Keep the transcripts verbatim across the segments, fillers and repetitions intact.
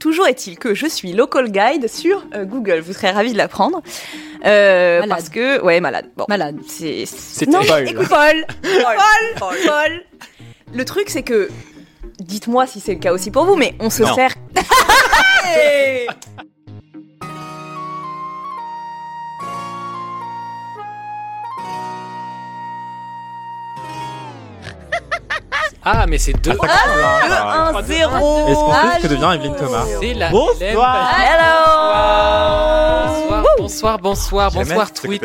Toujours est-il que je suis local guide sur euh, Google. Vous serez ravis de l'apprendre. Euh, parce que... Ouais, malade. Bon. Malade. C'est... c'est non, mais écoute, Paul, Paul, Paul, Paul. Le truc, c'est que... Dites-moi si c'est le cas aussi pour vous, mais on se non. sert... Hey Ah, mais c'est deux un zéro. Ah, Est-ce qu'on sait ce que devient Evelyne Thomas? C'est la bonsoir. Hello. Bonsoir, bonsoir, bonsoir, bonsoir Twitch.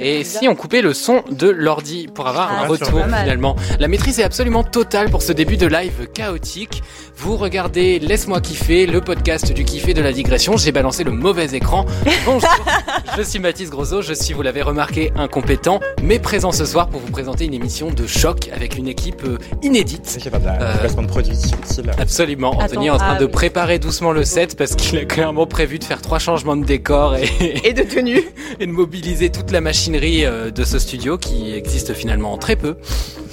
Et si on coupait le son de l'ordi pour avoir ah, un retour finalement. La maîtrise est absolument totale pour ce début de live chaotique. Vous regardez Laisse-moi kiffer, le podcast du kiffé de la digression. J'ai balancé le mauvais écran. Bonjour, je suis Mathis Grosso, je suis, vous l'avez remarqué, incompétent, mais présent ce soir pour vous présenter une émission de choc avec une équipe inédite. J'ai pas de placement euh, de produits utile. Absolument, Attends, Anthony est en train ah, de préparer doucement le set parce qu'il a clairement prévu de faire trois changements de décor et, et de tenue et de mobiliser toute la machine de ce studio qui existe finalement très peu.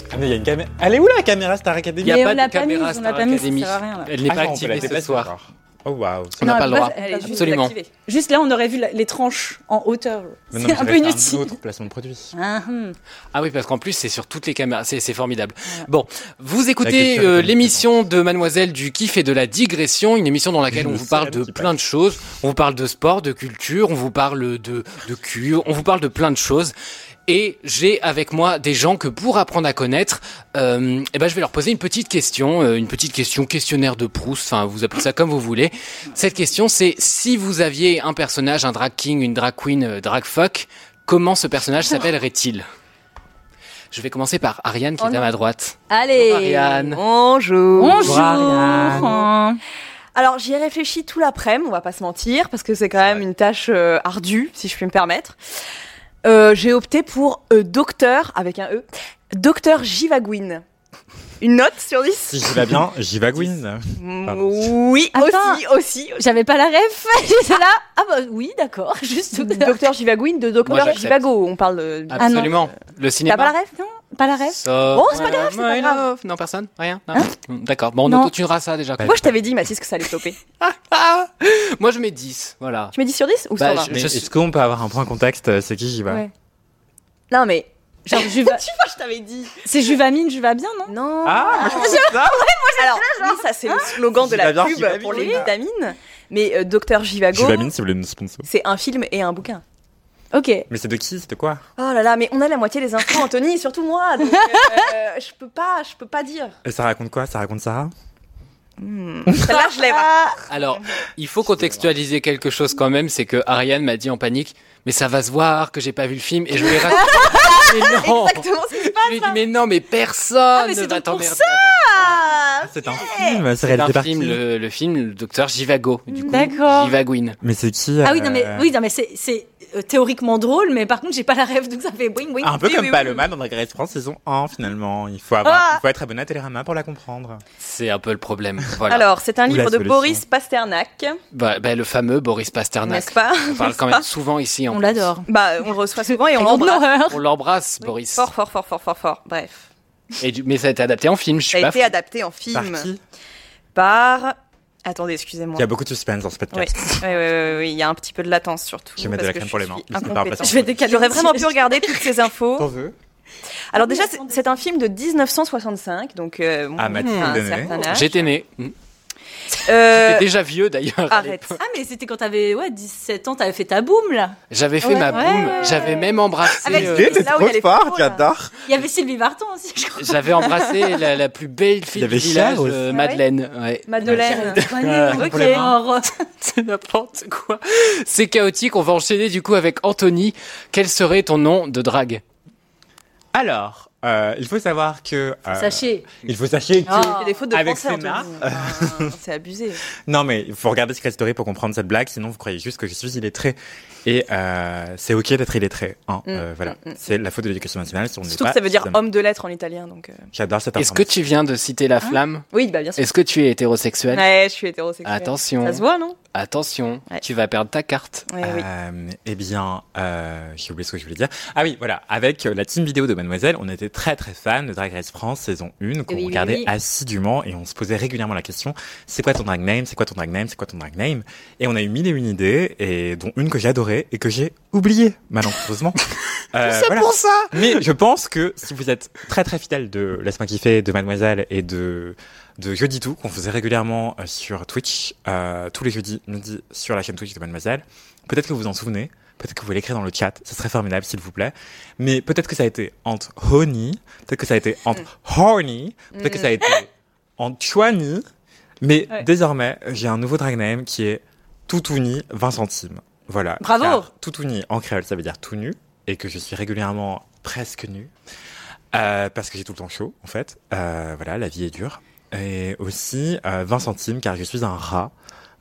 Ah mais il y a une caméra. Elle est où la caméra Star Academy? Il n'y a pas de caméra Star Academy. Elle n'est pas activée ce soir. Oh waouh, on n'a pas le droit. Absolument. Juste là, on aurait vu les tranches en hauteur. C'est un peu inutile. Un autre placement de produit. Ah oui, parce qu'en plus, c'est sur toutes les caméras. C'est, c'est formidable. Bon, vous écoutez euh, l'émission de Mademoiselle du kiff et de la digression, une émission dans laquelle on vous parle de plein de choses. On vous parle de sport, de culture, on vous parle de, de cure, on vous parle de plein de choses. Et j'ai avec moi des gens que pour apprendre à connaître, euh, eh ben je vais leur poser une petite question, euh, une petite question questionnaire de Proust, enfin vous appelez ça comme vous voulez. Cette question c'est si vous aviez un personnage, un drag king, une drag queen, euh, drag fuck, comment ce personnage s'appellerait-il ? Je vais commencer par Ariane qui oh est à ma droite. Allez, bonjour Ariane. Bonjour. Bonjour Ariane. Alors j'y ai réfléchi tout l'après-midi, on va pas se mentir, parce que c'est quand même une tâche euh, ardue, si je puis me permettre. Euh, j'ai opté pour euh, Docteur, avec un E, Docteur Jivaguine. Une note sur dix. Si je vais bien, Jivaguine. Oui, Attends, aussi, aussi. J'avais pas la ref. J'étais là. Ah bah oui, d'accord. Juste Docteur Jivaguine de Docteur Jivago. On parle de... Absolument. Ah le cinéma. T'as pas la ref, non ? Pas la ref so Oh, c'est pas grave, c'est pas grave. Non, personne Rien non. Hein D'accord, bon, on auto-tunera ça déjà. Moi, je t'avais dit, Mathis, que ça allait flopper. Moi, je mets dix, voilà. Tu mets dix sur dix ou bah, sur vingt je, je... Est-ce qu'on peut avoir un point contexte? C'est qui j'y va ouais. Non, mais... Genre, Juva... tu vois, je t'avais dit. C'est Juvamine, Juva bien, non? Non. Ah, moi, je pense que ça. Ouais, moi, j'ai Alors, ça, genre. Oui, ça, c'est hein le slogan de la bien, pub Juvamine, pour les vitamines. Mais euh, Docteur Jivago... Juvamine, si vous voulez nous sponsor. C'est un film et un bouquin. Ok. Mais c'est de qui? C'est de quoi? Oh là là, mais on a la moitié des infos, Anthony, et surtout moi. Donc, euh, je peux pas, je peux pas dire. Et ça raconte quoi? Ça raconte Sarah? Mmh. Celle-là, je l'ai. Alors, il faut contextualiser quelque chose quand même, c'est que Ariane m'a dit en panique, mais ça va se voir que j'ai pas vu le film et je vais raconter. Mais non. Exactement ce qui se passe. Je lui ai dit, mais non, mais personne ah, mais ne va t'emmerder. C'est ça. C'est un yeah. film, c'est, c'est un film, le, le film, le docteur Jivago. Du coup, d'accord. Jivaguine. Mais c'est qui? Euh... Ah oui, non, mais oui, non, mais c'est, c'est théoriquement drôle, mais par contre, j'ai pas la rêve, donc ça fait boing boing. Un peu comme Paloma dans Drag Race France saison un, finalement. Il faut avoir, ah. il faut être abonné à Télérama pour la comprendre. C'est un peu le problème. Voilà. Alors, c'est un livre de Boris Pasternak. Bah, bah, le fameux Boris Pasternak. N'est-ce pas? On parle quand même souvent ici. On l'adore. Bah, on le reçoit souvent et on l'embrasse. On l'embrasse, Boris. Fort, fort, fort, fort, fort, fort. Bref. Et du... Mais ça a été adapté en film, je suis pas. Ça a été fou. adapté en film. Par qui? Par. Attendez, excusez-moi. Il y a beaucoup de suspense dans ce podcast. Oui, oui, oui, oui, oui. Il y a un petit peu de latence surtout. Je vais mettre de la crème pour les mains. Je vais décaler. J'aurais vraiment pu regarder toutes ces infos. T'en veux? Alors déjà, c'est, c'est un film de dix-neuf cent soixante-cinq, donc euh, ah, hum, un certain âge. J'étais né. Mmh. Euh... J'étais déjà vieux d'ailleurs. Arrête. Ah mais c'était quand t'avais ouais dix-sept ans, t'avais fait ta boum là. J'avais fait ouais, ma ouais, boum. Ouais. J'avais même embrassé. Ah, euh... T'es là trop fort, j'adore. Il y avait Sylvie Vartan aussi. Je crois. J'avais embrassé la, la plus belle fille du village, euh, Madeleine. Ouais. Ouais. Madeleine. Madeleine. Ouais. Ok. C'est n'importe quoi. C'est chaotique. On va enchaîner du coup avec Anthony. Quel serait ton nom de drague? Alors, Euh, il faut savoir que... Euh, Sachez. Il faut sachez que... Oh, des fautes de avec français, Sénat... Euh, c'est abusé. Non, mais il faut regarder Secret Story pour comprendre cette blague, sinon vous croyez juste que je suis illettré. Et euh, c'est OK d'être illettré. Hein. Mmh, euh, voilà. Mmh, c'est la faute de l'éducation nationale. Si on surtout pas, que ça veut dire homme de lettres en italien. Donc euh... J'adore cette information. Est-ce que tu viens de citer la ah. flamme? Oui, bah bien sûr. Est-ce que tu es hétérosexuel? Ouais, je suis hétérosexuel. Attention. Ça se voit, non? Attention, ouais. Tu vas perdre ta carte. Ouais, euh, oui. Eh bien, euh, j'ai oublié ce que je voulais dire. Ah oui, voilà. Avec la team vidéo de Mademoiselle, on était très très fans de Drag Race France saison un, qu'on oui, regardait oui, oui. assidûment, et on se posait régulièrement la question, c'est quoi ton drag name, c'est quoi ton drag name, c'est quoi ton drag name? Et on a eu mille et une idées, et dont une que j'ai adorée et que j'ai oubliée, malheureusement. euh, c'est voilà. pour ça. Mais je pense que si vous êtes très très fidèle de Laisse-moi kiffer, de Mademoiselle et de... de Jeudi Tout, qu'on faisait régulièrement sur Twitch, euh, tous les jeudis midi sur la chaîne Twitch de Mademoiselle. Peut-être que vous vous en souvenez, peut-être que vous pouvez l'écrire dans le chat, ça serait formidable s'il vous plaît. Mais peut-être que ça a été entre honey, peut-être que ça a été entre horny, peut-être que ça a été entre chouani, mais ouais. désormais, j'ai un nouveau drag name qui est Toutouni vingt centimes. Voilà. Bravo! Toutouni en créole, ça veut dire tout nu, et que je suis régulièrement presque nu, euh, parce que j'ai tout le temps chaud, en fait. Euh, voilà, la vie est dure. Et aussi euh, vingt centimes, car je suis un rat.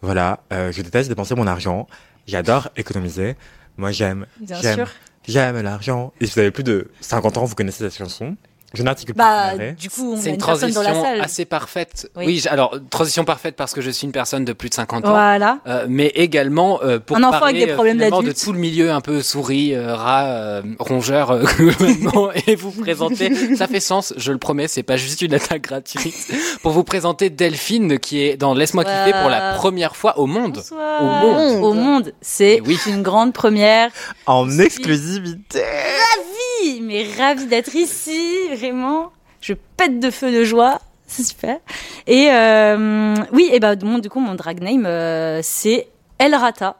Voilà, euh, je déteste dépenser mon argent. J'adore économiser. Moi, j'aime, Bien j'aime, sûr. j'aime l'argent. Et si vous avez plus de cinquante ans, vous connaissez cette chanson. Je n'articule bah, pas. Du coup, on C'est a une, une transition dans la salle. assez parfaite. Oui, oui alors, transition parfaite parce que je suis une personne de plus de cinquante ans. Voilà. Euh, mais également, euh, pour un parler enfant avec des problèmes de tout le milieu un peu souris, euh, rat, euh, rongeur, euh, et vous présenter, ça fait sens, je le promets, c'est pas juste une attaque gratuite, pour vous présenter Delphine qui est dans Laisse-moi kiffer pour la première fois au monde. Bonsoir. Au monde. Au monde. C'est oui. une grande première. En exclusivité. Ravie, mais ravie d'être ici. Vraiment, je pète de feu de joie, c'est super. Et euh, oui, et ben bon, du coup, mon drag name, euh, c'est El Rata.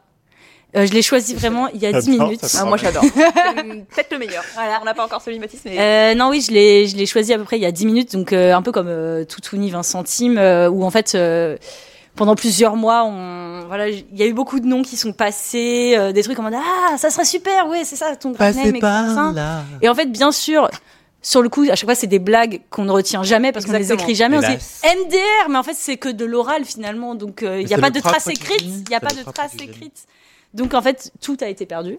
Euh, je l'ai choisi vraiment il y a j'adore, dix minutes. Ah, moi, j'adore. C'est peut-être le meilleur. Voilà. On n'a pas encore celui de Mathis, mais... Euh, non, oui, je l'ai, je l'ai choisi à peu près il y a dix minutes, donc euh, un peu comme euh, Toutouni vingt centimes, euh, où en fait... Euh, pendant plusieurs mois, on voilà, il y a eu beaucoup de noms qui sont passés, euh, des trucs en mode ah, ça serait super, ouais, c'est ça ton drag name. Passez par là. Et en fait, bien sûr, sur le coup, à chaque fois, c'est des blagues qu'on ne retient jamais parce Exactement. qu'on ne les écrit jamais. Hélas. On se dit M D R, mais en fait, c'est que de l'oral finalement. Donc, il euh, n'y a pas de traces écrites. Il n'y a pas de traces écrites. Donc, en fait, tout a été perdu.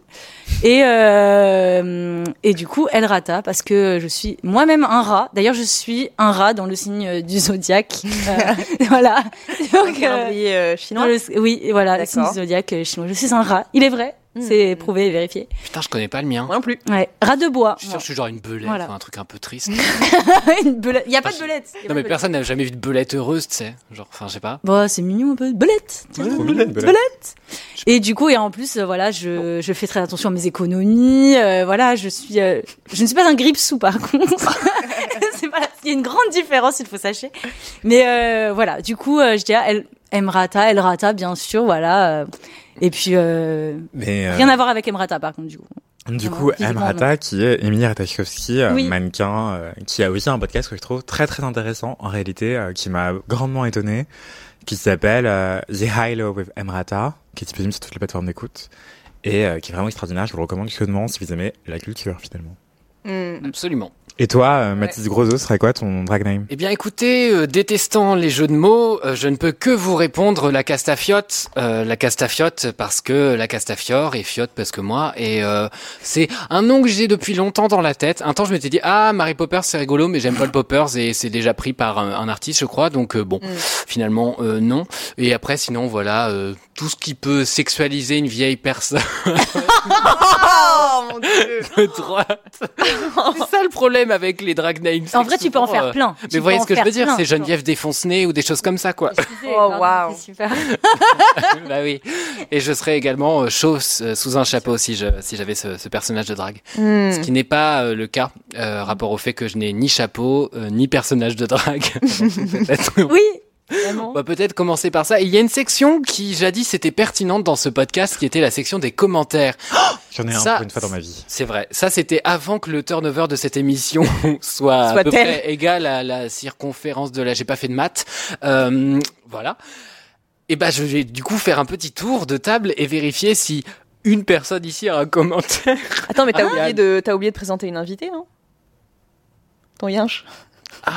Et, euh, et du coup, El Rata, parce que je suis moi-même un rat. D'ailleurs, je suis un rat dans le signe du zodiaque. Euh, voilà. Donc, euh, oui, euh, chinois. Le, oui, voilà, le signe du zodiaque chinois. Je suis un rat. Il est vrai. C'est prouvé et vérifié. Putain, je connais pas le mien. Moi non plus. Ouais. Rat de bois. Je suis sûr, je suis genre une belette, voilà. un truc un peu triste. Une belette. Il y a pas de belette. Non, mais personne n'a jamais vu de belette heureuse, tu sais. Genre, enfin, je sais pas. Bon, c'est mignon un peu. Belette. Tiens, ouais, belette, belette. belette. Et du coup, et en plus, voilà, je, je fais très attention à mes économies. Euh, voilà, je suis, euh, je ne suis pas un grippe-sou par contre. C'est pas, il y a une grande différence, il faut sachez. Mais euh, voilà, du coup, euh, je dis à elle. Emrata, El Rata, bien sûr, voilà. Et puis, euh, Mais euh... rien à voir avec Emrata, par contre, du coup. Du coup, Emrata, qui est Émilie Ratajkowski, oui. mannequin, euh, qui a aussi un podcast que je trouve très très intéressant, en réalité, euh, qui m'a grandement étonné, qui s'appelle euh, The High Low with Emrata, qui est disponible sur toutes les plateformes d'écoute, et euh, qui est vraiment extraordinaire. Je vous le recommande chaudement si vous aimez la culture, finalement. Mmh. Absolument. Et toi, euh, Mathis ouais. Grosso, serait quoi ton drag name? Eh bien, écoutez, euh, détestant les jeux de mots, euh, je ne peux que vous répondre la Castafiotte. Euh, la Castafiotte parce que la Castafiore et Fiotte parce que moi. Et euh, c'est un nom que j'ai depuis longtemps dans la tête. Un temps, je m'étais dit, ah, Mary Poppers, c'est rigolo, mais j'aime pas le Poppers et c'est déjà pris par un, un artiste, je crois. Donc, euh, bon, mm. finalement, euh, non. Et après, sinon, voilà, euh, tout ce qui peut sexualiser une vieille personne. Oh, mon Dieu. De droite. C'est ça le problème avec les drag names. En vrai, tu peux en faire euh... plein. Mais tu voyez ce que je veux dire, plein, c'est Geneviève Défonce-Nez ou des choses comme ça, quoi. Oh, waouh. C'est super. Bah oui. Et je serais également euh, chauve euh, sous un chapeau si, je, si j'avais ce, ce personnage de drague. Mm. Ce qui n'est pas euh, le cas, euh, rapport au fait que je n'ai ni chapeau, euh, ni personnage de drague. Oui. Vraiment. On va peut-être commencer par ça. Et il y a une section qui, jadis, était pertinente dans ce podcast, qui était la section des commentaires. Oh, j'en ai ça, un pour une fois dans ma vie. C'est vrai. Ça, c'était avant que le turnover de cette émission soit, soit à peu près égal à la circonférence de la... J'ai pas fait de maths. Euh, voilà. Et ben, bah, je vais du coup faire un petit tour de table et vérifier si une personne ici a un commentaire. Attends, mais t'as, ah, oublié, de, t'as oublié de présenter une invitée, non? ton yinche. Ah,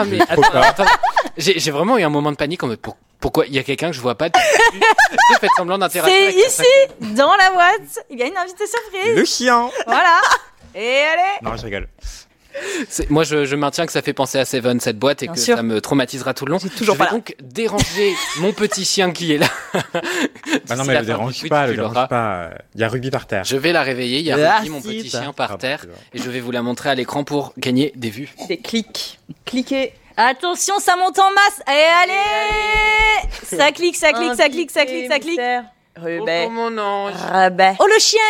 ah mais attends, attends. J'ai, j'ai vraiment eu un moment de panique en mode pour, pourquoi il y a quelqu'un que je vois pas. J'ai fait semblant d'interagir. C'est ici, avec dans la boîte, il y a une invitée surprise. Le chien. Voilà. Et allez. Non, je rigole. C'est, moi, je, je maintiens que ça fait penser à Seven, cette boîte, et bien que sûr. Ça me traumatisera tout le long. J'ai toujours je vais pas donc là. Déranger mon petit chien qui est là. Bah non, mais le dérange pas, le dérange pas. Il y a Ruby par terre. Je vais la réveiller. Il y a là, Ruby, mon petit chien, par terre, et je vais vous la montrer à l'écran pour gagner des vues. Des clics. Cliquez. Attention, ça monte en masse. Et allez, allez. Ça clique, ça clique, ça clique, ça clique, ça clique. Ruby. Oh mon ange. Ruby. Oh le chien.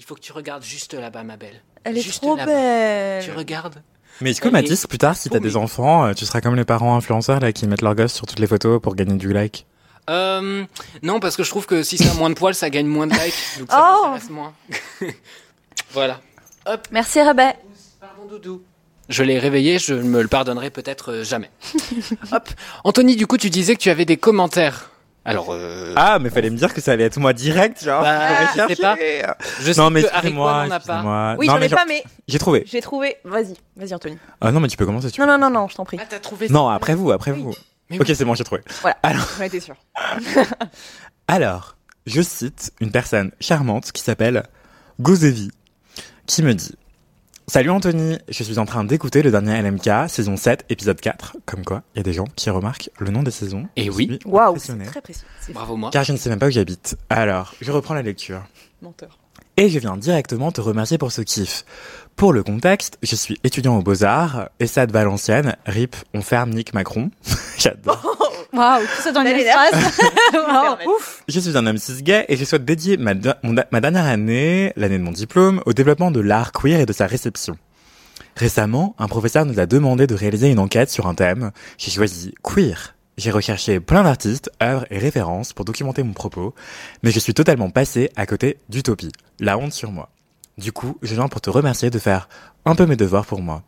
Il faut que tu regardes juste là-bas, ma belle. Elle est juste trop là-bas. Belle. Tu regardes. Mais du coup, Mathis, plus tard, si t'as des enfants, tu seras comme les parents influenceurs là qui mettent leurs gosses sur toutes les photos pour gagner du like. Euh, non, parce que je trouve que si ça a moins de poils, ça gagne moins de likes, donc ça oh. m'intéresse moins. Voilà. Hop. Merci, Rabais. Pardon, Doudou. Je l'ai réveillé, je ne me le pardonnerai peut-être jamais. Hop. Anthony, du coup, tu disais que tu avais des commentaires. Alors, euh... Ah, mais fallait me dire que ça allait être moi direct, genre. Bah, je sais pas. Je sais non, mais excusez-moi, excusez-moi. Oui, non, j'en ai mais pas, genre... mais. J'ai trouvé. J'ai trouvé. Vas-y, vas-y, Anthony. Ah, non, mais tu peux commencer, tu non, peux. Non, non, non, je t'en prie. Ah, t'as trouvé ça. Non, après vous, après oui. vous. Mais ok, oui. C'est bon, j'ai trouvé. Voilà. Alors. J'en étais sûr. Alors, je cite une personne charmante qui s'appelle Gozevi, qui me dit: Salut Anthony, je suis en train d'écouter le dernier L M K, saison sept, épisode quatre. Comme quoi, il y a des gens qui remarquent le nom des saisons. Et oui, waouh, c'est très précis. C'est bravo moi. Car je ne sais même pas où j'habite. Alors, je reprends la lecture. Menteur. Et je viens directement te remercier pour ce kiff. Pour le contexte, je suis étudiant aux Beaux-Arts, E S A D Valenciennes, R I P, on ferme Nick Macron. J'adore. Waouh, tout ça dans l'espace. Wow, ouf. Je suis un homme cis gay et je souhaite dédier ma, de- mon da- ma dernière année, l'année de mon diplôme, au développement de l'art queer et de sa réception. Récemment, un professeur nous a demandé de réaliser une enquête sur un thème. J'ai choisi queer. J'ai recherché plein d'artistes, œuvres et références pour documenter mon propos, mais je suis totalement passé à côté d'Utopie. La honte sur moi. Du coup, je viens pour te remercier de faire un peu mes devoirs pour moi.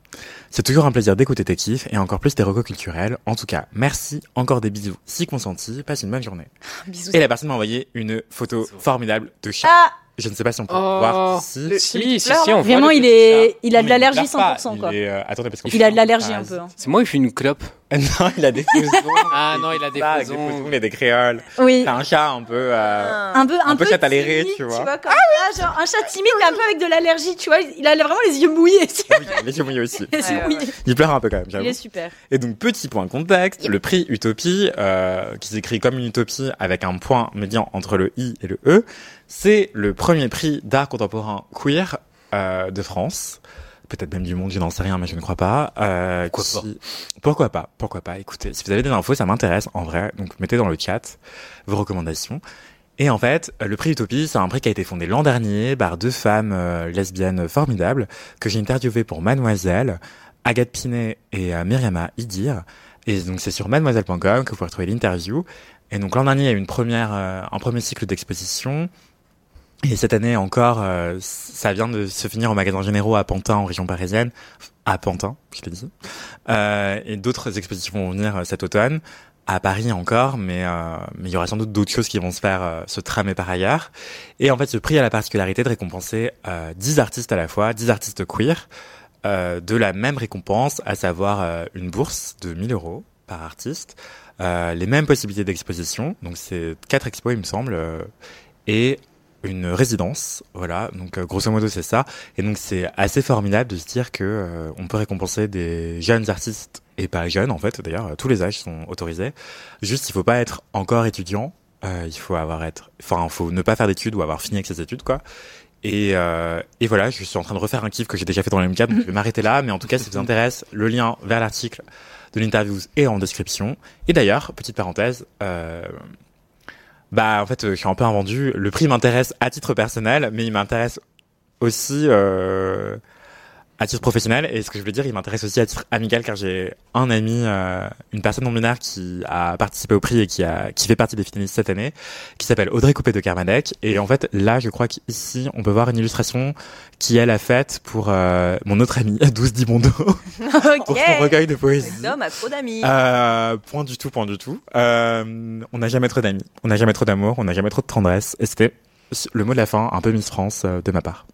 C'est toujours un plaisir d'écouter tes kiffs et encore plus tes recos culturels. En tout cas, merci, encore des bisous si consentis, passe une bonne journée. Bisous. Et la personne m'a envoyé une photo bisous. Formidable de chat. Ah, je ne sais pas si on peut oh, voir ici. Le, si, si, si, si, on vraiment, voit il est, il a de l'allergie cent pour cent quoi. Il, est, euh, attendez, parce qu'on il a de l'allergie un peu. Hein. C'est moi, il fait une clope. Non, il a des fousons. Ah non, il a des fousons. Il a des créoles. Oui. T'as un chat un peu, euh, un peu, un, un peu, peu chataléré, tu vois. Tu vois comme ah oui, là, genre un chat timide, mais un peu avec de l'allergie, tu vois. Il a vraiment les yeux mouillés. Oui, les yeux mouillés aussi. Les yeux mouillés. Il pleure un peu quand même, j'avoue. Il est super. Et donc petit point contexte, le prix Utopie, euh, qui s'écrit comme une utopie avec un point médian entre le i et le e, c'est le premier prix d'art contemporain queer euh, de France. Peut-être même du monde, je n'en sais rien, mais je ne crois pas. Euh, pourquoi, qui... pas. pourquoi pas Pourquoi pas Écoutez, si vous avez des infos, ça m'intéresse en vrai. Donc, mettez dans le chat vos recommandations. Et en fait, le prix Utopie, c'est un prix qui a été fondé l'an dernier par deux femmes euh, lesbiennes formidables que j'ai interviewées pour Mademoiselle, Agathe Pinet et euh, Myriama Idir. Et donc, c'est sur mademoiselle point com que vous pouvez retrouver l'interview. Et donc, l'an dernier, il y a eu une première, euh, un premier cycle d'exposition. Et cette année encore, euh, ça vient de se finir au magasin Généraux à Pantin, en région parisienne. À Pantin, je l'ai dit. Euh, et d'autres expositions vont venir cet automne. À Paris encore, mais euh, mais il y aura sans doute d'autres choses qui vont se faire euh, se tramer par ailleurs. Et en fait, ce prix a la particularité de récompenser euh, dix artistes à la fois, dix artistes queer, euh, de la même récompense, à savoir euh, une bourse de mille euros par artiste, euh, les mêmes possibilités d'exposition, donc c'est quatre expos, il me semble, euh, et... une résidence, voilà, donc grosso modo c'est ça, et donc c'est assez formidable de se dire que euh, on peut récompenser des jeunes artistes, et pas jeunes en fait, d'ailleurs tous les âges sont autorisés, juste il faut pas être encore étudiant, euh, il faut avoir être, enfin faut ne pas faire d'études ou avoir fini avec ses études quoi, et, euh, et voilà, je suis en train de refaire un kiff que j'ai déjà fait dans le M K, donc je vais m'arrêter là, mais en tout cas si vous intéresse, le lien vers l'article de l'interview est en description, et d'ailleurs, petite parenthèse, euh... bah en fait euh, je suis un peu invendu, le prix m'intéresse à titre personnel mais il m'intéresse aussi euh, à titre professionnel, et ce que je voulais dire il m'intéresse aussi à titre amical car j'ai un ami, euh, une personne non binaire qui a participé au prix et qui a qui fait partie des finalistes cette année, qui s'appelle Audrey Coupé de Kermadec, et en fait là je crois qu'ici on peut voir une illustration qui elle a faite pour euh, mon autre ami Douce Dibondo okay. Pour son recueil de poésie. Cet homme a trop d'amis. Euh, point du tout, point du tout. Euh, on n'a jamais trop d'amis, on n'a jamais trop d'amour, on n'a jamais trop de tendresse, et c'était le mot de la fin un peu Miss France euh, de ma part.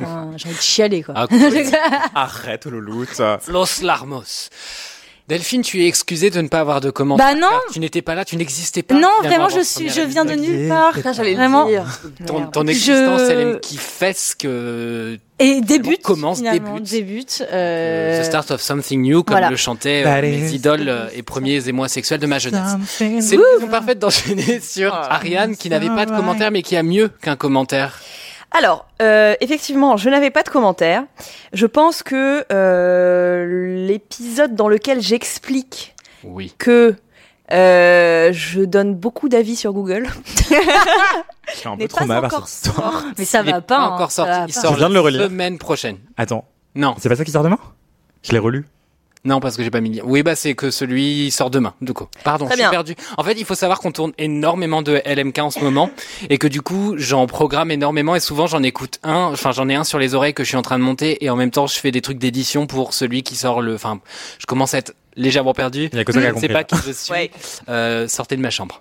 Un... J'ai envie de chialer, quoi. Ah, arrête, louloute. Los larmos. Delphine, tu es excusée de ne pas avoir de commentaires. Bah non. Tu n'étais pas là, tu n'existais pas. Non, vraiment, je suis, je viens de nulle part. Ça, j'allais vraiment. Dire. Ton, ton existence, je... elle qui fait ce que. Et débute. Commence, débute. Débute. Euh... The start of something new, comme voilà. Le chantaient euh, mes idoles euh, et premiers émois sexuels de ma jeunesse. C'est une raison parfaite d'enchaîner sur Ariane, qui n'avait pas de commentaire, mais qui a mieux qu'un commentaire. Alors, euh, effectivement, je n'avais pas de commentaire. Je pense que euh, l'épisode dans lequel j'explique oui. que euh, je donne beaucoup d'avis sur Google n'est un peu pas encore par sort. Mais ça va pas, pas encore hein, sorti. Il sort la semaine prochaine. Attends. Non. C'est pas ça qui sort demain ? Je l'ai relu. Non, parce que j'ai pas mis. Oui, bah, c'est que celui sort demain, du coup. Pardon, je suis perdu. En fait, il faut savoir qu'on tourne énormément de L M K en ce moment. Et que du coup, j'en programme énormément. Et souvent, j'en écoute un. Enfin, j'en ai un sur les oreilles que je suis en train de monter. Et en même temps, je fais des trucs d'édition pour celui qui sort le, enfin, je commence à être légèrement perdu. Il y a que ça qui a compris. Je ne sais pas qui je suis. Ouais. Euh, sortez de ma chambre.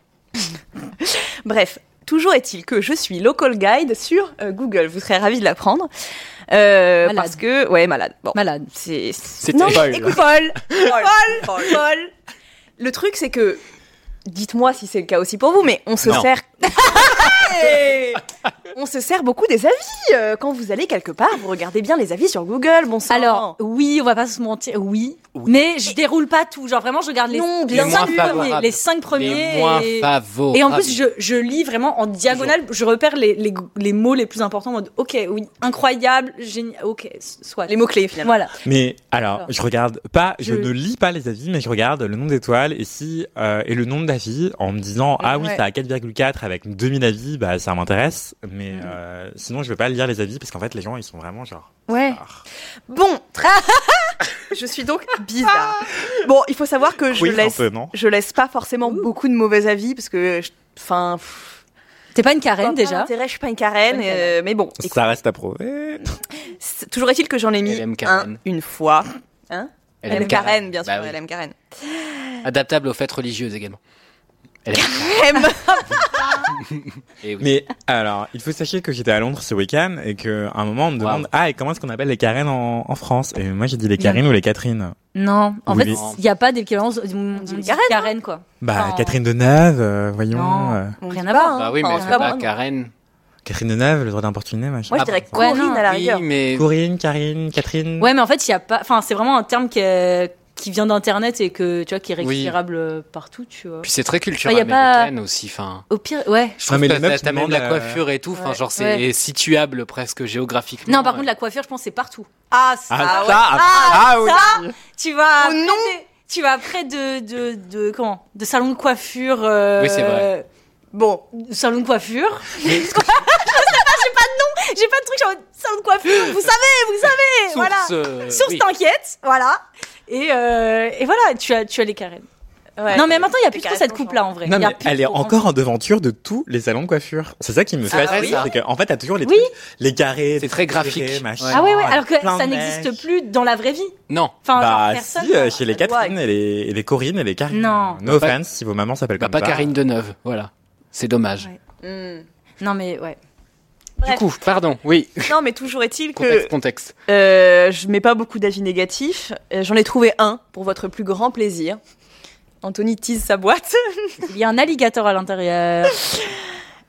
Bref. Toujours est-il que je suis local guide sur euh, Google. Vous serez ravis de l'apprendre. Euh, parce que, ouais, malade. Bon. Malade. C'est, c'est non, Paul. Écoute, Paul. Paul. Paul. Le truc, c'est que, dites-moi si c'est le cas aussi pour vous, mais on se non. sert. On se sert beaucoup des avis. Quand vous allez quelque part, vous regardez bien les avis sur Google. Bon sang. Alors, oui, on va pas se mentir. Oui. oui. Mais je et déroule pas tout. Genre vraiment, je regarde les, non, les, les, cinq, premiers, les cinq premiers. Les moins et... favorables. Et en plus, je, je lis vraiment en diagonale. Bonjour. Je repère les, les, les mots les plus importants en mode ok, oui, incroyable, génial. Ok, soit. Les mots-clés, finalement. Voilà. Mais alors, alors, je regarde pas, je... je ne lis pas les avis, mais je regarde le nombre d'étoiles et, si, euh, et le nombre d'avis en me disant ah oui, ouais. ça a quatre virgule quatre avec deux mille avis, bah ça m'intéresse, mais mmh. euh, sinon je veux pas lire les avis parce qu'en fait les gens ils sont vraiment genre. Ouais. Alors... Bon, tra... je suis donc bizarre. Bon, il faut savoir que je oui, laisse, peu, je laisse pas forcément Ouh. beaucoup de mauvais avis parce que, enfin. T'es pas une carène pas déjà. Pas je suis pas une carène, euh, mais bon. Écoute, ça reste à prouver. Toujours est-il que j'en ai mis un, une fois, hein. Elle aime carène, bien sûr, bah, oui. elle aime carène. Adaptable aux fêtes religieuses également. Carême. Et oui. Mais alors, il faut sachiez que j'étais à Londres ce week-end et qu'à un moment on me demande wow. ah et comment est-ce qu'on appelle les carènes en, en France, et moi j'ai dit les carines non. ou les Catherine. Non, en ou fait il les... n'y a pas d'équivalence d'une carène quoi. Bah non. Catherine Deneuve, euh, voyons. Non. Euh... Rien à voir. Bah oui mais c'est pas carène. Catherine Deneuve, le droit d'importuner, machin. Moi, je dirais ah, Corinne ouais, à la rigueur. Oui, mais... Corinne, Karine, Catherine. Ouais, mais en fait, il y a pas. Enfin, c'est vraiment un terme qui est... qui vient d'internet et que tu vois qui est récupérable oui. partout, tu vois. Puis c'est très culturel enfin, américaine pas... aussi, enfin. Au pire, ouais. Je trouve ah, mais que t'as, t'as même de la euh... coiffure et tout, enfin ouais. genre c'est ouais. situable presque géographiquement. Non, par ouais. contre la coiffure, je pense c'est partout. Ah ça, ah, ouais. ça, ah, ah oui. Ça, tu vas. Oh, non. Des... Tu vas après de de de comment de salon de coiffure. Euh... Oui c'est vrai. Bon, salon de coiffure. Mais... je sais pas, j'ai pas de nom, j'ai pas de truc genre salon de coiffure. Vous savez, vous savez, Source, voilà. Euh, Source oui. t'inquiète, voilà. Et euh, et voilà, tu as tu as les carènes. Ouais, non mais maintenant il y a plus trop cette coupe là en vrai. Non, mais elle est encore en devanture de tous les salons de coiffure. C'est ça qui me fascine, ah, oui. c'est qu'en fait t'as toujours les trucs, oui. les carrés, c'est très graphique. Tirés, machin, ah ouais ouais. Alors que ça n'existe plus dans la vraie vie. Non. Enfin bah, personne. Si, euh, chez les Catherine et les, et les Corinne et les Karine. Non. No offense si vos mamans s'appellent comme ça. Pas Karine Deneuve, voilà. C'est dommage. Ouais. Mmh. Non mais ouais. Du Bref. coup, pardon, oui. Non mais toujours est-il que contexte, contexte. Euh, je mets pas beaucoup d'avis négatifs. Euh, j'en ai trouvé un pour votre plus grand plaisir. Anthony tease sa boîte. Il y a un alligator à l'intérieur.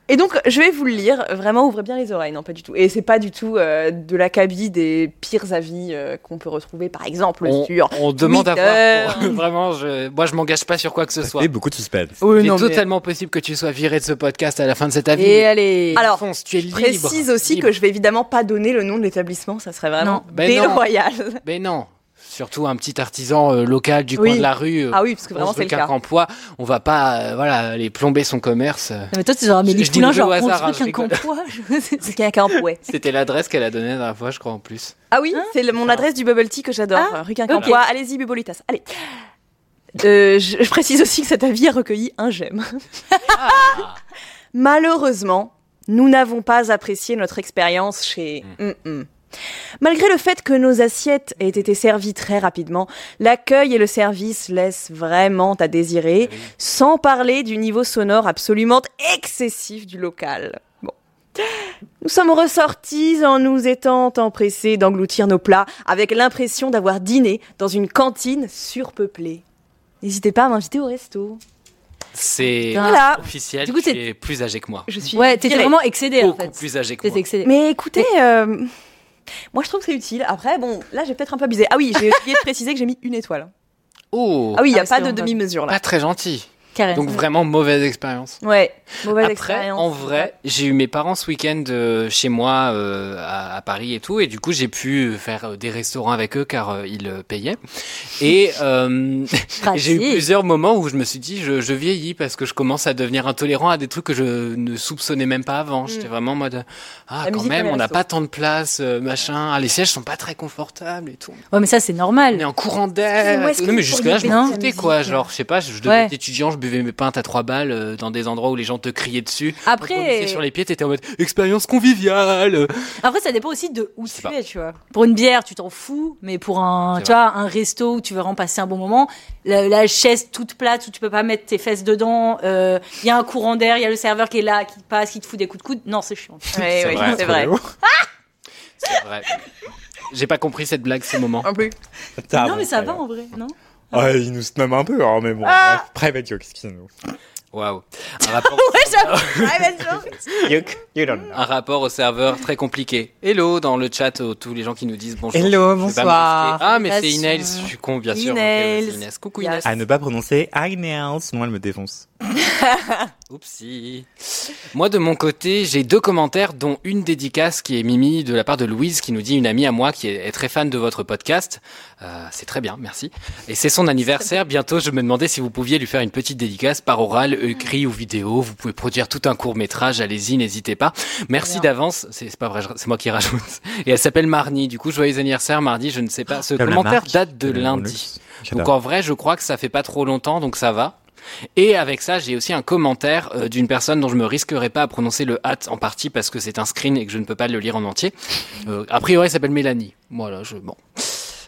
Et donc je vais vous le lire. Vraiment, ouvrez bien les oreilles. Non, pas du tout. Et c'est pas du tout euh, de l'acabit des pires avis euh, qu'on peut retrouver, par exemple on, sur. On Twitter. Demande à voir. Pour... Vraiment, je... moi je m'engage pas sur quoi que ce soit. Et beaucoup de suspense. Oui, c'est non, totalement mais... possible que tu sois viré de ce podcast à la fin de cet avis. Et allez. Alors, fonce, tu es libre. Je précise aussi libre. que je vais évidemment pas donner le nom de l'établissement. Ça serait vraiment ben déloyal. Non. Mais non. Surtout un petit artisan euh, local du oui. coin de la rue. Euh, ah oui, parce que vraiment c'est le cas. Campois, on va pas, euh, voilà, aller plomber son commerce. Euh... Non, mais toi tu genre mais les poulains genre on truc un Campois. C'est un Campois. C'était l'adresse qu'elle a donnée la dernière fois, je crois en plus. Ah oui, hein c'est le, mon enfin... adresse du bubble tea que j'adore, ah, rue Quincampoix. Okay. Allez-y Bubolitas. Allez. Euh, je, je précise aussi que cet avis a recueilli un j'aime. Ah. Malheureusement, nous n'avons pas apprécié notre expérience chez. Mm. Malgré le fait que nos assiettes aient été servies très rapidement, l'accueil et le service laissent vraiment à désirer, oui. sans parler du niveau sonore absolument excessif du local. Bon. Nous sommes ressortis en nous étant empressés d'engloutir nos plats avec l'impression d'avoir dîné dans une cantine surpeuplée. N'hésitez pas à m'inviter au resto. C'est voilà. Officiel, du coup, tu es plus âgé que moi. Je suis ouais, t'étais vraiment excédée en fait. Beaucoup plus âgé que moi. Excédée. Mais écoutez, euh, moi je trouve que c'est utile. Après, bon, là j'ai peut-être un peu abusé. Ah oui, j'ai oublié de préciser que j'ai mis une étoile. Oh. Ah oui, il n'y a ah, pas de demi-mesure là. Pas très gentil. Carrément. Donc vraiment mauvaise expérience. Ouais, mauvaise Après, expérience. En vrai, j'ai eu mes parents ce week-end euh, chez moi euh, à, à Paris et tout, et du coup j'ai pu faire des restaurants avec eux car euh, ils payaient. Et euh, j'ai eu plusieurs moments où je me suis dit je, je vieillis parce que je commence à devenir intolérant à des trucs que je ne soupçonnais même pas avant. Mm. J'étais vraiment en mode ah la quand même on n'a pas tant de place euh, machin, ah, les sièges sont pas très confortables et tout. Ouais mais ça c'est normal. On est en courant d'air. Non mais, mais jusque là je m'en foutais quoi, genre je sais pas, je devenais étudiant, je mes pintes à trois balles euh, dans des endroits où les gens te criaient dessus. Après, quand tu étais sur les pieds, t'étais en mode expérience conviviale. Après, ça dépend aussi de où tu pas. es, tu vois. Pour une bière, tu t'en fous, mais pour un, tu vois, un resto où tu veux vraiment passer un bon moment, la, la chaise toute plate où tu peux pas mettre tes fesses dedans, il euh, y a un courant d'air, il y a le serveur qui est là, qui passe, qui te fout des coups de coude. Non, c'est chiant. Ouais, c'est, ouais, vrai, c'est vrai. C'est vrai. J'ai pas compris cette blague, ce moment. En plus. T'as non, bon, mais ça va alors. En vrai, non? Ah, il nous nomme un peu, hein, mais bon, ah bref, private joke, excusez-nous. Waouh. Un rapport ouais, je... private joke. Yoke, you don't know. Un rapport au serveur très compliqué. Hello dans le chat, oh, tous les gens qui nous disent bonjour. Hello, bonsoir. Ah, mais c'est Inels, je suis con, bien sûr. Inels. Okay, coucou Inels. À ne pas prononcer Inels, sinon elle me défonce. Oupsie. Moi, de mon côté, j'ai deux commentaires, dont une dédicace qui est Mimi de la part de Louise, qui nous dit une amie à moi qui est très fan de votre podcast. Euh, c'est très bien, merci. Et c'est son anniversaire. Bientôt, je me demandais si vous pouviez lui faire une petite dédicace par oral, écrit ou vidéo. Vous pouvez produire tout un court-métrage. Allez-y, n'hésitez pas. Merci bien. D'avance. C'est, c'est pas vrai, c'est moi qui rajoute. Et elle s'appelle Marnie. Du coup, joyeux anniversaire, Marnie. Je ne sais pas. Ce Comme commentaire date de lundi. Donc, en vrai, je crois que ça fait pas trop longtemps, donc ça va. Et avec ça, j'ai aussi un commentaire euh, d'une personne dont je me risquerai pas à prononcer le hâte en partie parce que c'est un screen et que je ne peux pas le lire en entier. Euh, a priori, elle s'appelle Mélanie. Voilà, je, bon.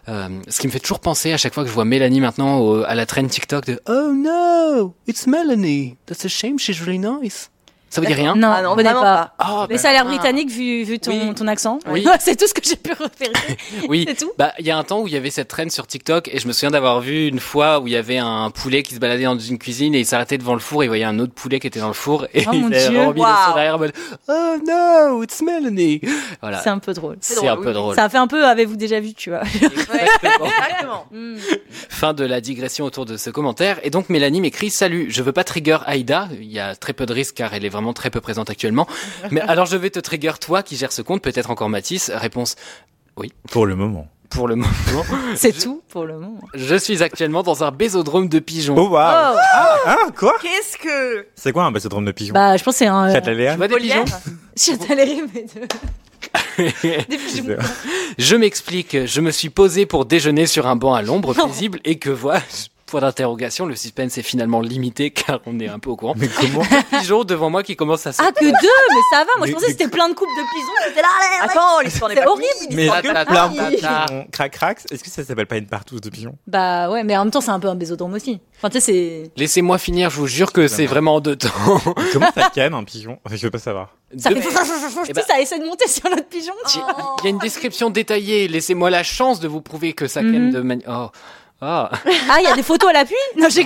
Euh, ce qui me fait toujours penser à chaque fois que je vois Mélanie maintenant au, à la trend TikTok de Oh no, it's Melanie. That's a shame, she's really nice. Ça vous dit rien? Non, ah non, on ne connaît pas. Oh, mais ben, ça a l'air britannique vu, vu ton, oui. ton accent. Oui. C'est tout ce que j'ai pu repérer. Oui. C'est tout. Bah, il y a un temps où il y avait cette traîne sur TikTok et je me souviens d'avoir vu une fois où il y avait un poulet qui se baladait dans une cuisine et il s'arrêtait devant le four et il voyait un autre poulet qui était dans le four et oh, il avait remis wow. le son derrière en mode Oh no, it's Melanie. Voilà. C'est un peu drôle. C'est, c'est drôle, un oui. peu drôle. Ça a fait un peu avez-vous déjà vu, tu vois. Exactement. Exactement. Mm. Fin de la digression autour de ce commentaire. Et donc, Mélanie m'écrit Salut, je veux pas trigger Aïda. Il y a très peu de risques car elle est vraiment vraiment très peu présente actuellement. Mais alors je vais te trigger toi qui gères ce compte, peut-être encore Mathis. Réponse, oui. Pour le moment. Pour le moment. C'est je, tout pour le moment. Je suis actuellement dans un bésodrome de pigeons. Oh, wow. oh. Ah, ah, quoi? Qu'est-ce que... C'est quoi un bésodrome de pigeons? Bah, je pense que c'est un... Châtelet-Léa. Tu vois des pigeons? Châtelet-Léa, mais de... Des pigeons. Je m'explique. Je me suis posé pour déjeuner sur un banc à l'ombre paisible et que voilà... Point d'interrogation, le suspense est finalement limité car on est un peu au courant. Mais comment? Pigeons devant moi qui commencent à se... Ah, que deux? Mais ça va, moi mais je pensais que c'était que... plein de couples de pigeons, c'était là, là, là. Attends, l'histoire n'est pas horrible. Mais là, plein de crac crac. Est-ce que ça s'appelle pas une partouze de pigeons? Bah ouais, mais en même temps, c'est un peu un bésodrome aussi. Enfin, tu sais, c'est... Laissez-moi finir, je vous jure que c'est vraiment en deux temps. Comment ça canne un pigeon? Je veux pas savoir. Ça, fait... eh ben... ça essaie de monter sur l'autre pigeon. Il oh. y a une description détaillée, laissez-moi la chance de vous prouver que ça canne mm-hmm. de manière... Oh. Ah, il y a des photos à l'appui? Non, j'ai...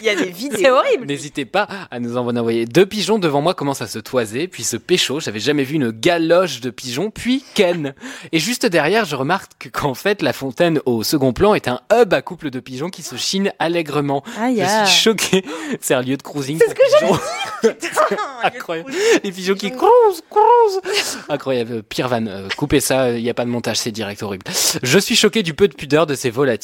Il y a des vidéos. C'est horrible. N'hésitez pas à nous en envoyer. Deux pigeons devant moi commencent à se toiser, puis se pécho. J'avais jamais vu une galoche de pigeons, puis ken. Et juste derrière, je remarque qu'en fait, la fontaine au second plan est un hub à couple de pigeons qui se chinent allègrement. Ah, yeah. Je suis choqué. C'est un lieu de cruising. C'est ce que j'allais dire. Putain, incroyable. Les pigeons qui cruisent, cruisent. Incroyable. Pire van. Coupez ça. Il n'y a pas de montage. C'est direct horrible. Je suis choqué du peu de pudeur de ces volatiles.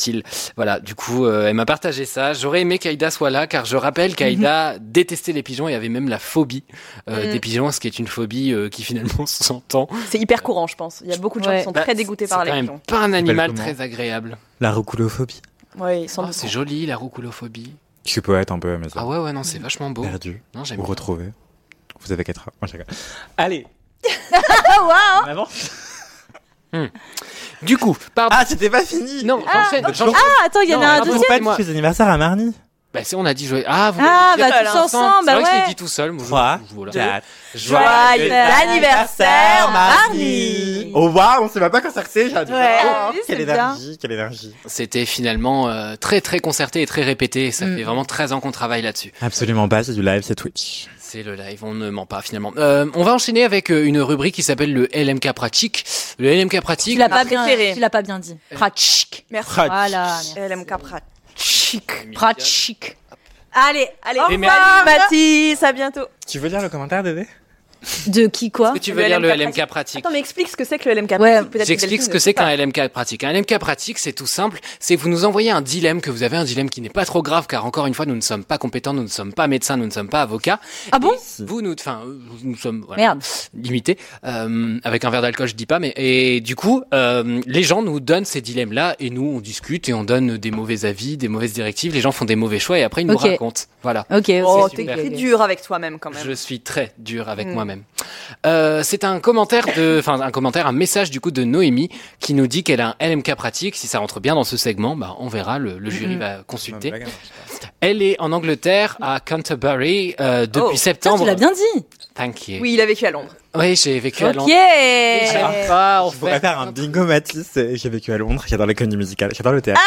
Voilà, du coup, euh, elle m'a partagé ça. J'aurais aimé qu'Aïda soit là, car je rappelle qu'Aïda mmh. détestait les pigeons et avait même la phobie euh, mmh. des pigeons, ce qui est une phobie euh, qui finalement s'entend. C'est hyper courant, je pense. Il y a beaucoup de gens ouais. qui sont bah, très dégoûtés par les pigeons. C'est quand même pas un animal très agréable. La roucoulophobie. Oui, sans oh, c'est joli, la roucoulophobie. Je suis poète un peu, mais ça. Ah ouais, ouais, non, c'est vachement beau. Perdu. Non, j'aime Vous bien. Retrouvez. Vous avez quatre heures. Moi, chacun. Allez. Waouh. On avance. Hmm. Du coup, pardon. Ah, c'était pas fini. Non, ah, j'enchaîne. Okay. Ah, attends, il y en a un deuxième. Vous faites les anniversaires à Marnie. Bah, c'est, on a dit joyeux. Ah, vous ah bah, tous ensemble. ensemble. C'est vrai bah, que ouais. je l'ai dit tout seul. Bonjour. Voilà. Joyeux, joyeux anniversaire, Marnie. Au revoir, on ne sait même pas concerté. J'ai dit, ouais. oh, quelle énergie, bien. quelle énergie. C'était finalement euh, très, très concerté et très répété. Ça mm. fait vraiment treize ans qu'on travaille là-dessus. Absolument pas, c'est du live, c'est Twitch. C'est le live, on ne ment pas finalement. Euh, on va enchaîner avec une rubrique qui s'appelle le L M K pratique. Le L M K pratique. Tu l'as pas bien, tu l'as pas bien dit. Pratique. Merci. Voilà. L M K pratique. Chic, pratique. Allez, allez, au revoir, Mathis, à bientôt. Tu veux lire le commentaire, Dédé? De qui, quoi? Est-ce que tu veux lire le L M K pratique? Attends, mais explique ce que c'est que le L M K pratique. Ouais, j'explique ce que c'est qu'un L M K pratique. Un L M K pratique, c'est tout simple. C'est que vous nous envoyez un dilemme, que vous avez un dilemme qui n'est pas trop grave, car encore une fois, nous ne sommes pas compétents, nous ne sommes pas médecins, nous ne sommes pas avocats. Ah bon? Vous, nous, enfin, nous sommes, voilà. Merde. Limités. Euh, avec un verre d'alcool, je dis pas, mais, et du coup, euh, les gens nous donnent ces dilemmes-là, et nous, on discute, et on donne des mauvais avis, des mauvaises directives, les gens font des mauvais choix, et après, ils nous okay. racontent. Voilà. Ok. Oh, t'es dur avec toi-même, quand même. Je suis très dur avec moi-même. Euh, c'est un commentaire de, enfin un commentaire, un message du coup de Noémie qui nous dit qu'elle a un L M K pratique. Si ça rentre bien dans ce segment, bah on verra. Le, le jury mm-hmm. va consulter. Non, blague, elle est en Angleterre à Canterbury euh, depuis oh, septembre. Ça, tu l'as bien dit. Thank you. Oui, il a vécu à Londres. Oui, j'ai vécu okay. à Londres. Ok. Pas, je pourrais faire un bingo Matisse. J'ai vécu à Londres. J'adore l'économie musicale. J'adore le théâtre.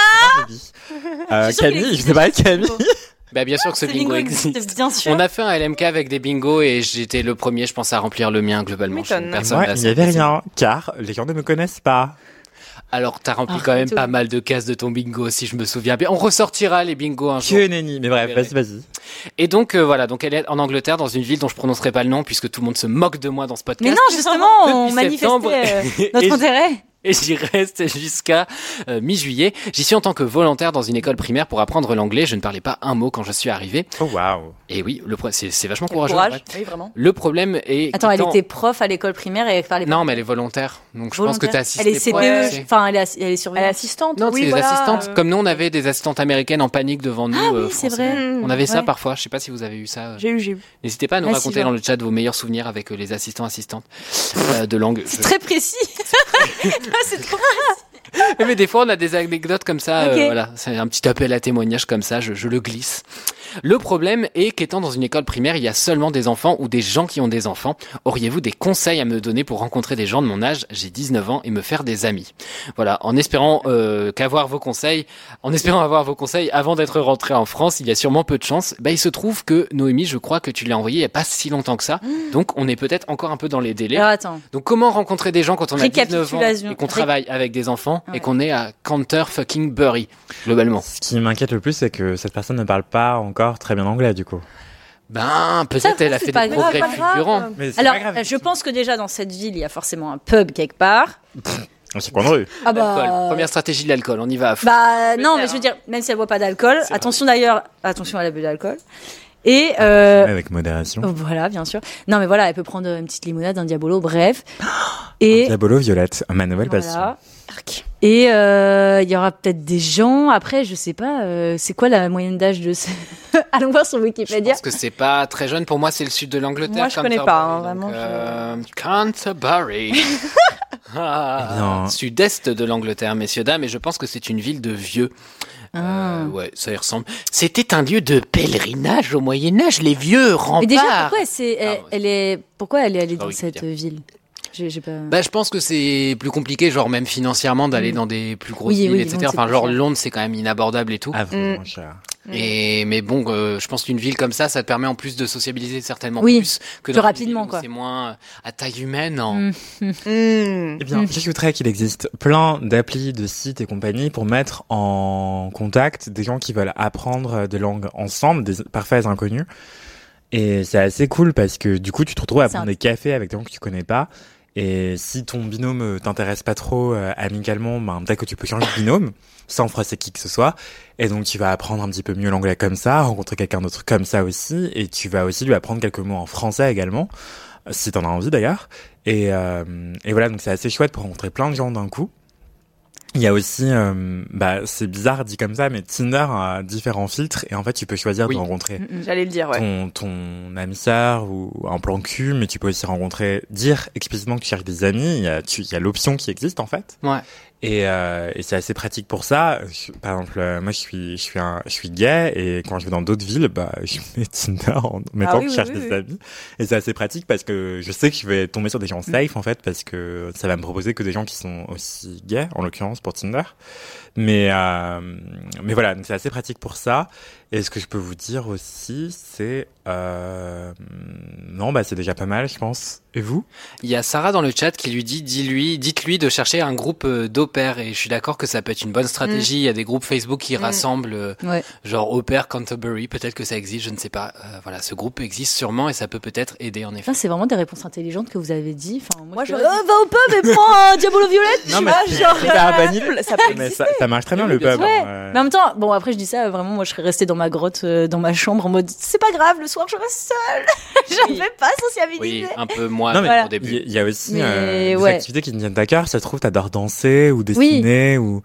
Ah euh, Camille, je sais pas Camille. Bah bien sûr que ce, ce bingo, bingo existe. Bien sûr. On a fait un L M K avec des bingos et j'étais le premier, je pense, à remplir le mien globalement. Personne moi, il n'y avait rien, car les gens ne me connaissent pas. Alors, t'as rempli ah, quand même tout. pas mal de cases de ton bingo, si je me souviens bien. On ressortira les bingos un jour. Que nenni, mais bref, vas-y, vas-y. Et donc, euh, voilà, donc elle est en Angleterre, dans une ville dont je prononcerai pas le nom, puisque tout le monde se moque de moi dans ce podcast. Mais non, justement, on manifestait euh, notre intérêt. Et j'y reste jusqu'à euh, mi-juillet. J'y suis en tant que volontaire dans une école primaire pour apprendre l'anglais. Je ne parlais pas un mot quand je suis arrivé. Oh waouh. Et oui, le pro- c'est, c'est vachement courageux. Courage. Oui, vraiment. Le problème est... Attends, étant... elle était prof à l'école primaire et elle parlait pas. Non, mais elle est volontaire. Donc volontaire. Je pense que t'as assisté. Elle est C P E, ouais. enfin elle est, ass- elle est surveillante. Elle est assistante. Non, oui, c'est voilà, des assistantes. Euh... Comme nous, on avait des assistantes américaines en panique devant nous. Ah oui, euh, c'est vrai. On avait ouais. ça parfois. Je sais pas si vous avez eu ça. Euh... J'ai eu, j'ai eu. N'hésitez pas à nous ah, raconter si dans le chat vos meilleurs souvenirs avec euh, les assistants assistantes euh, de langue. C'est je... très précis. C'est trop mais, mais des fois, on a des anecdotes comme ça. Okay. Euh, voilà, c'est un petit appel à témoignage comme ça. Je, je le glisse. Le problème est qu'étant dans une école primaire, il y a seulement des enfants ou des gens qui ont des enfants. Auriez-vous des conseils à me donner pour rencontrer des gens de mon âge? J'ai dix-neuf ans et me faire des amis. Voilà, en espérant euh, qu'avoir vos conseils, en espérant avoir vos conseils avant d'être rentré en France, il y a sûrement peu de chance. Bah, il se trouve que Noémie, je crois que tu l'as envoyé il y a pas si longtemps que ça. Mmh. Donc, on est peut-être encore un peu dans les délais. Alors, attends. Donc, comment rencontrer des gens quand on a dix-neuf ans et qu'on travaille Ré... avec des enfants ouais. et qu'on est à Canterbury, globalement? Ce qui m'inquiète le plus, c'est que cette personne ne parle pas encore très bien anglais du coup. Ben peut-être elle a fait des progrès fulgurants. Alors je pense que déjà dans cette ville il y a forcément un pub quelque part. On s'y prendra. Ah bah... Première stratégie de l'alcool, on y va. À fond. Bah non mais je veux dire même si elle boit pas d'alcool, c'est attention vrai. D'ailleurs attention à l'abus d'alcool. Et euh... avec modération. Voilà bien sûr. Non mais voilà elle peut prendre une petite limonade, un diabolo, bref. Et un diabolo violette, ma nouvelle voilà. passion. Et il euh, y aura peut-être des gens. Après, je sais pas. Euh, c'est quoi la moyenne d'âge de ce... Allons voir sur Wikipédia. Je pense que c'est pas très jeune. Pour moi, c'est le sud de l'Angleterre. Moi, je connais pas hein, vraiment. Euh, je... Canterbury, ah, sud-est de l'Angleterre, messieurs dames. Et je pense que c'est une ville de vieux. Ah. Euh, ouais, ça y ressemble. C'était un lieu de pèlerinage au Moyen Âge. Les vieux remparts. Mais déjà, pourquoi c'est elle, ah, ouais. elle est pourquoi elle est allée dans cette ville? J'ai, j'ai pas... Bah, je pense que c'est plus compliqué, genre même financièrement, d'aller mmh. dans des plus grosses oui, villes, oui, et cetera. Londres, enfin, genre Londres, c'est quand même inabordable et tout. Ah, vraiment mmh. cher. Et mais bon, euh, je pense qu'une ville comme ça, ça te permet en plus de sociabiliser certainement oui, plus que plus dans rapidement une ville où quoi. C'est moins à taille humaine. Hein. Mmh. Mmh. Eh bien, j'ajouterais qu'il existe plein d'applis, de sites et compagnies pour mettre en contact des gens qui veulent apprendre des langues ensemble, des parfaits inconnus. Et c'est assez cool parce que du coup, tu te retrouves à c'est prendre un... des cafés avec des gens que tu connais pas. Et si ton binôme t'intéresse pas trop euh, amicalement, ben peut-être que tu peux changer de binôme, sans froisser qui que ce soit. Et donc tu vas apprendre un petit peu mieux l'anglais comme ça, rencontrer quelqu'un d'autre comme ça aussi, et tu vas aussi lui apprendre quelques mots en français également, si t'en as envie d'ailleurs. Et, euh, et voilà, donc c'est assez chouette pour rencontrer plein de gens d'un coup. Il y a aussi, euh, bah, c'est bizarre dit comme ça, mais Tinder a différents filtres et en fait tu peux choisir oui. de rencontrer J'allais le dire, ouais. ton, ton ami sœur ou un plan cul, mais tu peux aussi rencontrer, dire explicitement que tu cherches des amis, il y a, tu, il y a l'option qui existe en fait. Ouais. Et, euh, et c'est assez pratique pour ça. Je, par exemple, euh, moi, je suis, je suis un, je suis gay, et quand je vais dans d'autres villes, bah, je mets Tinder en mettant ah oui, que je oui, cherche oui, des oui. amis. Et c'est assez pratique parce que je sais que je vais tomber sur des gens safe, mmh. en fait, parce que ça va me proposer que des gens qui sont aussi gays, en l'occurrence, pour Tinder. Mais, euh, mais voilà. Donc, c'est assez pratique pour ça. Et ce que je peux vous dire aussi, c'est, euh, non, bah, c'est déjà pas mal, je pense. Et vous? Il y a Sarah dans le chat qui lui dit, dis-lui, dites-lui de chercher un groupe d'au pair, et je suis d'accord que ça peut être une bonne stratégie. Mmh. Il y a des groupes Facebook qui mmh. rassemblent, euh, ouais. genre au pair Canterbury, peut-être que ça existe, je ne sais pas. Euh, voilà, ce groupe existe sûrement et ça peut peut-être aider en effet. Non, c'est vraiment des réponses intelligentes que vous avez dit. Enfin, moi, moi je, je... Dirais... Oh, va au pub et prends un Diabolo Violette, tu vois, genre. Ça, euh... ça, peut mais ça, ça marche très bien le pub. Ouais. Euh... Mais en même temps, bon, après je dis ça, vraiment, moi je serais restée dans ma grotte, euh, dans ma chambre en mode c'est pas grave, le soir je reste seule. J'avais oui. pas sociabilité. Oui, un peu moins non, mais voilà. au début. Il y, y a aussi mais, euh, des ouais. activités qui viennent d'accord, ça se trouve, t'adores danser ou dessiner oui. ou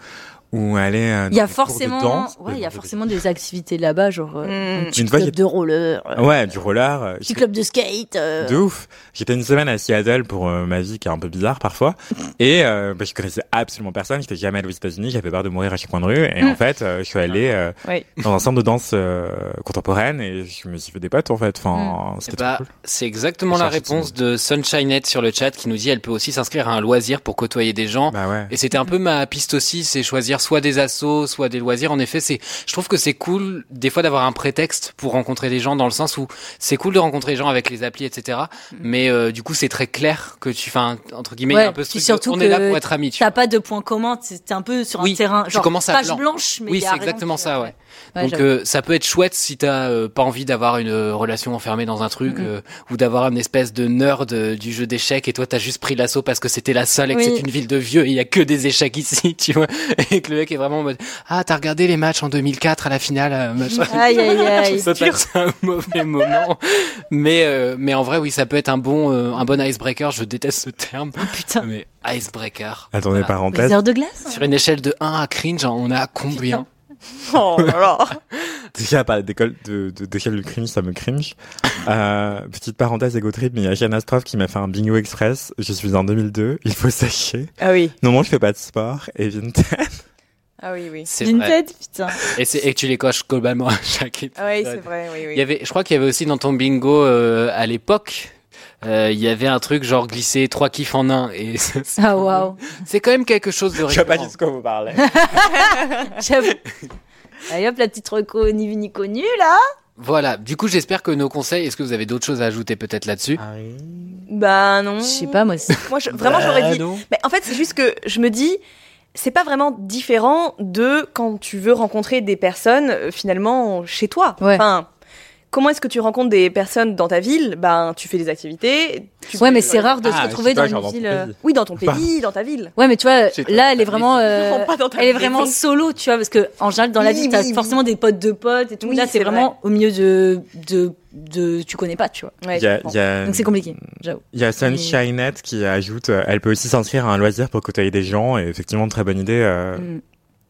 ou aller euh, il y a forcément danse, ouais il y a de... forcément des activités là-bas genre euh, mmh. un petit une club fois, a... de roller euh, ouais du roller euh, petit club de skate euh... de ouf. J'étais une semaine à Seattle pour euh, ma vie qui est un peu bizarre parfois et euh, bah, je connaissais absolument personne, j'étais jamais allé aux États-Unis, j'avais peur de mourir à chaque coin de rue et mmh. en fait euh, je suis allé euh, oui. dans un centre de danse euh, contemporaine et je me suis fait des potes en fait enfin mmh. c'était bah, cool. C'est exactement la réponse de Sunshineette sur le chat qui nous dit elle peut aussi s'inscrire à un loisir pour côtoyer des gens bah ouais. et c'était un peu ma piste aussi, c'est choisir soit des assos, soit des loisirs. En effet, c'est, je trouve que c'est cool, des fois, d'avoir un prétexte pour rencontrer des gens, dans le sens où c'est cool de rencontrer des gens avec les applis, et cetera. Mais, euh, du coup, c'est très clair que tu, enfin, entre guillemets, ouais, un peu ce truc de, on est là pour être amis. Tu t'as vois. Pas de point commun, t'es un peu sur oui, un terrain, genre, page blanc. blanche, mais oui, y a c'est exactement qui... ça, ouais. ouais Donc, euh, ça peut être chouette si t'as euh, pas envie d'avoir une relation enfermée dans un truc, mm-hmm. euh, ou d'avoir une espèce de nerd euh, du jeu d'échecs, et toi, t'as juste pris l'assaut parce que c'était la seule et que oui. c'est une ville de vieux, il y a que des échecs ici, tu vois. Et que le mec est vraiment en mode ah t'as regardé les matchs en deux mille quatre à la finale machin. Aïe aïe aïe. C'est un mauvais moment. Mais euh, mais en vrai oui ça peut être un bon euh, un bon icebreaker. Je déteste ce terme. Oh, putain. Mais icebreaker. Attendez voilà. parenthèse. Les heures de glace. Sur une échelle de un à cringe on a combien? Oh là là. Déjà, pas d'école de, de, d'échelle de cringe, ça me cringe. Euh, petite parenthèse égo trip, mais il y a Jeanne Astroff qui m'a fait un bingo express. Je suis en deux mille deux, il faut sécher. Ah oui. Non, moi, je fais pas de sport et Vinted. Ah oui, oui. C'est Vinted, putain. Et c'est, et tu les coches globalement à chaque épisode. Ah oui, c'est vrai, oui, oui. Il y avait, je crois qu'il y avait aussi dans ton bingo, euh, à l'époque, il euh, y avait un truc genre glisser trois kiffs en un et ça, c'est, ah waouh. C'est quand même quelque chose de récurrent. Je sais pas de ce qu'on vous parlait. J'avoue. Allez hop, la petite reco ni vu ni connue là. Voilà. Du coup, j'espère que nos conseils. Est-ce que vous avez d'autres choses à ajouter peut-être là-dessus? Ah oui. Bah non. Je sais pas moi. Moi je, vraiment bah, j'aurais dit. Non. Mais en fait, c'est juste que je me dis. C'est pas vraiment différent de quand tu veux rencontrer des personnes euh, finalement chez toi. Ouais. Enfin. Comment est-ce que tu rencontres des personnes dans ta ville? Ben, tu fais des activités. Tu ouais, peux... mais c'est rare de ah, se retrouver dans une ville. Dans oui, dans ton pays, dans ta ville. Ouais, mais tu vois, c'est là, elle est vraiment, euh, elle est vraiment solo, tu vois, parce que, en général, dans oui, la ville, oui, t'as oui. forcément des potes de potes et tout. Oui, là, c'est, c'est vraiment vrai. Au milieu de, de, de, tu connais pas, tu vois. Ouais, y a, y a, donc c'est compliqué, j'avoue. Il y a Sunshineette mais... qui ajoute, euh, elle peut aussi s'inscrire à un loisir pour côtoyer des gens et effectivement, très bonne idée, euh... mm.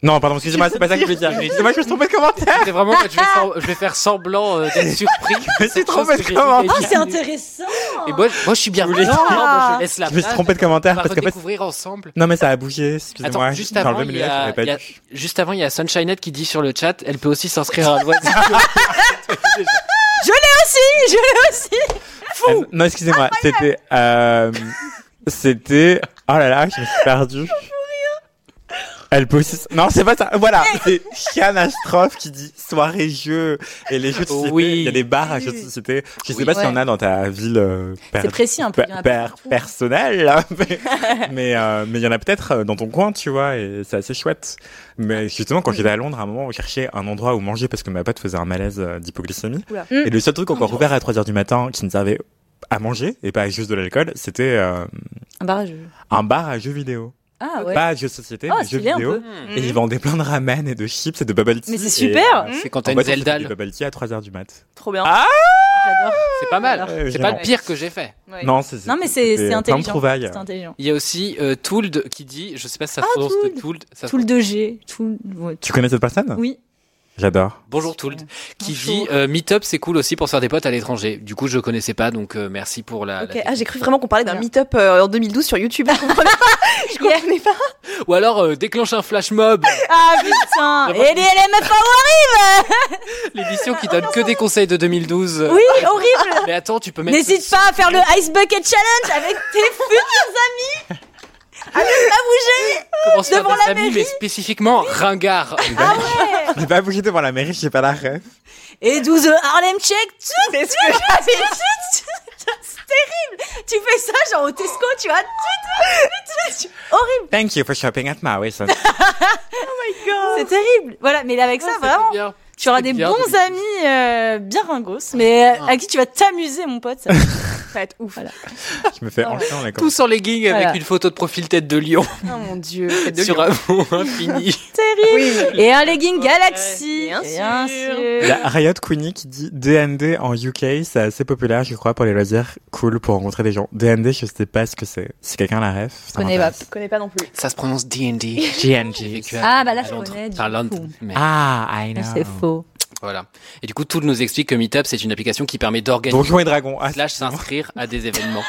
Non, pardon, excusez-moi, c'est pas ça que je voulais dire. C'est moi, je me suis trompé de commentaire. C'est vraiment que je vais, sem- je vais faire semblant euh, d'être surpris. Je me suis trompé de commentaire. Ah, c'est intéressant. Et moi, moi je suis bien voulu. Ah. Je laisse la place. Je me suis trompé de commentaire parce que. On va découvrir ensemble. Non, mais ça a bougé. Excusez-moi. Attends, juste avant, il y a, il y a, juste avant, il y a Sunshineette qui dit sur le chat, elle peut aussi s'inscrire à un loisir. Je l'ai aussi, je l'ai aussi. Fou. Euh, non, excusez-moi, ah, c'était, euh, c'était, oh là là, je me suis perdu. Elle peut aussi... Non, c'est pas ça. Voilà, c'est Jeanne Astroff qui dit soirée jeux et les jeux de société. Oui. Il y a des bars à jeux de société. Je sais oui, pas ouais. s'il y en a dans ta ville. Euh, per... C'est précis un peu. Per... Per... Personnel. mais mais euh, mais il y en a peut-être dans ton coin, tu vois, et c'est assez chouette. Mais justement, quand oui. j'étais à Londres, à un moment, on cherchait un endroit où manger parce que ma pote faisait un malaise d'hypoglycémie. Oula. Et le seul truc encore oh, ouvert à trois heures du matin qui ne servait à manger et pas juste de l'alcool, c'était euh, un bar à jeux. Un bar à jeux vidéo. Ah ouais. Pas jeux de société, oh, mais jeux vidéo. Et ils vendaient plein de ramen et de chips et de bubble tea. Mais c'est super! Et, mmh. C'est quand t'as une Zelda. Du bubble tea à trois heures du mat. Trop bien. Ah! J'adore. C'est pas mal. Ouais, c'est pas le pire que j'ai fait. Ouais. Non, c'est, c'est, non, mais c'est, c'est intelligent. C'est intelligent. Il y a aussi, euh, Tould qui dit, je sais pas si ça se prononce Tould. Tould de G. Tould, ouais. Tu connais cette personne? Oui. J'adore. Bonjour Tould, qui Bonjour. dit euh, Meetup, c'est cool aussi pour se faire des potes à l'étranger. Du coup, je ne connaissais pas, donc euh, merci pour la... Okay. la... Ah, j'ai cru vraiment qu'on parlait d'un Meetup euh, en deux mille douze sur YouTube. Je ne comprenais pas. Je comprenais pas. Ou alors, euh, déclenche un flash mob. Ah putain. Et les L M F Power arrivent. L'émission qui donne que des conseils de deux mille douze. Oui, horrible. Mais attends, tu peux mettre... N'hésite pas à faire le Ice Bucket Challenge avec tes futurs amis. Ah, ne pas bouger devant la mairie, mais spécifiquement ringard. Ah ouais. Ne pas bouger devant la mairie, je sais pas la ref. Et douze Harlem Shake, c'est ce que j'avais dit. C'est terrible. Tu fais ça genre au Tesco, tu vois. Horrible. Thank you for shopping at my Wilson. Oh my god. C'est terrible. Voilà, mais avec ça vraiment. Tu auras des bons amis bien ringos, mais à qui tu vas t'amuser, mon pote. Ça va être ouf. Voilà. Je me fais ah ouais. enlever les Tous en legging voilà. avec une photo de profil tête de lion. Oh mon dieu. Tête de Sur un mot infini. Terrible. Oui. Et un legging okay. Galaxy. Bien sûr. sûr. Il y a Riot Queenie qui dit D and D en U K, c'est assez populaire, je crois, pour les loisirs cool, pour rencontrer des gens. D and D, je sais pas ce que c'est. Si quelqu'un la ref, ça connais m'intéresse. Je connais pas non plus. Ça se prononce D and D. D and D. Ah bah là, je connais du coup. Ah, I know. C'est faux. Voilà. Et du coup, tout nous explique que Meetup, c'est une application qui permet d'organiser. Donjons et Dragons. Ah, slash s'inscrire à des événements.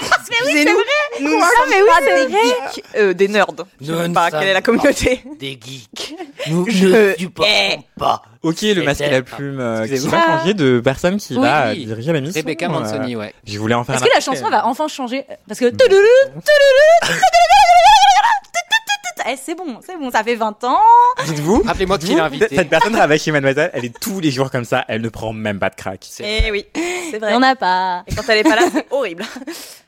Mais oui, c'est nous, vrai. Nous, nous voilà, sommes mais oui, pas c'est des geeks, euh, des nerds. Je ne sais pas quelle est la communauté. Des geeks. Nous je ne supportons pas. Ok, c'est le masque et la plume euh, qui va changer de personne qui oui. va oui. diriger la mission. Rebecca Manzoni, euh, ouais. Je voulais en faire. Est-ce que la chanson va enfin changer? Parce que. Eh, c'est bon, c'est bon, ça fait vingt ans. Dites-vous. Rappelez-moi qui l'a invité. Cette personne travaille chez Mademoiselle, elle est tous les jours comme ça, elle ne prend même pas de crack. Eh oui, c'est vrai. Il n'y en a pas. Et quand elle n'est pas là, c'est horrible.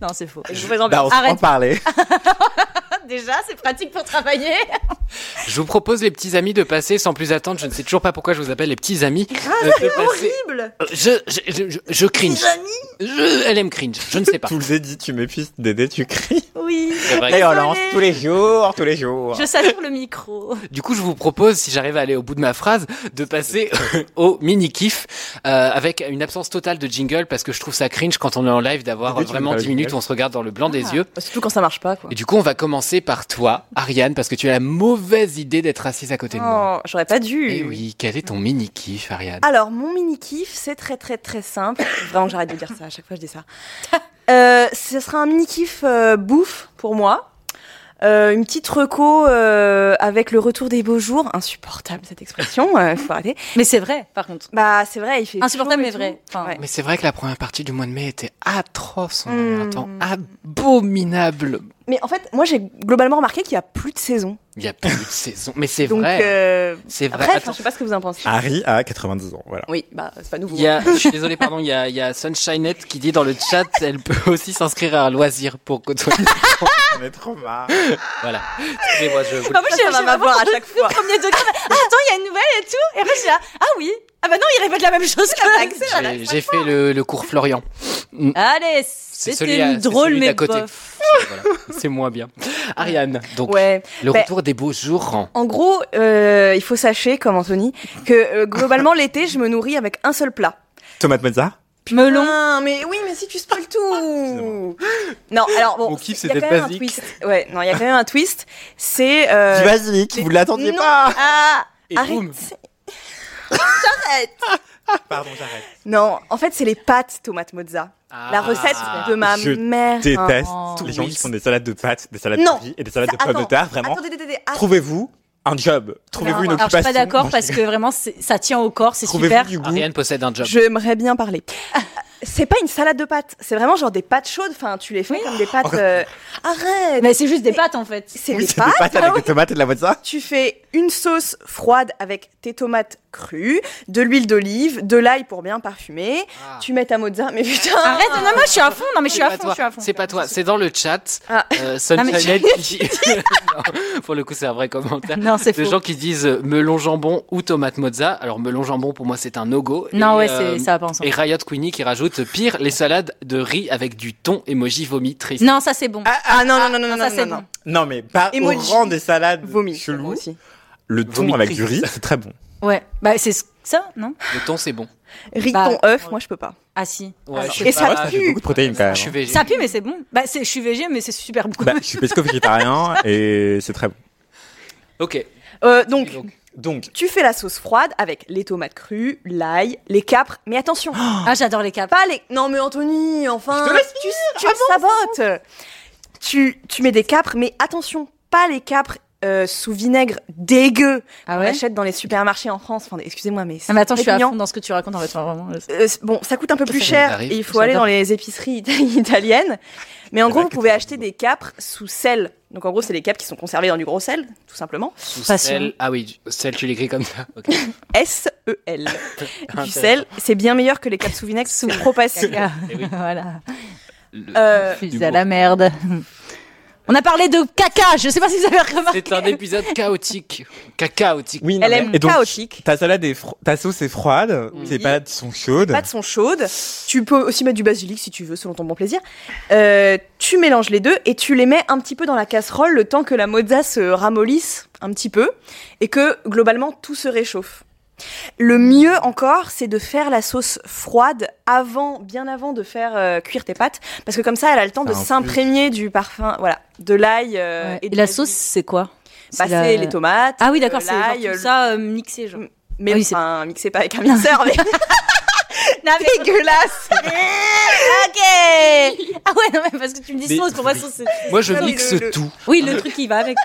Non, c'est faux. Je vous présente bah, on arrête en parler. Déjà, c'est pratique pour travailler. Je vous propose, les petits amis, de passer sans plus attendre. Je ne sais toujours pas pourquoi je vous appelle les petits amis. Grave, euh, c'est passer... horrible. Je, je, je, je cringe. Les amis. Je, elle aime cringe. Je ne sais pas. Tu le dis, tu m'épuises, Dédé, tu cries. Oui. Et on lance tous les jours, tous les jours. Je sature le micro. Du coup, je vous propose, si j'arrive à aller au bout de ma phrase, de passer au mini-kiff euh, avec une absence totale de jingle parce que je trouve ça cringe quand on est en live d'avoir Dédé, vraiment dix minutes où on se regarde dans le blanc ah, des yeux. Surtout quand ça marche pas, quoi. Et du coup, on va commencer par toi, Ariane, parce que tu as la mauvaise idée d'être assise à côté de moi. Oh, j'aurais pas dû. Et oui, quel est ton mini-kiff, Ariane? Alors, mon mini-kiff, c'est très très très simple. Vraiment, j'arrête de dire ça, à chaque fois je dis ça. Euh, ce sera un mini-kiff euh, bouffe pour moi. Euh, une petite reco euh, avec le retour des beaux jours. Insupportable cette expression, euh, faut arrêter. Mais c'est vrai, par contre. Bah, c'est vrai, il fait insupportable, mais vrai. Enfin, ouais. Mais c'est vrai que la première partie du mois de mai était atroce. On mmh. a un temps abominable. Mais en fait, moi, j'ai globalement remarqué qu'il n'y a plus de saison. Il n'y a plus de saison. Mais c'est donc, vrai. Euh... C'est vrai. Bref, je ne sais pas ce que vous en pensez. Harry a quatre-vingt-dix ans, voilà. Oui, bah, c'est pas nouveau. Il y a, je suis désolée, pardon, il y a, il y a Sunshineette qui dit dans le chat, elle peut aussi s'inscrire à un loisir pour côtoyer. On est trop marre. Voilà. Excusez-moi, je vous le dis. En plus, ça va m'avoir à chaque fois. Premier degré. Ah, attends, il y a une nouvelle et tout. Et après, je suis là. Ah oui. Ah bah non, il répète la même chose que J'ai, la j'ai fait le, le cours Florian. Allez, c'est c'était à, drôle, c'est mais côté. Bof. Voilà, c'est moins bien. Ariane, donc, ouais, le bah, retour des beaux jours. En gros, euh, il faut sachez, comme Anthony, que euh, globalement, l'été, je me nourris avec un seul plat. Tomate mozza. Melon. Ah, mais oui, mais si tu spoil tout. Ah, non, alors bon, il y a quand même un twist. Ouais, non, il y a quand même un twist. C'est... Euh, du basique, les... vous ne l'attendiez non, pas. Ah, arrête. J'arrête. Pardon, j'arrête. Non, en fait, c'est les pâtes tomate mozza. Ah, la recette de ma je mère. Je déteste oh. les gens qui font des salades de pâtes, des salades non. de riz et des salades ça, de pommes de terre. Vraiment, attendez, attendez, attendez. Trouvez-vous un job. Trouvez-vous non, une occupation. Alors, je suis pas d'accord parce que vraiment, ça tient au corps, c'est trouvez-vous super. Du goût. Ariane possède un job. J'aimerais bien parler. C'est pas une salade de pâtes, c'est vraiment genre des pâtes chaudes. Enfin, tu les fais oui. comme des pâtes. Euh... Arrête. Mais c'est juste des pâtes en fait. C'est, oui, des, c'est pâtes. des pâtes avec ah, oui. des tomates et de la mozza. Tu fais une sauce froide avec tes tomates crues, de l'huile d'olive, de l'ail pour bien parfumer. Ah. Tu mets ta mozza. Mais putain. Arrête. Ah. Non, moi je suis à fond. Non, mais je suis, à fond, je suis à fond. C'est pas toi. C'est dans le chat. Ah. Euh, Sunshine qui. non, pour le coup, c'est un vrai commentaire. Non, c'est des faux. gens qui disent melon jambon ou tomate mozza. Alors melon jambon pour moi c'est un no go. Non et, ouais, euh, c'est, ça va pas ensemble. Et Riot Queenie qui rajoute pire, les salades de riz avec du thon emoji vomi triste. Non, ça c'est bon. Ah, ah non, non, non, non, non, non, ça non, c'est non. bon. Non, mais pas emoji. Au rang des salades vomi. Chelou. Aussi. Le thon vomi avec triste. Du riz, c'est très bon. Ouais, bah c'est ça, non? Le thon, c'est bon. Riz, bah, thon, œuf, ouais. moi je peux pas. Ah si. Ouais, ah, et ça pas, pue. J'ai beaucoup de protéines quand même. Ça pue, mais c'est bon. Bah, c'est, je suis végé, mais c'est super bon. Bah, je suis pesco végétarien et c'est très bon. Ok. Euh, donc, donc, Donc, tu fais la sauce froide avec les tomates crues, l'ail, les capres, mais attention. Oh ah, j'adore les capres. Pas les... Non, mais Anthony, enfin, tu, tu sabotes. Tu, tu mets des capres, mais attention, pas les capres euh, sous vinaigre dégueu. Ah ouais? On achète dans les supermarchés en France. Enfin, excusez-moi, mais c'est ah, mais attends, je suis mignon. À fond dans ce que tu racontes en fait, vraiment. Euh, bon, ça coûte un peu plus cher et il faut aller dans les épiceries italiennes. Mais en gros, vous pouvez acheter des capres sous sel. Donc en gros, c'est les capres qui sont conservés dans du gros sel, tout simplement. Sous sel. Ah oui, sel, tu l'écris comme ça. Okay. S E L. Du sel, c'est bien meilleur que les capres sous vinaigre sous propagation. Oui. Voilà. Le euh, fusil à la merde. On a parlé de caca, je sais pas si vous avez remarqué. C'est un épisode chaotique. Cacaotique. Oui, elle aime chaotique. Ta salade est fro- ta sauce est froide, oui. Tes pâtes sont chaudes. Pâtes sont chaudes. Tu peux aussi mettre du basilic si tu veux, selon ton bon plaisir. Euh, tu mélanges les deux et tu les mets un petit peu dans la casserole le temps que la mozza se ramollisse un petit peu et que globalement tout se réchauffe. Le mieux encore, c'est de faire la sauce froide avant, bien avant de faire euh, cuire tes pâtes, parce que comme ça, elle a le temps ah, de s'imprégner plus. Du parfum, voilà, de l'ail. Euh, ouais. Et, de et la sauce, c'est quoi? Bah, c'est la... les tomates. Ah oui, d'accord, euh, l'ail, c'est genre tout ça euh, mixé, genre. Mais ah, oui, enfin, c'est... mixé pas avec un mixeur, mais. Non, mais dégueulasse. Ok. Ah ouais, non, mais parce que tu me dis mais, sauce, pour moi, sauce, c'est... Moi, je non, mixe le, tout. Le... Oui, le truc qui va avec.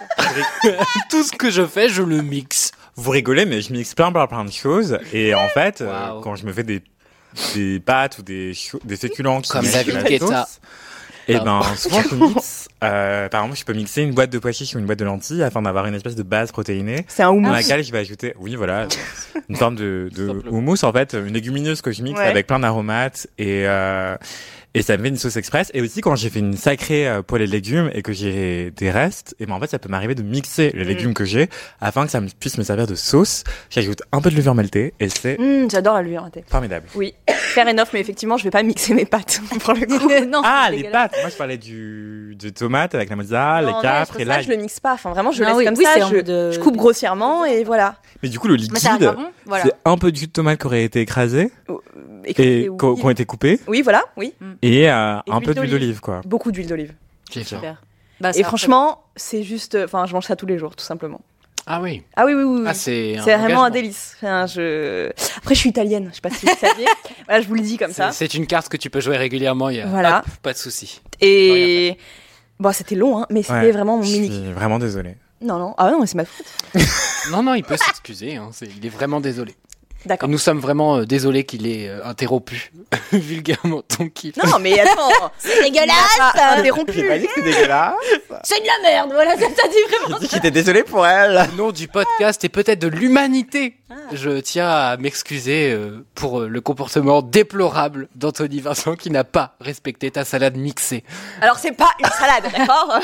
Tout ce que je fais, je le mixe. Vous rigolez, mais je mixe plein, plein, plein de choses. Et en fait, wow. euh, quand je me fais des, des pâtes ou des, cho- des féculents qui mixent la sauce, et ben, souvent, je mixe. Euh, par exemple, je peux mixer une boîte de pois chiches ou une boîte de lentilles afin d'avoir une espèce de base protéinée. C'est un houmous. Dans laquelle je vais ajouter, oui, voilà, une forme de, de houmous, en fait, une légumineuse que je mixe ouais. avec plein d'aromates et... Euh, Et ça me fait une sauce express. Et aussi, quand j'ai fait une sacrée euh, poêlée de légumes et que j'ai des restes, et ben en fait, ça peut m'arriver de mixer les mmh. légumes que j'ai afin que ça me, puisse me servir de sauce. J'ajoute un peu de levure maltée et c'est... Mmh, j'adore la levure maltée. Formidable. Oui, fair enough, mais effectivement, je vais pas mixer mes pâtes. Pour le coup. Non, ah, les pâtes. Moi, je parlais du, du tomate avec la mozza, les capres et l'ail. Ça, je le mixe pas. Enfin, vraiment, je non, laisse oui, comme oui, ça. Je, de... je coupe grossièrement et voilà. Mais du coup, le liquide, voilà. C'est un peu de jus de tomate qui aurait été écrasé oh, et qui ont été coupés. Oui, voilà, oui. Mm. Et, euh, et un peu d'huile d'olive, quoi. Beaucoup d'huile d'olive. C'est super. Bah, et franchement, c'est juste. Enfin, je mange ça tous les jours, tout simplement. Ah oui. Ah oui, oui, oui. oui. Ah, c'est c'est un vraiment engagement. Un délice. Enfin, je... Après, je suis italienne, je ne sais pas si vous saviez. Voilà, je vous le dis comme c'est, ça. C'est une carte que tu peux jouer régulièrement, il y a voilà. Hop, pas de souci. Et. Bon, c'était long, hein, mais c'était ouais, vraiment mon mini. Je suis vraiment désolé. Non, non. Ah non, mais c'est ma faute. Non, non, il peut s'excuser. Hein. C'est... Il est vraiment désolé. D'accord. Et nous sommes vraiment euh, désolés qu'il ait euh, interrompu vulgairement ton kiff. Non, mais attends, c'est dégueulasse. Interrompu. J'ai pas dit que c'est dégueulasse. C'est de la merde, voilà, ça t'a dit vraiment. J'ai dit qu'il était désolé pour elle. Au nom du podcast et peut-être de l'humanité, ah. je tiens à m'excuser euh, pour le comportement déplorable d'Anthony Vincent qui n'a pas respecté ta salade mixée. Alors c'est pas une salade, d'accord?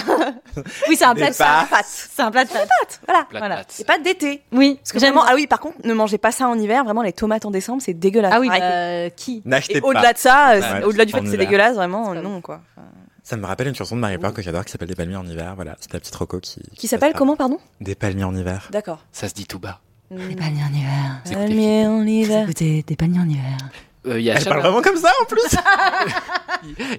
Oui, c'est un plat de pâtes. C'est un plat de pâtes. Voilà, voilà. Et pas d'été. Oui. Parce que vraiment, ah oui, par contre, ne mangez pas ça en hiver. Vraiment, les tomates en décembre, c'est dégueulasse. Ah oui, euh, qui n'achetez pas. Au-delà de ça, ouais, au-delà du fait que c'est dégueulasse, vraiment, non, quoi. Enfin... Ça me rappelle une chanson de Marie-Paul que j'adore qui s'appelle Des palmiers en hiver. Voilà, c'est la petite roco qui. Qui s'appelle comment, pardon ? Des palmiers en hiver. D'accord. Ça se dit tout bas. Mmh. Des palmiers en hiver. Des palmiers en hiver. Écoutez, des palmiers en hiver. Euh, y a Elle Shana... parle vraiment comme ça en plus.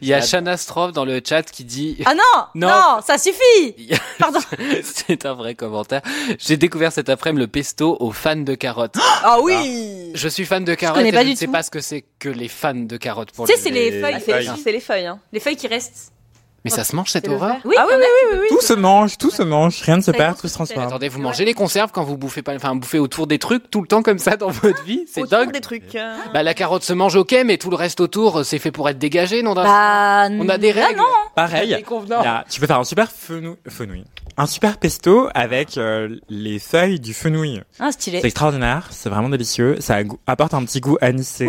Il y a Shana Stroff dans le chat qui dit ah non, non, non ça suffit. Pardon. C'est un vrai commentaire. J'ai découvert cet après-midi le pesto aux fans de carottes. Ah oui. Alors, je suis fan de carottes. Je connais pas et du je tout. Je ne sais pas ce que c'est que les fans de carottes pour. Tu sais, le... c'est les, les feuilles. feuilles. C'est les feuilles. Hein. Les feuilles qui restent. Mais ça se mange cette horreur? Oui, ah oui, oui, oui, oui. Tout se mange, tout se mange, rien ne se perd, tout se transforme. Attendez, vous mangez les conserves quand vous bouffez pas, enfin, bouffez autour des trucs tout le temps comme ça dans votre vie, c'est autour dingue. Des trucs. Bah, la carotte se mange, ok, mais tout le reste autour, c'est fait pour être dégagé, non? Bah, on a des règles. Non, non. Pareil. Là, tu peux faire un super fenou... fenouil. Un super pesto avec euh, les feuilles du fenouil. Ah, stylé. C'est extraordinaire, c'est vraiment délicieux, ça apporte un petit goût anisé.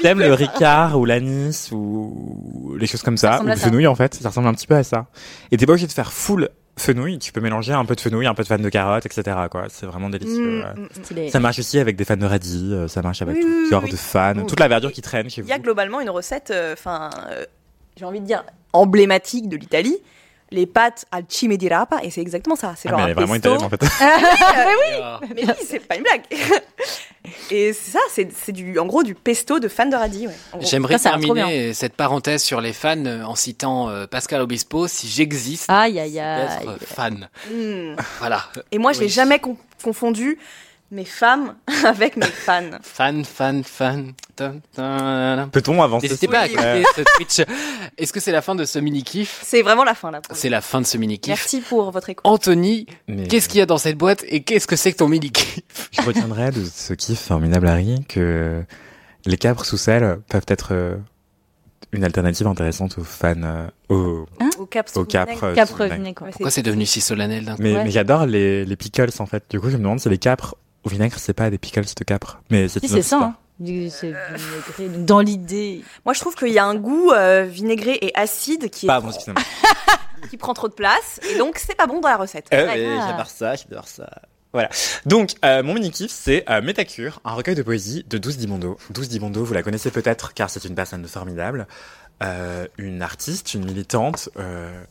T'aimes le ricard ou l'anis ou les choses comme ça, ça ou le fenouil ça. En fait, ça ressemble un petit peu à ça. Et t'es pas obligé de faire full fenouil, tu peux mélanger un peu de fenouil, un peu de fan de carottes, et cetera quoi. C'est vraiment délicieux. Mmh, ouais. Ça marche aussi avec des fans de radis, ça marche avec oui, tout oui, genre oui. de fans, oui. toute la verdure qui traîne chez vous. Il y a globalement une recette, enfin, euh, euh, j'ai envie de dire emblématique de l'Italie. Les pâtes al cime di rapa, et c'est exactement ça. C'est ah genre mais un pesto. Mais elle est vraiment italienne en fait. Mais oui, mais oui, c'est pas une blague. Et ça, c'est, c'est du, en gros du pesto de fans de radis. Ouais. J'aimerais ça, terminer cette parenthèse sur les fans en citant euh, Pascal Obispo, si j'existe, aïe, aïe, aïe, c'est d'être fan. Mmh. Voilà. Et moi, je n'ai oui. jamais com- confondu mes femmes avec mes fans. Fan, fan, fan. Dun, dun, dun. Peut-on avancer? N'hésitez pas à écouter ce Twitch. Est-ce que c'est la fin de ce mini-kiff? C'est vraiment la fin, là. C'est la fin de ce mini-kiff. Merci pour votre écoute. Anthony, mais... qu'est-ce qu'il y a dans cette boîte et qu'est-ce que c'est que ton mini-kiff? Je retiendrai de ce kiff formidable, Harry, que les câpres sous sel peuvent être une alternative intéressante aux fans, aux, hein aux capres. Aux capres, capres quoi. Pourquoi c'est devenu si solennel d'un coup? Mais, ouais. mais j'adore les, les pickles, en fait. Du coup, je me demande si les capres au vinaigre, c'est pas des pickles de capre. Mais c'est, si, c'est ça. Hein. Du, c'est vinaigré. Donc, dans l'idée. Moi, je trouve qu'il y a un goût euh, vinaigré et acide qui, est pas bon, qui prend trop de place. Et donc, c'est pas bon dans la recette. Euh, ouais. mais ah. J'adore ça, j'adore ça. Voilà. Donc, euh, mon mini-kiff, c'est euh, Métacures, un recueil de poésie de Douce Dibondo. Douce Dibondo, vous la connaissez peut-être, car c'est une personne formidable. Euh, une artiste, une militante. Euh,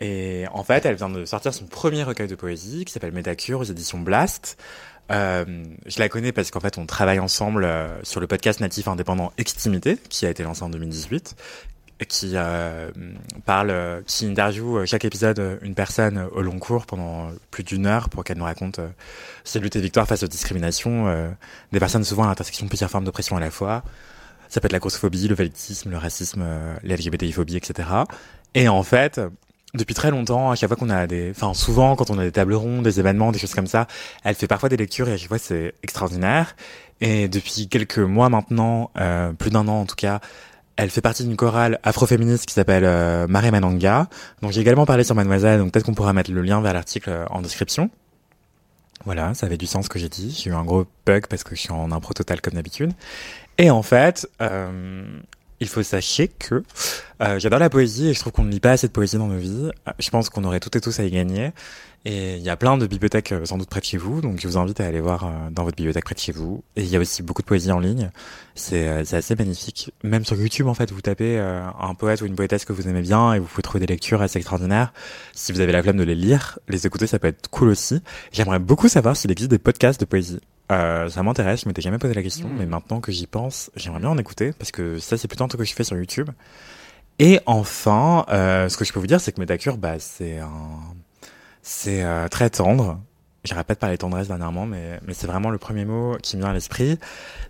et en fait, elle vient de sortir son premier recueil de poésie qui s'appelle Métacures aux éditions Blast. Euh, je la connais parce qu'en fait on travaille ensemble euh, sur le podcast natif indépendant Extimité qui a été lancé en deux mille dix-huit, qui euh, parle, euh, qui interviewe euh, chaque épisode une personne euh, au long cours pendant plus d'une heure pour qu'elle nous raconte euh, ses luttes et victoires face aux discriminations euh, des personnes souvent à l'intersection de plusieurs formes d'oppression à la fois. Ça peut être la grossophobie, le validisme, le racisme, euh, l'LGBTi-phobie, et cetera. Et en fait, depuis très longtemps, à chaque fois qu'on a des, enfin, souvent, quand on a des tables rondes, des événements, des choses comme ça, elle fait parfois des lectures et à chaque fois c'est extraordinaire. Et depuis quelques mois maintenant, euh, plus d'un an en tout cas, elle fait partie d'une chorale afroféministe qui s'appelle euh, Maré Mananga. Donc j'ai également parlé sur Mademoiselle, donc peut-être qu'on pourra mettre le lien vers l'article euh, en description. Voilà, ça avait du sens ce que j'ai dit. J'ai eu un gros bug parce que je suis en impro total comme d'habitude. Et en fait, euh, il faut sachez que euh, j'adore la poésie et je trouve qu'on ne lit pas assez de poésie dans nos vies. Je pense qu'on aurait toutes et tous à y gagner. Et il y a plein de bibliothèques sans doute près de chez vous, donc je vous invite à aller voir dans votre bibliothèque près de chez vous. Et il y a aussi beaucoup de poésie en ligne. C'est, c'est assez magnifique. Même sur YouTube, en fait, vous tapez euh, un poète ou une poétesse que vous aimez bien et vous pouvez trouver des lectures assez extraordinaires. Si vous avez la flemme de les lire, les écouter, ça peut être cool aussi. J'aimerais beaucoup savoir s'il existe des podcasts de poésie. Euh, ça m'intéresse, je m'étais jamais posé la question, mmh. mais maintenant que j'y pense, j'aimerais bien en écouter, parce que ça, c'est plutôt un truc que je fais sur YouTube. Et enfin, euh, ce que je peux vous dire, c'est que Métacures, bah, c'est un... c'est euh, très tendre. J'arrête pas de parler tendresse dernièrement, mais, mais c'est vraiment le premier mot qui me vient à l'esprit.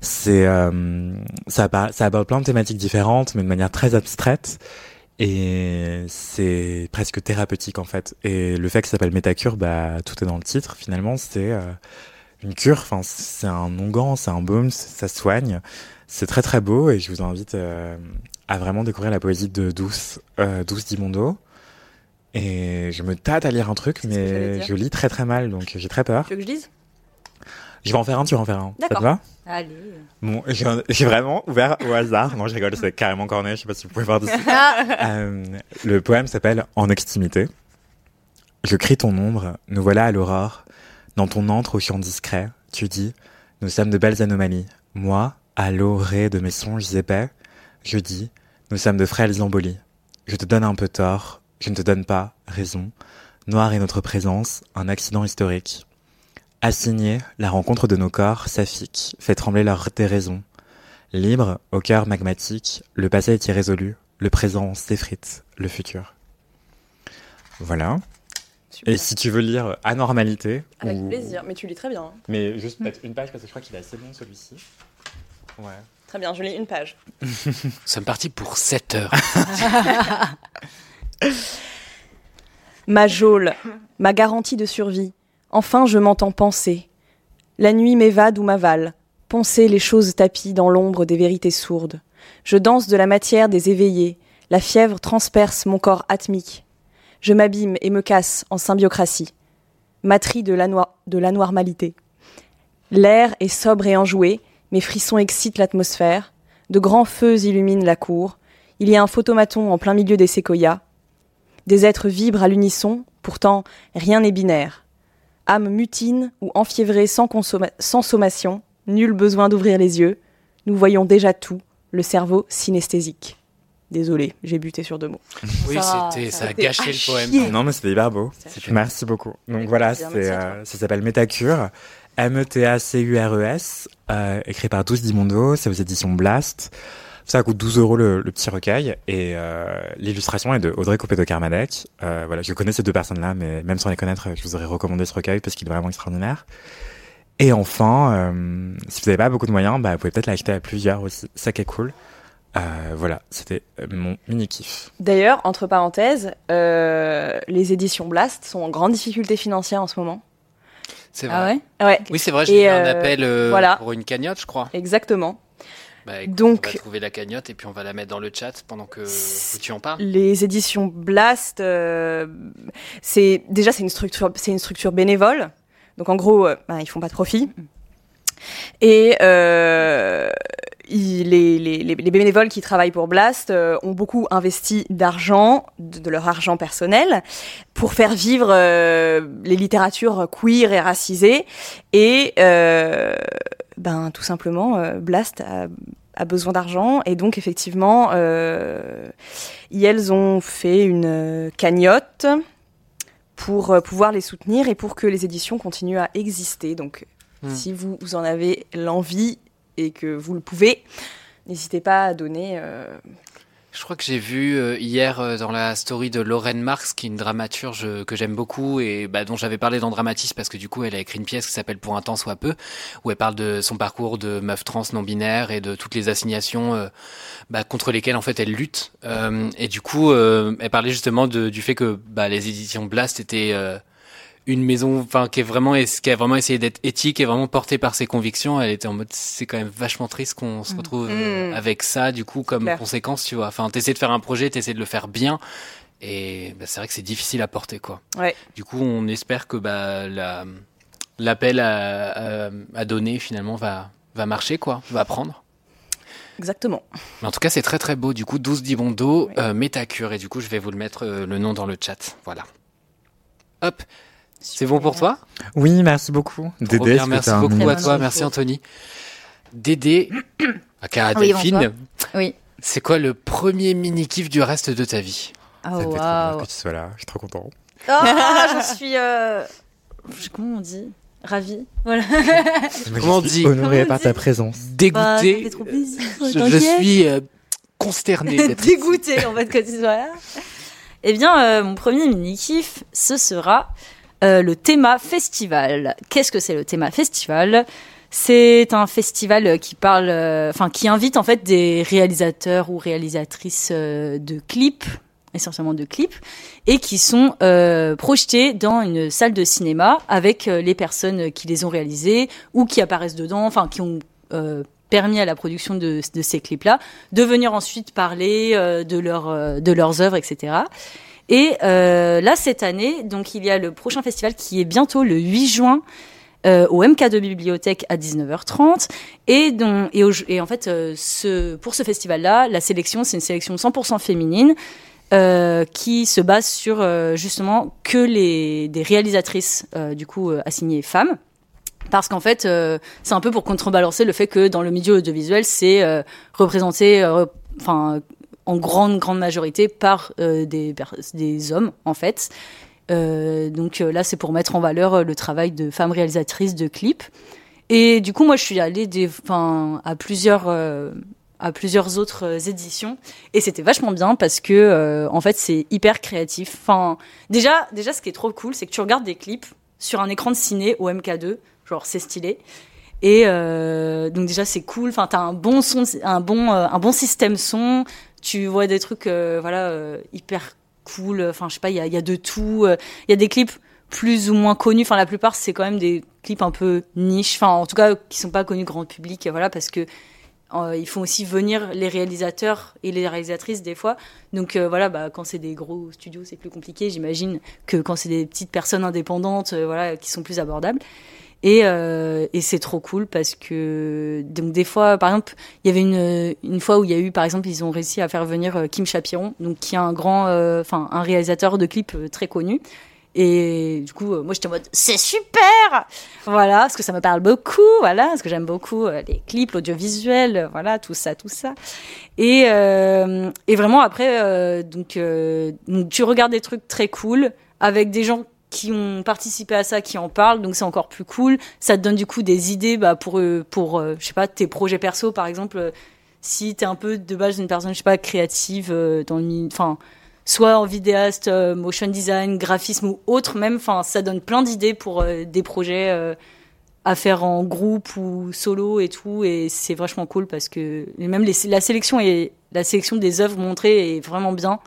C'est, euh, ça aborde, ça aborde plein de thématiques différentes, mais de manière très abstraite. Et c'est presque thérapeutique, en fait. Et le fait que ça s'appelle Métacure, bah, tout est dans le titre, finalement, c'est... Euh, une cure, enfin c'est un onguent, c'est un baume, ça soigne, c'est très très beau et je vous invite euh, à vraiment découvrir la poésie de Douce, euh, Douce Dibondo. Et je me tâte à lire un truc, Qu'est-ce mais je lis très très mal, donc j'ai très peur. Tu veux que je lise? Je vais en faire un, tu vas en faire un. D'accord. Ça te va? Allez. Bon, j'ai, j'ai vraiment ouvert au hasard. Non, je rigole, c'est carrément cornet, je sais pas si vous pouvez voir dessus. euh, le poème s'appelle En extimité. Je crie ton ombre, nous voilà à l'aurore. Dans ton antre au champ discret, tu dis « Nous sommes de belles anomalies. » Moi, à l'orée de mes songes épais, je dis « Nous sommes de frêles embolies. » Je te donne un peu tort, je ne te donne pas raison. Noir est notre présence, un accident historique. Assigné, la rencontre de nos corps s'affique, fait trembler leur déraison. Libre, au cœur magmatique, le passé est irrésolu, le présent s'effrite, le futur. Voilà. Super. Et si tu veux lire Anormalité... Avec ou... plaisir, mais tu lis très bien. Hein. Mais juste peut-être une page, parce que je crois qu'il est assez bon, celui-ci. Ouais. Très bien, je lis une page. Nous sommes partis pour sept heures. Ma geôle, ma garantie de survie. Enfin, je m'entends penser. La nuit m'évade ou m'avale. Poncer les choses tapies dans l'ombre des vérités sourdes. Je danse de la matière des éveillés. La fièvre transperce mon corps atmique. Je m'abîme et me casse en symbiocratie, matrie de, de l'anormalité. L'air est sobre et enjoué, mes frissons excitent l'atmosphère, de grands feux illuminent la cour, il y a un photomaton en plein milieu des séquoias. Des êtres vibrent à l'unisson, pourtant rien n'est binaire. Âme mutine ou enfiévrée sans, consoma- sans sommation, nul besoin d'ouvrir les yeux, nous voyons déjà tout, le cerveau synesthésique. Désolée, j'ai buté sur deux mots. Oui, ça, c'était, ça, ça a gâché le poème. Non, mais c'était hyper beau. C'était... Merci beaucoup. Donc c'est voilà, c'est, euh, ça s'appelle Métacures. M E T A C U R E S, euh, écrit par Douce Dibondo, c'est aux éditions Blast. Ça coûte douze euros le, le petit recueil, et euh, l'illustration est de Audrey Coupé de Kermadec. Euh, voilà, je connais ces deux personnes-là, mais même sans les connaître, je vous aurais recommandé ce recueil parce qu'il est vraiment extraordinaire. Et enfin, euh, si vous n'avez pas beaucoup de moyens, bah, vous pouvez peut-être l'acheter à plusieurs aussi, ça qui est cool. Euh, voilà, c'était mon mini-kiff. D'ailleurs, entre parenthèses, euh, les éditions Blast sont en grande difficulté financière en ce moment. C'est vrai. Ah ouais, ouais. Oui, c'est vrai, j'ai eu euh, un appel euh, voilà. pour une cagnotte, je crois. Exactement. Bah, écoute, donc, on va trouver la cagnotte et puis on va la mettre dans le chat pendant que, que tu en parles. Les éditions Blast, euh, c'est, déjà, c'est une, structure, c'est une structure bénévole. Donc, en gros, euh, bah, ils font pas de profit. Et euh, il, les, les, les bénévoles qui travaillent pour Blast euh, ont beaucoup investi d'argent, de, de leur argent personnel, pour faire vivre euh, les littératures queer et racisées. Et euh, ben, tout simplement, euh, Blast a, a besoin d'argent. Et donc, effectivement, euh, elles ont fait une cagnotte pour pouvoir les soutenir et pour que les éditions continuent à exister. Donc, mmh. si vous, vous en avez l'envie et que vous le pouvez, n'hésitez pas à donner. Euh... Je crois que j'ai vu euh, hier euh, dans la story de Lorraine Marx, qui est une dramaturge que j'aime beaucoup et bah, dont j'avais parlé dans Dramatis parce que du coup, elle a écrit une pièce qui s'appelle « Pour un temps soit peu », où elle parle de son parcours de meuf trans non-binaire et de toutes les assignations euh, bah, contre lesquelles en fait elle lutte. Euh, et du coup, euh, elle parlait justement de, du fait que bah, les éditions Blast étaient... Euh, une maison enfin qui est vraiment qui a vraiment essayé d'être éthique et vraiment portée par ses convictions. Elle était en mode c'est quand même vachement triste qu'on se retrouve mmh. avec ça du coup comme Claire. Conséquence, tu vois, enfin t'essaies de faire un projet, t'essaies de le faire bien et bah, c'est vrai que c'est difficile à porter quoi. Ouais. Du coup on espère que bah la, l'appel à, à, à donner finalement va va marcher quoi, va prendre. Exactement. Mais en tout cas c'est très très beau du coup. Douce Dibondo, oui. euh, Métacures, et du coup je vais vous le mettre euh, le nom dans le chat. Voilà. Hop. C'est bon pour toi ? Oui, merci beaucoup. Dédé, bien, merci beaucoup à toi, merci Anthony. Dédé, aka Delphine, oui, c'est quoi le premier mini-kiff du reste de ta vie ? Oh, ça fait wow. trop bien que tu sois là, je suis trop content. Oh, j'en suis... Euh... Comment on dit ? Ravie. Voilà. Comment on dit ? Honorée par ta présence. Dégoûtée. Bah, ça fait trop plaisir. Je, je suis euh, consternée. Dégoûtée, en fait, que tu sois là. Eh bien, euh, mon premier mini-kiff, ce sera euh, le Téma festival. Qu'est-ce que c'est le Téma festival ? C'est un festival qui parle, enfin euh, qui invite en fait des réalisateurs ou réalisatrices euh, de clips, essentiellement de clips, et qui sont euh, projetés dans une salle de cinéma avec euh, les personnes qui les ont réalisés ou qui apparaissent dedans, enfin qui ont euh, permis à la production de, de ces clips-là, de venir ensuite parler euh, de, leur, euh, de leurs œuvres, et cetera. Et euh, là, cette année, donc, il y a le prochain festival qui est bientôt le huit juin euh, au M K deux Bibliothèque à dix-neuf heures trente. Et, donc, et, au, et en fait, euh, ce, pour ce festival-là, la sélection, c'est une sélection cent pour cent féminine euh, qui se base sur euh, justement que les, des réalisatrices euh, du coup, euh, assignées femmes. Parce qu'en fait, euh, c'est un peu pour contrebalancer le fait que dans le milieu audiovisuel, c'est euh, représenté euh, enfin, en grande, grande majorité par euh, des, des hommes, en fait. Euh, donc là, c'est pour mettre en valeur le travail de femmes réalisatrices de clips. Et du coup, moi, je suis allée des, enfin, à plusieurs... Euh, à plusieurs autres éditions et c'était vachement bien parce que euh, en fait, c'est hyper créatif. Enfin, déjà, déjà, ce qui est trop cool, c'est que tu regardes des clips sur un écran de ciné au M K deux. Genre c'est stylé et euh, donc déjà c'est cool, enfin t'as un bon son, un bon euh, un bon système son, tu vois des trucs euh, voilà euh, hyper cool, enfin je sais pas, il y a il y a de tout, il y a des clips plus ou moins connus, enfin la plupart c'est quand même des clips un peu niche, enfin en tout cas qui sont pas connus grand public, voilà, parce que euh, ils font aussi venir les réalisateurs et les réalisatrices des fois, donc euh, voilà, bah quand c'est des gros studios c'est plus compliqué, j'imagine que quand c'est des petites personnes indépendantes euh, voilà qui sont plus abordables. Et, euh, et c'est trop cool parce que donc des fois, par exemple, il y avait une une fois où il y a eu, par exemple, ils ont réussi à faire venir Kim Chapiron, donc qui est un grand, enfin euh, un réalisateur de clips très connu. Et du coup, euh, moi j'étais en mode c'est super, voilà, parce que ça me parle beaucoup, voilà, parce que j'aime beaucoup euh, les clips, l'audiovisuel, voilà, tout ça, tout ça. Et euh, et vraiment après, euh, donc, euh, donc tu regardes des trucs très cool avec des gens qui ont participé à ça, qui en parlent, donc c'est encore plus cool. Ça te donne du coup des idées bah, pour, pour euh, je sais pas, tes projets perso, par exemple, si t'es un peu de base une personne, je sais pas, créative, euh, dans le, enfin, soit en vidéaste, euh, motion design, graphisme ou autre même, enfin, ça donne plein d'idées pour euh, des projets euh, à faire en groupe ou solo et tout, et c'est vachement cool parce que même les, la sélection et la sélection des œuvres montrées est vraiment bien.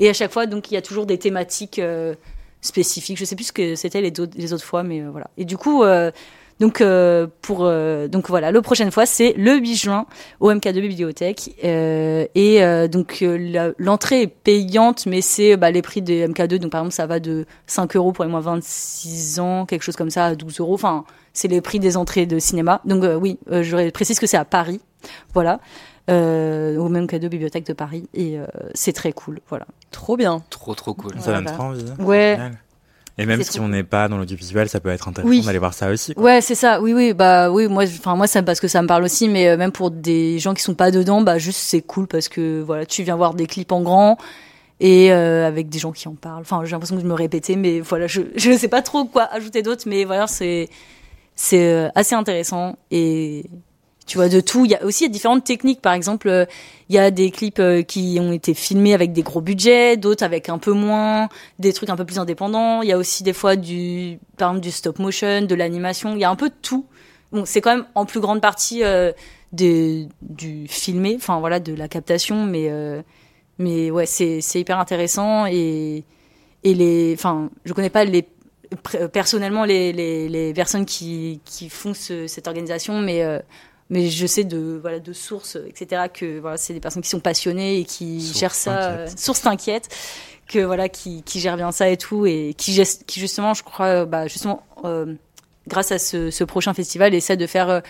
Et à chaque fois, donc, il y a toujours des thématiques euh, spécifique, je sais plus ce que c'était les autres, les autres fois, mais euh, voilà. Et du coup, euh, donc euh, pour euh, donc voilà, la prochaine fois c'est le huit juin au M K deux Bibliothèque euh, et euh, donc euh, la, l'entrée est payante, mais c'est bah, les prix des M K deux, donc par exemple ça va de cinq euros pour les moins vingt-six ans, quelque chose comme ça, à douze euros. Enfin, c'est les prix des entrées de cinéma. Donc euh, oui, euh, je précise que c'est à Paris, voilà. Euh, au même cadeau bibliothèque de Paris et euh, c'est très cool, voilà. Trop bien, trop trop cool. Ça donne trop envie. Ouais. Et même c'est si trop... on n'est pas dans l'audiovisuel, ça peut être intéressant oui. d'aller voir ça aussi. Quoi. Ouais, c'est ça. Oui, oui, bah oui, moi, enfin moi, ça parce que ça me parle aussi, mais euh, même pour des gens qui sont pas dedans, bah juste c'est cool parce que voilà, tu viens voir des clips en grand et euh, avec des gens qui en parlent. Enfin, j'ai l'impression que je me répétais, mais voilà, je je sais pas trop quoi ajouter d'autre, mais voilà, c'est c'est assez intéressant et tu vois, de tout. Il y a aussi différentes techniques. Par exemple, euh, il y a des clips euh, qui ont été filmés avec des gros budgets, d'autres avec un peu moins, des trucs un peu plus indépendants. Il y a aussi des fois du, par exemple, du stop motion, de l'animation. Il y a un peu de tout. Bon, c'est quand même en plus grande partie euh, de, du filmé, enfin voilà, de la captation. Mais, euh, mais ouais, c'est, c'est hyper intéressant. Et, et les, enfin, je connais pas les, personnellement les, les, les personnes qui, qui font ce, cette organisation, mais, euh, mais je sais de voilà de sources etc que voilà c'est des personnes qui sont passionnées et qui source gèrent ça euh, source t'inquiète que voilà qui qui gèrent bien ça et tout et qui gest, qui justement je crois bah justement euh, grâce à ce ce prochain festival essaie de faire euh,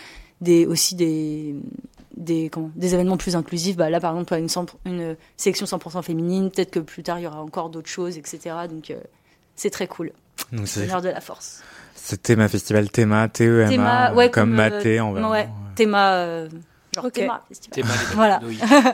des aussi des des comment des événements plus inclusifs. Bah là par exemple une une sélection cent pour cent féminine, peut-être que plus tard il y aura encore d'autres choses etc, donc euh, c'est très cool. Donc c'est l'heure de la force. C'est Téma festival, Téma, T E M A, Téma, ouais, comme, comme Maté en vrai. Ouais, Téma, euh, genre okay. Téma festival. Téma, voilà.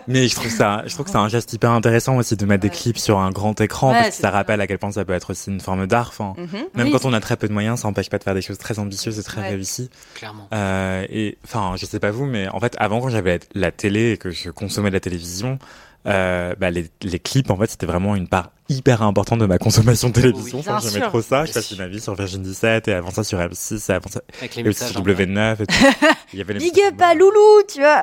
Mais je trouve ça, je trouve que c'est un geste hyper intéressant aussi de mettre ouais. des clips sur un grand écran ouais, parce que ça rappelle vrai. À quel point ça peut être aussi une forme d'art. Enfin, mm-hmm. même oui, quand on a très peu de moyens, ça n'empêche pas de faire des choses très ambitieuses et très ouais. réussies. Clairement. Euh, et enfin, je sais pas vous, mais en fait, avant quand j'avais la télé et que je consommais de la télévision. Euh, bah les, les clips en fait c'était vraiment une part hyper importante de ma consommation de télévision. Oui, enfin, j'aimais trop ça, je passais ma vie sur Virgin dix-sept et avant ça sur M six et avant ça et aussi sur W neuf et tout. Il y avait les big up à Loulou, tu vois.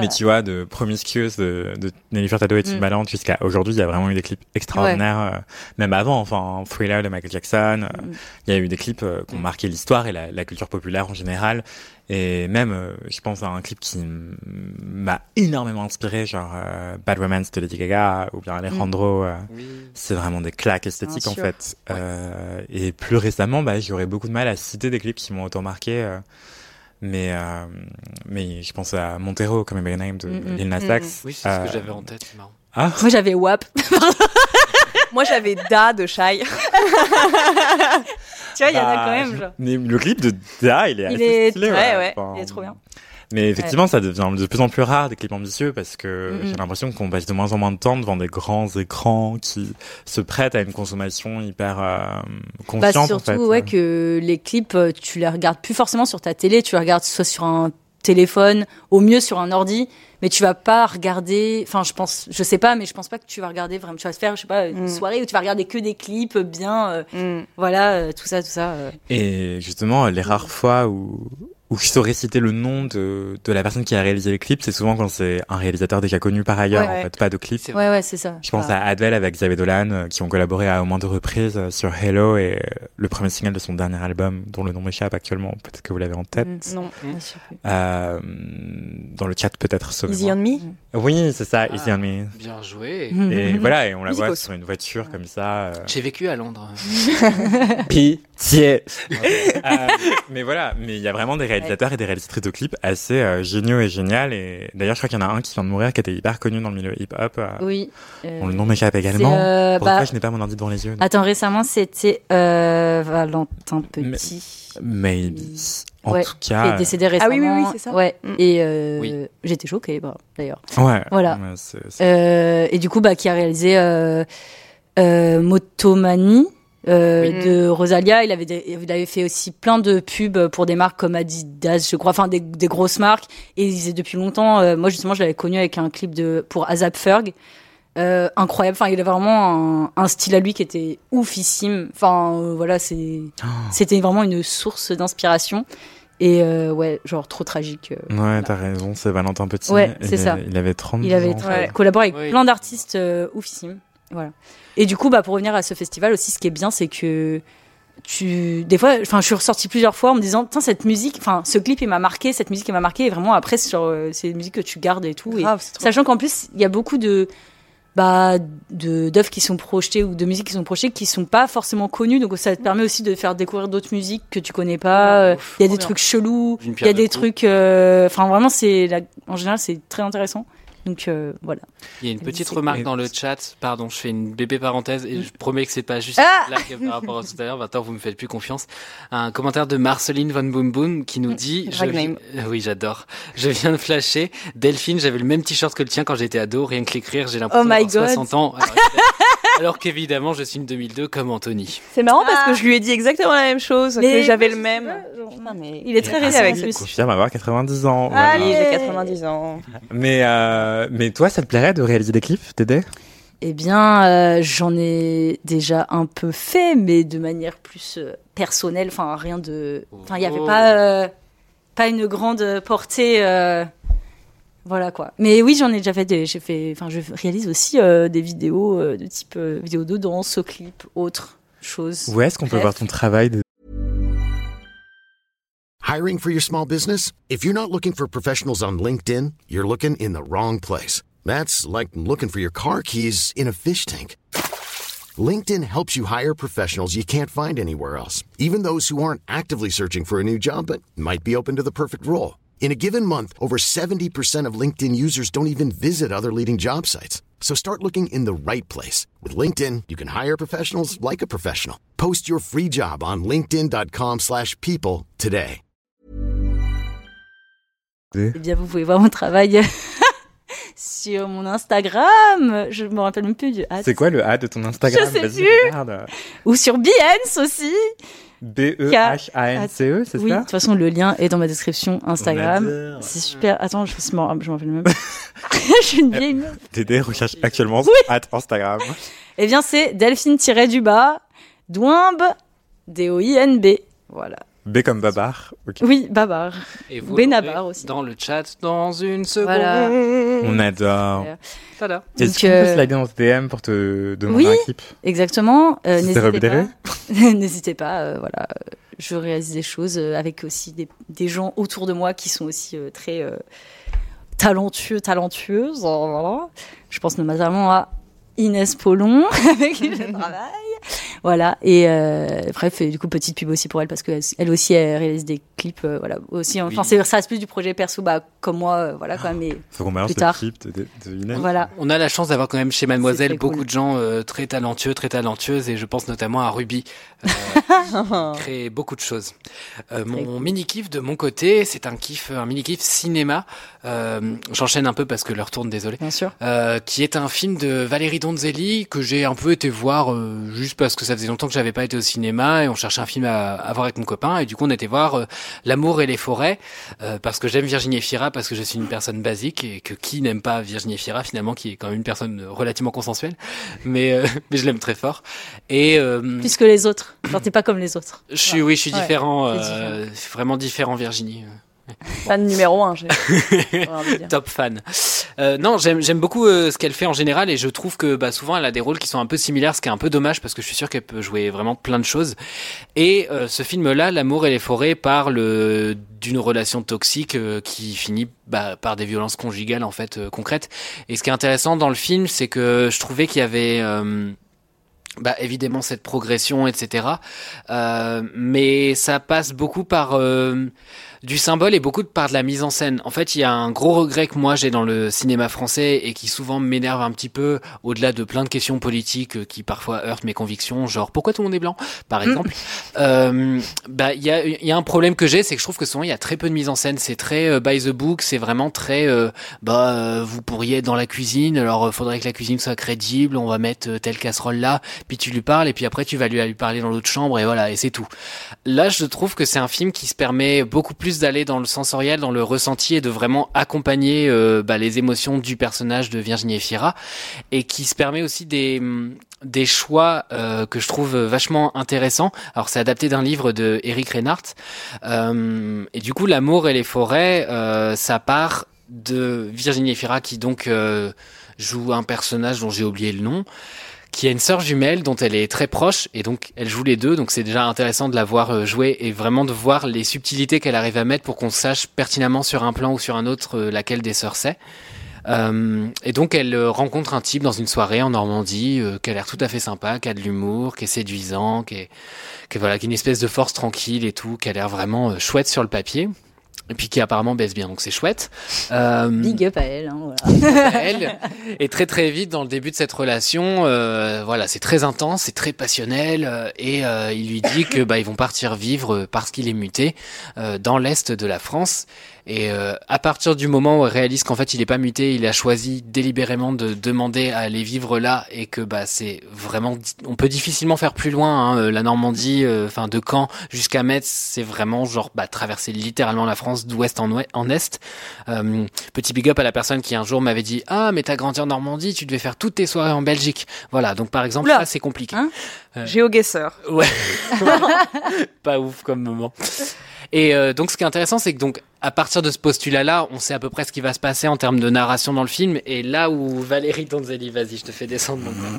Mais tu vois, de Promiscuous, de, de Nelly Furtado et Tim Ballant mm. jusqu'à aujourd'hui, il y a vraiment eu des clips extraordinaires, ouais. euh, même avant, enfin, Thriller de Michael Jackson, euh, mm. il y a eu des clips euh, qui ont marqué l'histoire et la, la culture populaire en général, et même, euh, je pense à un clip qui m'a énormément inspiré, genre euh, Bad Romance de Lady Gaga, ou bien Alejandro, mm. euh, oui. c'est vraiment des claques esthétiques bien en sûr. fait, ouais. euh, et plus récemment, bah, j'aurais beaucoup de mal à citer des clips qui m'ont autant marqué, euh, mais euh, mais je pense à Montero comme My Name de mm-hmm. Lil Nas X. Mm-hmm. Oui, c'est euh... ce que j'avais en tête, c'est marrant. Ah. Moi j'avais W A P. Moi j'avais Da de Shai. Tu vois, il bah, y en a quand même genre. Mais le clip de Da, il est il assez est... stylé. Ouais, ouais, ouais. Enfin, il est trop bien. Mais effectivement, ouais. ça devient de plus en plus rare des clips ambitieux parce que mm-hmm. j'ai l'impression qu'on passe de moins en moins de temps devant des grands écrans qui se prêtent à une consommation hyper euh, consciente. Bah, surtout, en fait. ouais, que les clips, tu les regardes plus forcément sur ta télé, tu les regardes soit sur un téléphone, au mieux sur un ordi, mais tu vas pas regarder. Enfin, je pense, je sais pas, mais je pense pas que tu vas regarder vraiment. Tu vas te faire, je sais pas, une mm. soirée où tu vas regarder que des clips bien, euh, mm. voilà, euh, tout ça, tout ça. Euh. Et justement, les rares mm. fois où. où je saurais citer le nom de, de la personne qui a réalisé les clips, c'est souvent quand c'est un réalisateur déjà connu par ailleurs, ouais, en ouais. fait, pas de clips. Ouais, ouais, c'est ça. Je pense ah. à Adele avec Xavier Dolan, qui ont collaboré à au moins deux reprises sur Hello et le premier single de son dernier album, dont le nom m'échappe actuellement, peut-être que vous l'avez en tête. Non, bien sûr. Euh, dans le chat, peut-être, sauvez-moi. Easy on Me? Oui, c'est ça, ah, Easy on Me. Bien joué. Et voilà, et on la voit sur une voiture comme ça. Euh... J'ai vécu à Londres. Pitié. euh, mais voilà, mais il y a vraiment des réalisateurs et des réalisatrices de clips assez euh, géniaux et géniales. Et d'ailleurs, je crois qu'il y en a un qui vient de mourir, qui était hyper connu dans le milieu hip-hop. Euh, oui. Euh, bon, le nom m'échappe également. Euh, Pourquoi bah, je n'ai pas mon ordi devant les yeux. Donc. Attends, récemment, c'était euh, Valentin Petit. Mais, maybe. En ouais, tout cas. Qui est décédé récemment. Ah oui, oui, oui, c'est ça. Ouais. Mm. Et euh, oui. j'étais choquée, bah, d'ailleurs. Ouais. Voilà. C'est, c'est... Euh, et du coup, bah, qui a réalisé euh, euh, Motomanie. euh, oui. de Rosalia. Il avait, des, il avait fait aussi plein de pubs pour des marques comme Adidas, je crois, enfin des, des grosses marques. Et il faisait depuis longtemps. Euh, moi justement, je l'avais connu avec un clip de pour A$â Ferg. Euh, incroyable, enfin il a vraiment un, un style à lui qui était oufissime, enfin euh, voilà c'est oh. c'était vraiment une source d'inspiration et euh, ouais genre trop tragique euh, ouais voilà. T'as raison, c'est Valentin Petit, ouais c'est il, ça il avait trente ans, il avait ouais. collaboré avec oui. plein d'artistes euh, oufissimes, voilà. Et du coup bah pour revenir à ce festival aussi, ce qui est bien c'est que tu des fois enfin je suis ressortie plusieurs fois en me disant putain cette musique, enfin ce clip il m'a marqué, cette musique il m'a marqué, et vraiment après sur c'est une musique que tu gardes et tout. Grave, et... sachant qu'en plus il y a beaucoup de bah de d'œuvres qui sont projetées ou de musiques qui sont projetées qui sont pas forcément connues, donc ça te permet aussi de faire découvrir d'autres musiques que tu connais pas. Il oh, y a des bien. trucs chelous, il y a des coup. trucs enfin euh, vraiment c'est la, en général c'est très intéressant. Donc euh, voilà. Il y a une petite remarque dans le chat. Pardon, je fais une bébé parenthèse et je promets que c'est pas juste ah là que par rapport à tout à l'heure. Maintenant, vous me faites plus confiance. Un commentaire de Marceline Von Boom Boom qui nous dit je vi... Oui, j'adore. Je viens de flasher. Delphine, j'avais le même t-shirt que le tien quand j'étais ado. Rien que l'écrire, j'ai l'impression oh d'avoir soixante ans. Alors, alors qu'évidemment, je suis une deux mille deux comme Anthony. C'est marrant ah. parce que je lui ai dit exactement la même chose. Mais que j'avais le même. Genre... Non, mais... Il est très récent avec lui. Je confirme avoir quatre-vingt-dix ans. Ah, voilà. J'ai quatre-vingt-dix ans. Mais. Euh... Mais toi, ça te plairait de réaliser des clips, Dédé ? Eh bien, euh, j'en ai déjà un peu fait, mais de manière plus euh, personnelle. Enfin, rien de. Enfin, il n'y avait pas, euh, pas une grande portée. Euh... Voilà quoi. Mais oui, j'en ai déjà fait. Des... J'ai fait. Enfin, je réalise aussi euh, des vidéos euh, de type euh, vidéo de danse, clip, autre chose. Où est-ce qu'on Bref. peut voir ton travail de... Hiring for your small business? If you're not looking for professionals on LinkedIn, you're looking in the wrong place. That's like looking for your car keys in a fish tank. LinkedIn helps you hire professionals you can't find anywhere else, even those who aren't actively searching for a new job but might be open to the perfect role. In a given month, over seventy percent of LinkedIn users don't even visit other leading job sites. So start looking in the right place. With LinkedIn, you can hire professionals like a professional. Post your free job on linkedin dot com slash people today. Eh bien, vous pouvez voir mon travail sur mon Instagram. Je me rappelle même plus du ad. C'est quoi le ad de ton Instagram ? Je sais Vas-y, plus. Regarde. Ou sur Behance aussi. B E H A N C E, c'est oui, ça ? Oui, de toute façon, le lien est dans ma description Instagram. C'est super. Attends, je me rappelle même. Je suis une vieille. Dédé recherche actuellement oui. sur ad Instagram. Eh bien, c'est Delphine-du-bas, Douimb, D O I N B. Voilà. B comme Babar. Okay. Oui, Babar. Et vous Benabar aussi. Dans le chat, dans une seconde. Voilà. On adore. Voilà. Est-ce qu'on euh... peut se laguer dans ce D M pour te demander oui, un clip ? Oui, exactement. Euh, n'hésitez, pas. n'hésitez pas. Euh, voilà. Je réalise des choses avec aussi des, des gens autour de moi qui sont aussi euh, très euh, talentueux, talentueuses. Je pense notamment à Inès Pollon, avec qui je travaille. Voilà, et euh, bref, et du coup, petite pub aussi pour elle, parce qu'elle elle aussi, elle réalise des clips, euh, voilà, aussi, enfin, oui. ça reste plus du projet perso, bah, comme moi, euh, voilà, quand même, mais faut qu'on plus tard. Clip de, de Inès. Voilà. On a la chance d'avoir quand même chez Mademoiselle beaucoup cool. de gens euh, très talentueux, très talentueuses, et je pense notamment à Ruby, euh, qui crée beaucoup de choses. Euh, mon cool. mini-kiff de mon côté, c'est un kiff, un mini-kiff cinéma, euh, j'enchaîne un peu parce que l'heure tourne, désolé. Bien sûr. Euh, qui est un film de Valérie Donzelli, que j'ai un peu été voir, euh, juste parce que ça faisait longtemps que j'avais pas été au cinéma et on cherchait un film à, à voir avec mon copain et du coup on était voir euh, L'amour et les forêts euh, parce que j'aime Virginie Efira, parce que je suis une personne basique et que qui n'aime pas Virginie Efira finalement, qui est quand même une personne relativement consensuelle, mais euh, mais je l'aime très fort et euh, puisque les autres enfin, t'es pas comme les autres, je suis ouais. oui je suis ouais. différent, euh, différent vraiment différent Virginie. Fan numéro un, j'ai... Top fan. Euh, non, j'aime, j'aime beaucoup euh, ce qu'elle fait en général et je trouve que bah, souvent elle a des rôles qui sont un peu similaires, ce qui est un peu dommage parce que je suis sûr qu'elle peut jouer vraiment plein de choses. Et euh, ce film-là, L'amour et les forêts, parle euh, d'une relation toxique euh, qui finit bah, par des violences conjugales en fait euh, concrètes. Et ce qui est intéressant dans le film, c'est que je trouvais qu'il y avait... Euh, bah évidemment cette progression, et cetera. Euh, mais ça passe beaucoup par... Euh, du symbole et beaucoup de part de la mise en scène. En fait, il y a un gros regret que moi j'ai dans le cinéma français et qui souvent m'énerve un petit peu, au-delà de plein de questions politiques qui parfois heurtent mes convictions, genre pourquoi tout le monde est blanc, par exemple. euh, bah, il y a, y a un problème que j'ai, c'est que je trouve que souvent il y a très peu de mise en scène. C'est très euh, by the book, c'est vraiment très euh, bah euh, vous pourriez être dans la cuisine, alors euh, faudrait que la cuisine soit crédible, on va mettre euh, telle casserole là, puis tu lui parles et puis après tu vas lui, lui parler dans l'autre chambre et voilà, et c'est tout. Là, je trouve que c'est un film qui se permet beaucoup plus d'aller dans le sensoriel, dans le ressenti et de vraiment accompagner euh, bah, les émotions du personnage de Virginie Efira et qui se permet aussi des des choix euh, que je trouve vachement intéressants. Alors c'est adapté d'un livre de Eric Reinhardt euh, et du coup L'amour et les forêts, euh, ça part de Virginie Efira qui donc euh, joue un personnage dont j'ai oublié le nom, qui a une sœur jumelle dont elle est très proche et donc elle joue les deux, donc c'est déjà intéressant de la voir jouer et vraiment de voir les subtilités qu'elle arrive à mettre pour qu'on sache pertinemment sur un plan ou sur un autre laquelle des sœurs c'est. Euh, et donc elle rencontre un type dans une soirée en Normandie euh, qui a l'air tout à fait sympa, qui a de l'humour, qui est séduisant, qui est, qui est, voilà, qui est une espèce de force tranquille et tout, qui a l'air vraiment euh, chouette sur le papier. Et puis qui apparemment baisse bien, donc c'est chouette. Euh, Big up à elle, hein, voilà. À elle. Et très très vite dans le début de cette relation, euh, voilà, c'est très intense, c'est très passionnel, euh, et euh, il lui dit que bah ils vont partir vivre euh, parce qu'il est muté euh, dans l'est de la France. Et euh, à partir du moment où elle réalise qu'en fait il est pas muté, il a choisi délibérément de demander à aller vivre là et que bah c'est vraiment, on peut difficilement faire plus loin. Hein, la Normandie, enfin euh, de Caen jusqu'à Metz, c'est vraiment genre bah traverser littéralement la France d'ouest en ouest, en est. Euh, petit big up à la personne qui un jour m'avait dit ah mais t'as grandi en Normandie, tu devais faire toutes tes soirées en Belgique. Voilà, donc par exemple là c'est compliqué. Hein euh, Géoguesseur. Ouais. Pas ouf comme moment. Et euh, donc ce qui est intéressant, c'est que donc à partir de ce postulat-là, on sait à peu près ce qui va se passer en termes de narration dans le film. Et là où Valérie Donzelli, vas-y, je te fais descendre mon mm-hmm.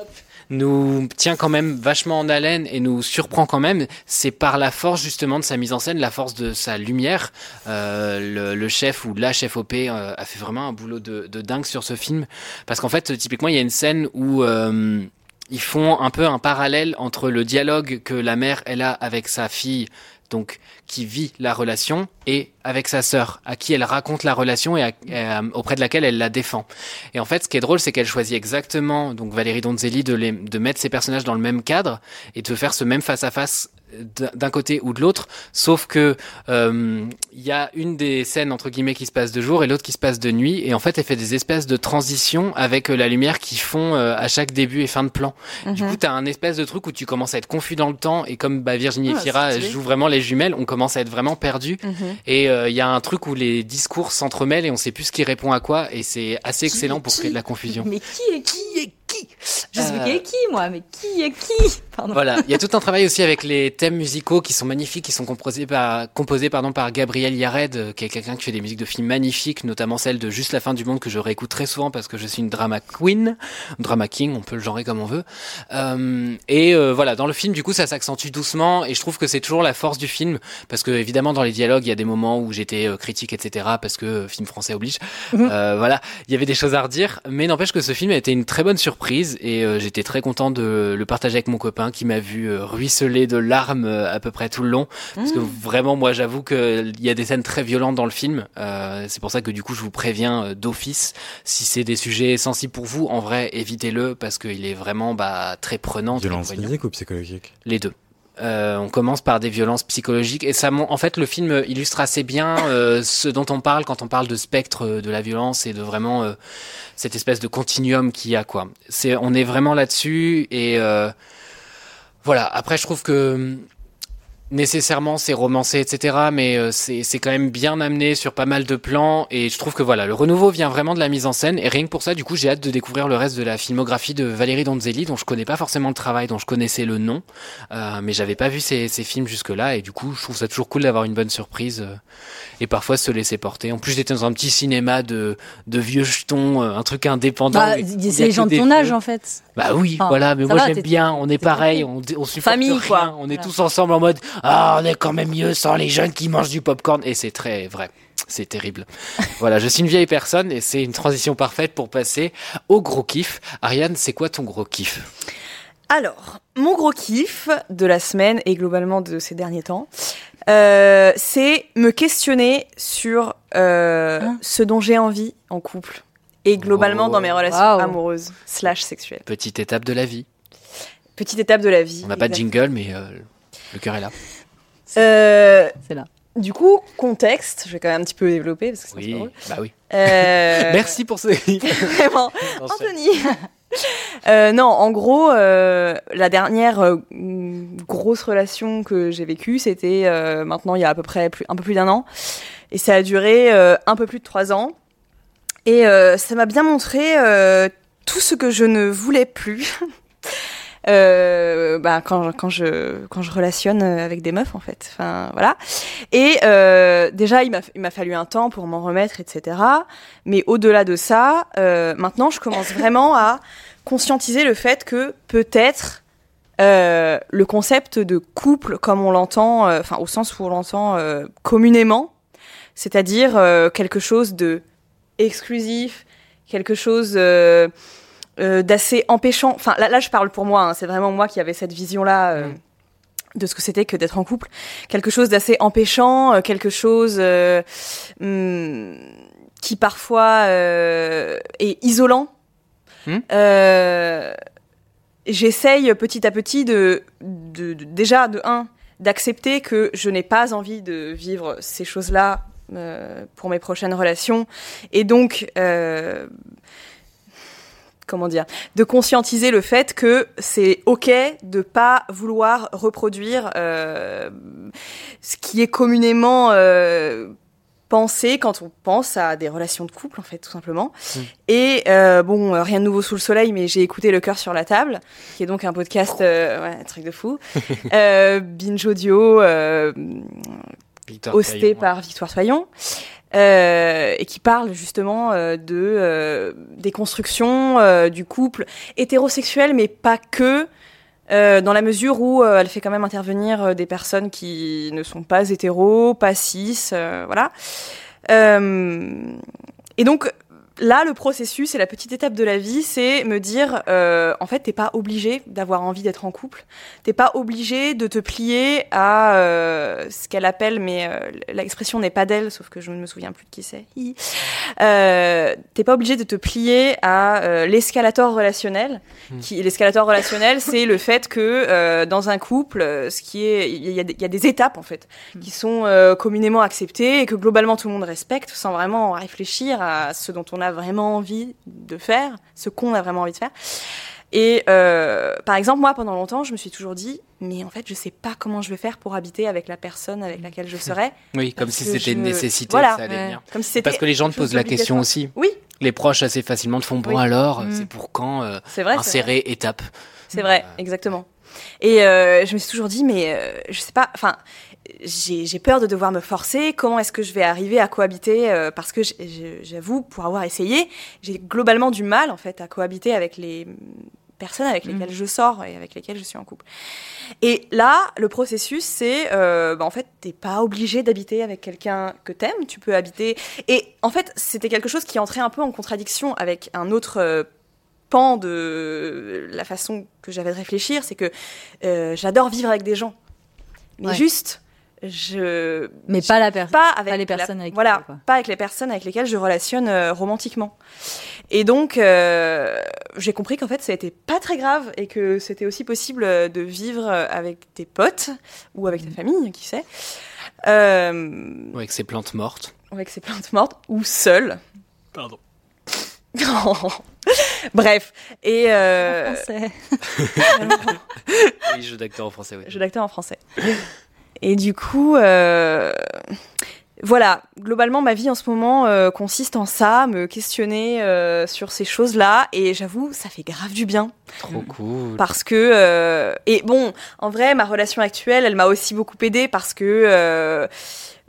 Hop. Nous tient quand même vachement en haleine et nous surprend quand même, c'est par la force justement de sa mise en scène, la force de sa lumière. Euh, le, le chef ou la chef O P euh, a fait vraiment un boulot de, de dingue sur ce film. Parce qu'en fait, typiquement, il y a une scène où... Euh, ils font un peu un parallèle entre le dialogue que la mère elle a avec sa fille, donc qui vit la relation, et avec sa sœur, à qui elle raconte la relation et à, euh, auprès de laquelle elle la défend. Et en fait, ce qui est drôle, c'est qu'elle choisit exactement, donc Valérie Donzelli, de, les, de mettre ses personnages dans le même cadre et de faire ce même face-à-face d'un côté ou de l'autre, sauf que il euh, y a une des scènes entre guillemets qui se passe de jour et l'autre qui se passe de nuit, et en fait elle fait des espèces de transitions avec la lumière qui font euh, à chaque début et fin de plan. Mm-hmm. Du coup t'as un espèce de truc où tu commences à être confus dans le temps, et comme bah, Virginie Efira oh, joue vraiment les jumelles, on commence à être vraiment perdu. Mm-hmm. Et il euh, y a un truc où les discours s'entremêlent et on sait plus ce qui répond à quoi, et c'est assez qui excellent pour créer de la confusion. Mais qui est qui est qui je sais euh... qui est qui moi, mais qui est qui. Pardon. Voilà, il y a tout un travail aussi avec les thèmes musicaux qui sont magnifiques, qui sont composés par, composés, pardon, par Gabriel Yared, qui est quelqu'un qui fait des musiques de films magnifiques, notamment celle de Juste la fin du monde, que je réécoute très souvent parce que je suis une drama queen, drama king, on peut le genrer comme on veut. Euh, et euh, voilà, dans le film, du coup, ça s'accentue doucement, et je trouve que c'est toujours la force du film, parce que évidemment, dans les dialogues, il y a des moments où j'étais euh, critique, et cetera, parce que euh, film français oblige. Mmh. Euh, voilà, il y avait des choses à redire, mais n'empêche que ce film a été une très bonne surprise, et euh, j'étais très content de le partager avec mon copain qui m'a vu euh, ruisseler de larmes euh, à peu près tout le long, parce que vraiment moi j'avoue que il y a des scènes très violentes dans le film, euh, c'est pour ça que du coup je vous préviens euh, d'office, si c'est des sujets sensibles pour vous, en vrai évitez-le parce qu'il est vraiment bah très prenant. Violence physique ou psychologique? Les deux. Euh, on commence par des violences psychologiques et ça, en fait, le film illustre assez bien euh, ce dont on parle quand on parle de spectre de la violence et de vraiment euh, cette espèce de continuum qu'il y a quoi. C'est, on est vraiment là-dessus et euh, voilà. Après, je trouve que nécessairement c'est romancé, et cetera. Mais euh, c'est c'est quand même bien amené sur pas mal de plans et je trouve que voilà, le renouveau vient vraiment de la mise en scène et rien que pour ça, du coup, j'ai hâte de découvrir le reste de la filmographie de Valérie Donzelli, dont je connais pas forcément le travail, dont je connaissais le nom, euh, mais j'avais pas vu ses ses films jusque-là et du coup, je trouve ça toujours cool d'avoir une bonne surprise euh, et parfois se laisser porter. En plus, j'étais dans un petit cinéma de de vieux jetons, euh, un truc indépendant. Bah, c'est les gens de ton âge en fait. Bah oui, enfin, voilà, mais moi va, j'aime bien, on est pareil, on on supporte rien, quoi. On est voilà. Tous ensemble en mode ah, on est quand même mieux sans les jeunes qui mangent du popcorn. Et c'est très vrai. C'est terrible. Voilà, je suis une vieille personne et c'est une transition parfaite pour passer au gros kiff. Ariane, c'est quoi ton gros kiff ? Alors, mon gros kiff de la semaine et globalement de ces derniers temps, Euh, c'est me questionner sur euh, hein ce dont j'ai envie en couple et globalement oh, dans mes relations wow. amoureuses slash sexuelles. Petite étape de la vie. Petite étape de la vie. On n'a pas de jingle, mais euh, le cœur est là. Euh, c'est là. Du coup, contexte, je vais quand même un petit peu développer parce que c'est oui, drôle. Bah oui. Euh... Merci pour ce vraiment, Anthony. Euh, non, en gros, euh, la dernière euh, grosse relation que j'ai vécue, c'était euh, maintenant il y a à peu près plus, un peu plus d'un an, et ça a duré euh, un peu plus de trois ans, et euh, ça m'a bien montré euh, tout ce que je ne voulais plus euh, bah, quand, quand je quand je relationne avec des meufs en fait. Enfin voilà. Et euh, déjà, il m'a il m'a fallu un temps pour m'en remettre, et cetera. Mais au-delà de ça, euh, maintenant, je commence vraiment à conscientiser le fait que peut-être euh, le concept de couple, comme on l'entend, enfin euh, au sens où on l'entend euh, communément, c'est-à-dire euh, quelque chose de exclusif, quelque chose euh, euh, d'assez empêchant. Enfin là, là, je parle pour moi. Hein, c'est vraiment moi qui avais cette vision-là euh, de ce que c'était que d'être en couple. Quelque chose d'assez empêchant, euh, quelque chose euh, hum, qui parfois euh, est isolant. Mmh. Euh, j'essaye petit à petit de, de, de déjà de un d'accepter que je n'ai pas envie de vivre ces choses-là euh, pour mes prochaines relations et donc euh, comment dire de conscientiser le fait que c'est ok de pas vouloir reproduire euh, ce qui est communément euh, penser quand on pense à des relations de couple en fait tout simplement mmh. et euh, bon euh, rien de nouveau sous le soleil mais j'ai écouté Le Cœur sur la table qui est donc un podcast euh, ouais, un truc de fou euh, Binge Audio euh, hosté Taillon, par ouais. Victoire Soyon euh, et qui parle justement euh, de euh, des constructions euh, du couple hétérosexuel mais pas que Euh, dans la mesure où euh, elle fait quand même intervenir euh, des personnes qui ne sont pas hétéros, pas cis, euh, voilà. Euh, et donc là, le processus et la petite étape de la vie, c'est me dire, euh, en fait, t'es pas obligé d'avoir envie d'être en couple, t'es pas obligé de te plier à euh, ce qu'elle appelle, mais euh, l'expression n'est pas d'elle, sauf que je ne me souviens plus de qui c'est. Euh, t'es pas obligé de te plier à euh, l'escalator relationnel. Mmh. Qui, l'escalator relationnel, c'est le fait que euh, dans un couple, ce qui est, il y, y a des étapes en fait mmh. qui sont euh, communément acceptées et que globalement tout le monde respecte, sans vraiment réfléchir à ce dont on a vraiment envie de faire, ce qu'on a vraiment envie de faire. Et euh, par exemple, moi, pendant longtemps, je me suis toujours dit, mais en fait, je sais pas comment je vais faire pour habiter avec la personne avec laquelle je serai. Oui, comme si c'était une me... nécessité, voilà. ça allait ouais. venir. Comme si c'était parce que les gens te posent la question aussi. Oui. Les proches assez facilement te font bon oui. alors, mmh. c'est pour quand euh, c'est vrai, insérer c'est vrai. Étape. C'est vrai, euh, exactement. Et euh, je me suis toujours dit, mais euh, je sais pas, enfin. J'ai, j'ai peur de devoir me forcer. Comment est-ce que je vais arriver à cohabiter euh, parce que j'avoue, pour avoir essayé, j'ai globalement du mal en fait à cohabiter avec les personnes avec lesquelles mmh. je sors et avec lesquelles je suis en couple. Et là, le processus, c'est euh, bah, en fait, t'es pas obligé d'habiter avec quelqu'un que t'aimes. Tu peux habiter. Et en fait, c'était quelque chose qui entrait un peu en contradiction avec un autre. Euh, pan de la façon que j'avais de réfléchir, c'est que euh, j'adore vivre avec des gens, mais ouais. juste. Je mais pas la personne pas avec pas les personnes la, avec voilà quoi. Pas avec les personnes avec lesquelles je relationne euh, romantiquement et donc euh, j'ai compris qu'en fait ça n'était pas très grave et que c'était aussi possible de vivre avec tes potes ou avec ta famille qui sait euh, ou avec ses plantes mortes ou avec ses plantes mortes ou seul pardon bref et euh, en français oui jeu d'acteur en français oui jeu d'acteur en français Et du coup, euh, voilà, globalement, ma vie en ce moment euh, consiste en ça, me questionner euh, sur ces choses-là. Et j'avoue, ça fait grave du bien. Trop cool. Parce que, euh, et bon, en vrai, ma relation actuelle, elle m'a aussi beaucoup aidée parce que... Euh,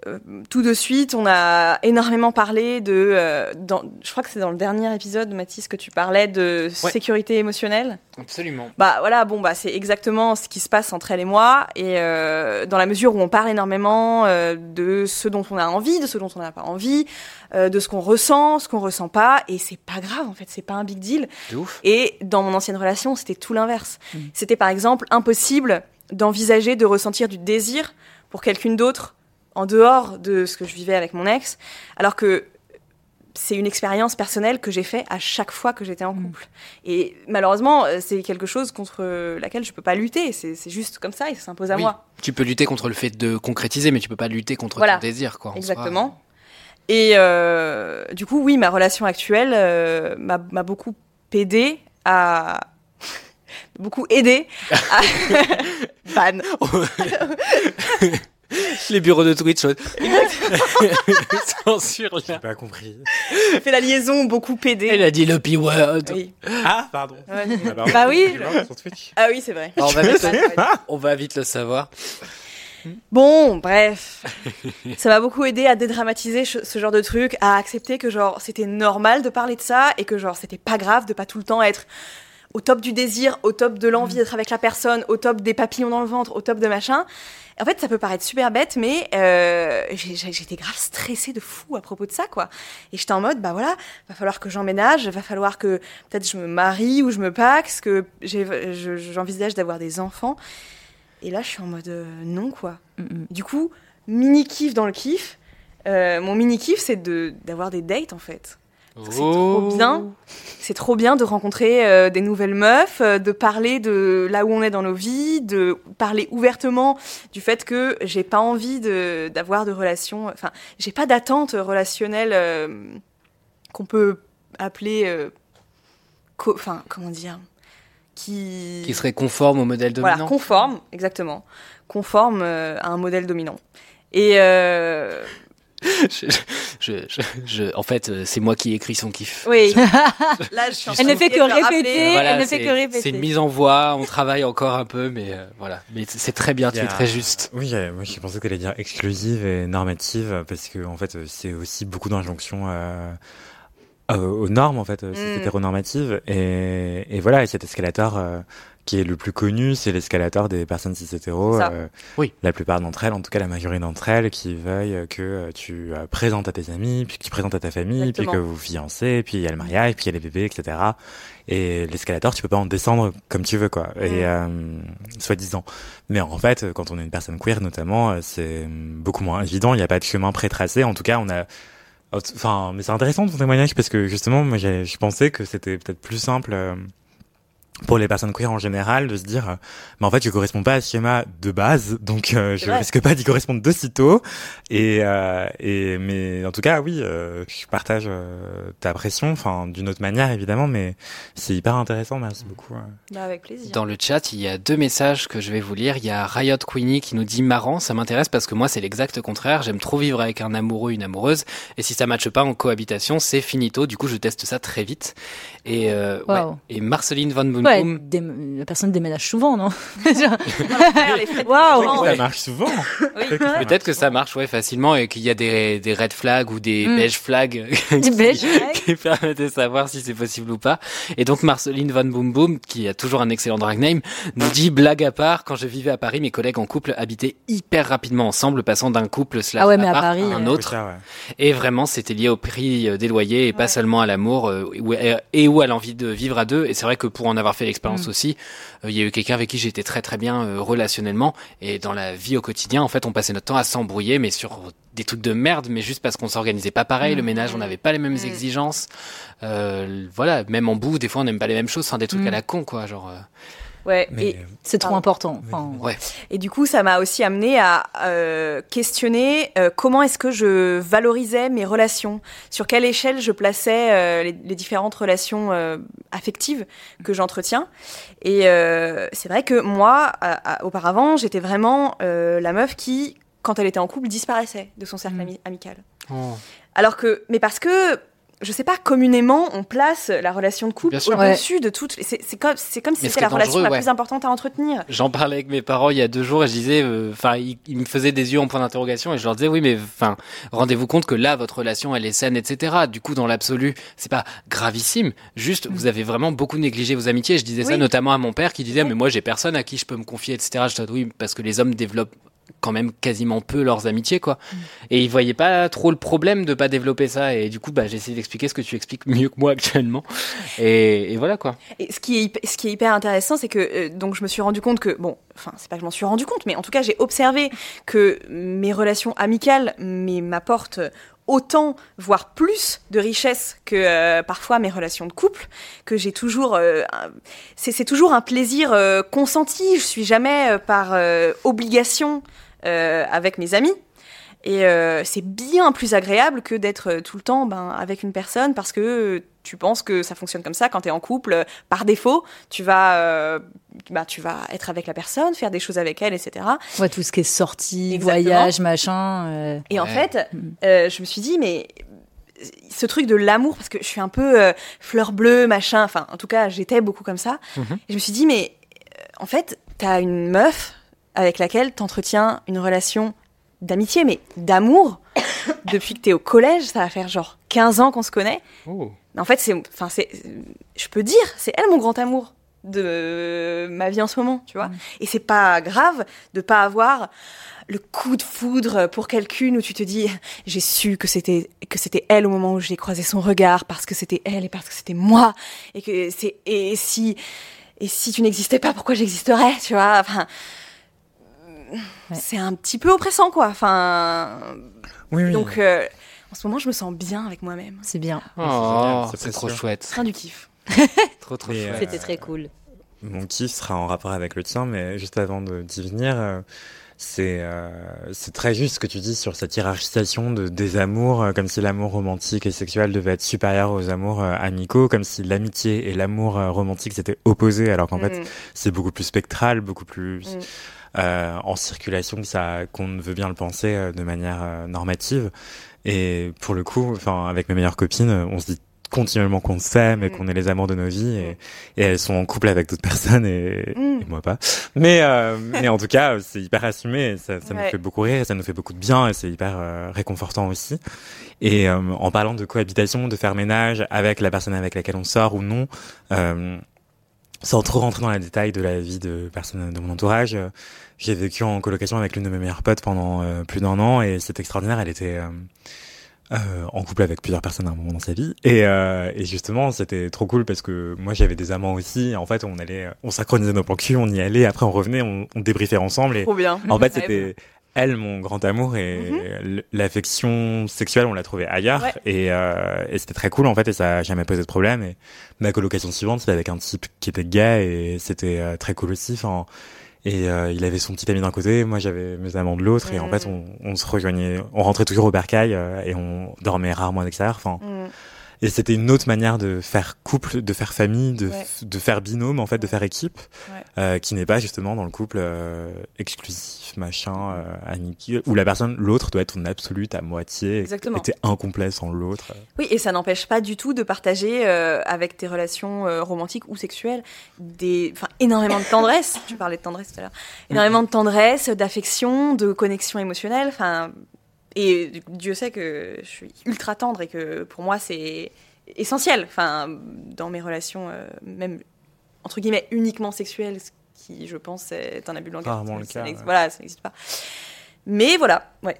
Euh, tout de suite, on a énormément parlé de... Euh, dans, je crois que c'est dans le dernier épisode, Mathis, que tu parlais de ouais. sécurité émotionnelle. Absolument. Bah voilà, bon, bah, c'est exactement ce qui se passe entre elle et moi. Et euh, dans la mesure où on parle énormément euh, de ce dont on a envie, de ce dont on n'a pas envie, euh, de ce qu'on ressent, ce qu'on ressent pas. Et c'est pas grave, en fait, c'est pas un big deal. C'est ouf. Et dans mon ancienne relation, c'était tout l'inverse. Mmh. C'était par exemple impossible d'envisager de ressentir du désir pour quelqu'un d'autre en dehors de ce que je vivais avec mon ex, alors que c'est une expérience personnelle que j'ai fait à chaque fois que j'étais en couple. Et malheureusement, c'est quelque chose contre laquelle je peux pas lutter. C'est, c'est juste comme ça et ça s'impose à oui. moi. Tu peux lutter contre le fait de concrétiser, mais tu peux pas lutter contre voilà. ton désir, quoi. Exactement. Soi. Et euh, du coup, oui, ma relation actuelle euh, m'a, m'a beaucoup aidée à... beaucoup aidée à... Ban. Les bureaux de Twitch. Censure là. J'ai pas compris. Elle fait la liaison beaucoup pédée. Elle a dit le P-word. Oui. Ah, pardon. Ouais. Ah, bah, bah oui. Ah oui, c'est vrai. Alors, on, va vite, on va vite le savoir. Bon, bref. Ça m'a beaucoup aidé à dédramatiser ce genre de truc, à accepter que genre c'était normal de parler de ça et que genre c'était pas grave de pas tout le temps être au top du désir, au top de l'envie d'être avec la personne, au top des papillons dans le ventre, au top de machin. En fait, ça peut paraître super bête, mais euh, j'ai, j'étais grave stressée de fou à propos de ça, quoi. Et j'étais en mode, bah voilà, va falloir que j'emménage, va falloir que peut-être je me marie ou je me paxe, que j'ai, je, j'envisage d'avoir des enfants. Et là, je suis en mode euh, non, quoi. Mm-hmm. Du coup, mini-kiff dans le kiff. Euh, mon mini-kiff, c'est de, d'avoir des dates, en fait. Parce que c'est trop bien. C'est trop bien de rencontrer euh, des nouvelles meufs, euh, de parler de là où on est dans nos vies, de parler ouvertement du fait que j'ai pas envie de, d'avoir de relations... Enfin, j'ai pas d'attente relationnelle euh, qu'on peut appeler... Euh, co- enfin, comment dire qui... qui serait conforme au modèle dominant. Voilà, conforme, exactement. Conforme euh, à un modèle dominant. Et... Euh, Je, je, je, je, en fait, c'est moi qui écris son kiff. Oui. Je, Là, je suis elle ne fait que répéter. Voilà, elle ne fait que répéter. C'est une mise en voix. On travaille encore un peu, mais euh, voilà. Mais c'est très bien. Tu es très juste. Oui, euh, moi, je pensais que t'allais dire exclusive et normative, parce que en fait, c'est aussi beaucoup d'injonctions euh, euh, aux normes, en fait, c'est mm. hétéronormative. Et, et voilà, cet escalator euh, qui est le plus connu, c'est l'escalator des personnes cis-hétéros. Euh, oui. La plupart d'entre elles, en tout cas la majorité d'entre elles, qui veulent que euh, tu euh, présentes à tes amis, puis que tu présentes à ta famille, Exactement. Puis que vous vous fiancez, puis il y a le mariage, puis il y a les bébés, et cetera. Et l'escalator, tu peux pas en descendre comme tu veux, quoi. Mmh. Et euh, soi-disant. Mais en fait, quand on est une personne queer, notamment, c'est beaucoup moins évident. Il n'y a pas de chemin pré-tracé. En tout cas, on a... Enfin, mais c'est intéressant ton témoignage, parce que justement, moi, j'ai... je pensais que c'était peut-être plus simple... Euh... pour les personnes queer en général, de se dire euh, mais en fait je correspond pas à ce schéma de base, donc euh, je risque pas d'y correspondre de sitôt, et euh, et mais en tout cas oui euh, je partage euh, ta pression, enfin d'une autre manière évidemment, mais c'est hyper intéressant. Merci beaucoup. Bah, avec plaisir. Dans le chat, il y a deux messages que je vais vous lire. Il y a Riot Queenie qui nous dit marrant, ça m'intéresse parce que moi c'est l'exact contraire, j'aime trop vivre avec un amoureux, une amoureuse, et si ça matche pas en cohabitation, c'est finito, du coup je teste ça très vite. Et euh, wow. ouais, et Marceline Van Boon, ouais. Ouais, des, la personne déménage souvent, non? Waouh! Ça marche souvent! Oui. Peut-être que ça marche ouais, facilement, et qu'il y a des, des red flags ou des mm. beige flags qui, beige. qui permettent de savoir si c'est possible ou pas. Et donc Marceline Van Boom Boom, qui a toujours un excellent drag name, nous dit blague à part, quand je vivais à Paris, mes collègues en couple habitaient hyper rapidement ensemble, passant d'un couple slash ah ouais, à, part, Paris, à un ouais. autre. Ça, ouais. Et vraiment, c'était lié au prix des loyers et ouais. pas seulement à l'amour euh, et ou à l'envie de vivre à deux. Et c'est vrai que pour en avoir fait l'expérience mmh. aussi, il euh, y a eu quelqu'un avec qui j'étais très très bien euh, relationnellement, et dans la vie au quotidien en fait on passait notre temps à s'embrouiller, mais sur des trucs de merde, mais juste parce qu'on s'organisait pas pareil, mmh. le ménage on n'avait pas les mêmes mmh. exigences, euh, voilà, même en bout des fois on n'aime pas les mêmes choses, enfin des trucs mmh. à la con quoi, genre euh... ouais mais et euh... c'est trop ah, important oui. enfin, ouais. Et du coup ça m'a aussi amené à euh, questionner euh, comment est-ce que je valorisais mes relations, sur quelle échelle je plaçais euh, les, les différentes relations euh, affectives que j'entretiens. Et euh, c'est vrai que moi a, a, auparavant j'étais vraiment euh, la meuf qui quand elle était en couple disparaissait de son cercle mmh. ami- amical oh. alors que mais parce que je sais pas, communément, on place la relation de couple au-dessus ouais. de toutes... C'est, c'est comme, c'est comme si c'était la relation la ouais. plus importante à entretenir. J'en parlais avec mes parents il y a deux jours et je disais... Enfin, euh, ils, ils me faisaient des yeux en point d'interrogation et je leur disais, oui, mais enfin, rendez-vous compte que là, votre relation, elle est saine, et cetera. Du coup, dans l'absolu, c'est pas gravissime. Juste, mm. vous avez vraiment beaucoup négligé vos amitiés. Je disais oui. ça notamment à mon père qui disait, oui. mais moi, j'ai personne à qui je peux me confier, et cetera. Je disais, oui, parce que les hommes développent quand même quasiment peu leurs amitiés, quoi. Mmh. Et ils voyaient pas trop le problème de pas développer ça. Et du coup, bah, j'ai essayé d'expliquer ce que tu expliques mieux que moi actuellement. Et, et voilà, quoi. Et ce qui est, ce qui est hyper intéressant, c'est que euh, donc je me suis rendu compte que, bon, enfin, c'est pas que je m'en suis rendu compte, mais en tout cas, j'ai observé que mes relations amicales m'apportent autant, voire plus de richesse que euh, parfois mes relations de couple, que j'ai toujours... Euh, c'est, c'est toujours un plaisir euh, consenti, je ne suis jamais euh, par euh, obligation euh, avec mes amis. Et euh, c'est bien plus agréable que d'être euh, tout le temps ben, avec une personne, parce que euh, tu penses que ça fonctionne comme ça. Quand tu es en couple, euh, par défaut, tu vas, euh, ben, tu vas être avec la personne, faire des choses avec elle, et cetera. Ouais, tout ce qui est sortie, voyage, machin. Euh... Et ouais. En fait, euh, je me suis dit, mais ce truc de l'amour, parce que je suis un peu euh, fleur bleue, machin, enfin, en tout cas, j'étais beaucoup comme ça. Mm-hmm. Et je me suis dit, mais euh, en fait, tu as une meuf avec laquelle tu entretiens une relation d'amitié, mais d'amour, depuis que t'es au collège, ça va faire genre quinze ans qu'on se connaît. Oh. En fait, c'est, enfin, c'est, je peux dire, c'est elle mon grand amour de ma vie en ce moment, tu vois. Mmh. Et c'est pas grave de pas avoir le coup de foudre pour quelqu'une où tu te dis, j'ai su que c'était, que c'était elle au moment où j'ai croisé son regard, parce que c'était elle et parce que c'était moi, et que c'est, et si, et si tu n'existais pas, pourquoi j'existerais, tu vois. Enfin, ouais. C'est un petit peu oppressant, quoi. Enfin, oui, oui, donc, oui. Euh, en ce moment, je me sens bien avec moi-même. C'est bien. Oh, oh, c'est, c'est trop sûr. Chouette. Train du kiff. trop, trop chouette. Euh, C'était très cool. Mon kiff sera en rapport avec le tien, mais juste avant de, d'y venir, euh, c'est, euh, c'est très juste ce que tu dis sur cette hiérarchisation de, des amours, euh, comme si l'amour romantique et sexuel devait être supérieur aux amours euh, amicaux, comme si l'amitié et l'amour euh, romantique s'étaient opposés, alors qu'en mmh. fait, c'est beaucoup plus spectral, beaucoup plus... Mmh. Euh, en circulation que ça, qu'on veut bien le penser euh, de manière euh, normative. Et pour le coup, enfin, avec mes meilleures copines, on se dit continuellement qu'on s'aime et qu'on est les amants de nos vies, et, et elles sont en couple avec d'autres personnes et, mm. et moi pas. Mais, euh, mais en tout cas, c'est hyper assumé, et ça, ça ouais. nous fait beaucoup rire, et ça nous fait beaucoup de bien, et c'est hyper euh, réconfortant aussi. Et euh, en parlant de cohabitation, de faire ménage avec la personne avec laquelle on sort ou non, euh, sans trop rentrer dans les détails de la vie de personnes de mon entourage, euh, j'ai vécu en colocation avec l'une de mes meilleures potes pendant euh, plus d'un an, et c'était extraordinaire. Elle était euh, euh, en couple avec plusieurs personnes à un moment dans sa vie, et, euh, et justement c'était trop cool parce que moi j'avais des amants aussi. En fait, on allait, on synchronisait nos plans cul, on y allait, après on revenait, on, on débriefait ensemble. Et trop bien. En fait, c'était elle mon grand amour, et mm-hmm. l'affection sexuelle on l'a trouvée ailleurs, ouais. et, euh, et c'était très cool en fait, et ça a jamais posé de problème. Et ma colocation suivante, c'était avec un type qui était gay, et c'était euh, très cool aussi, enfin, et euh, il avait son petit ami d'un côté, moi j'avais mes amants de l'autre, mm. et en fait on, on se rejoignait, on rentrait toujours au bercail, euh, et on dormait rarement à l'extérieur, enfin mm. et c'était une autre manière de faire couple, de faire famille, de, ouais. f- de faire binôme, en fait, de faire équipe, ouais. euh, qui n'est pas justement dans le couple euh, exclusif, machin, euh, amicale, où la personne, l'autre doit être ton absolu, à moitié. Exactement. Et t'es incomplet sans l'autre. Oui, et ça n'empêche pas du tout de partager euh, avec tes relations euh, romantiques ou sexuelles des, enfin, énormément de tendresse. Tu parlais de tendresse tout à l'heure. Énormément de tendresse, d'affection, de connexion émotionnelle, enfin... Et Dieu sait que je suis ultra tendre et que pour moi c'est essentiel, enfin, dans mes relations, euh, même entre guillemets uniquement sexuelles, ce qui je pense est un abus de langage. Rarement le cas. Ouais. Voilà, ça n'existe pas. Mais voilà, ouais,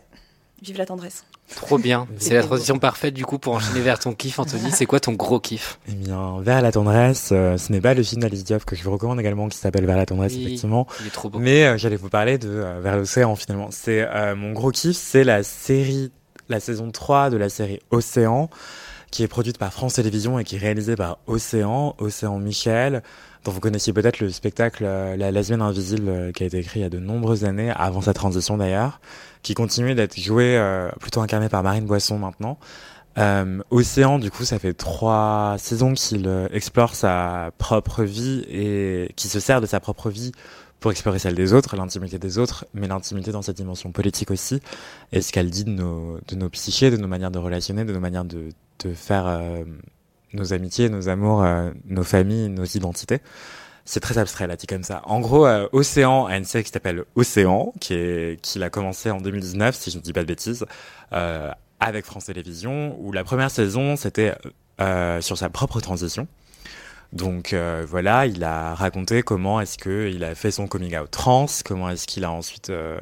vive la tendresse. Trop bien, c'est la transition parfaite du coup pour enchaîner vers ton kiff. Anthony, c'est quoi ton gros kiff? Eh bien, Vers la tendresse, euh, ce n'est pas le film d'Alice Diop que je vous recommande également, qui s'appelle Vers la tendresse, oui, effectivement. Il est trop beau. Mais euh, j'allais vous parler de euh, Vers l'océan finalement. C'est euh, mon gros kiff, c'est la série, la saison trois de la série Océan, qui est produite par France Télévisions et qui est réalisée par Océan, Océan Michel, dont vous connaissiez peut-être le spectacle euh, La lesbienne invisible, euh, qui a été écrit il y a de nombreuses années, avant sa transition d'ailleurs, qui continue d'être joué, euh, plutôt incarné par Marine Boisson maintenant. Euh, Océan, du coup, ça fait trois saisons qu'il euh, explore sa propre vie et qui se sert de sa propre vie pour explorer celle des autres, l'intimité des autres, mais l'intimité dans cette dimension politique aussi, et ce qu'elle dit de nos, de nos psychés, de nos manières de relationner, de nos manières de, de faire euh, nos amitiés, nos amours, euh, nos familles, nos identités. C'est très abstrait, là, dit comme ça. En gros, euh, Océan a une série qui s'appelle Océan, qui est, qui l'a commencé en deux mille dix-neuf, si je ne dis pas de bêtises, euh, avec France Télévisions, où la première saison, c'était euh, sur sa propre transition. Donc euh, voilà, il a raconté comment est-ce que il a fait son coming out trans, comment est-ce qu'il a ensuite... Euh,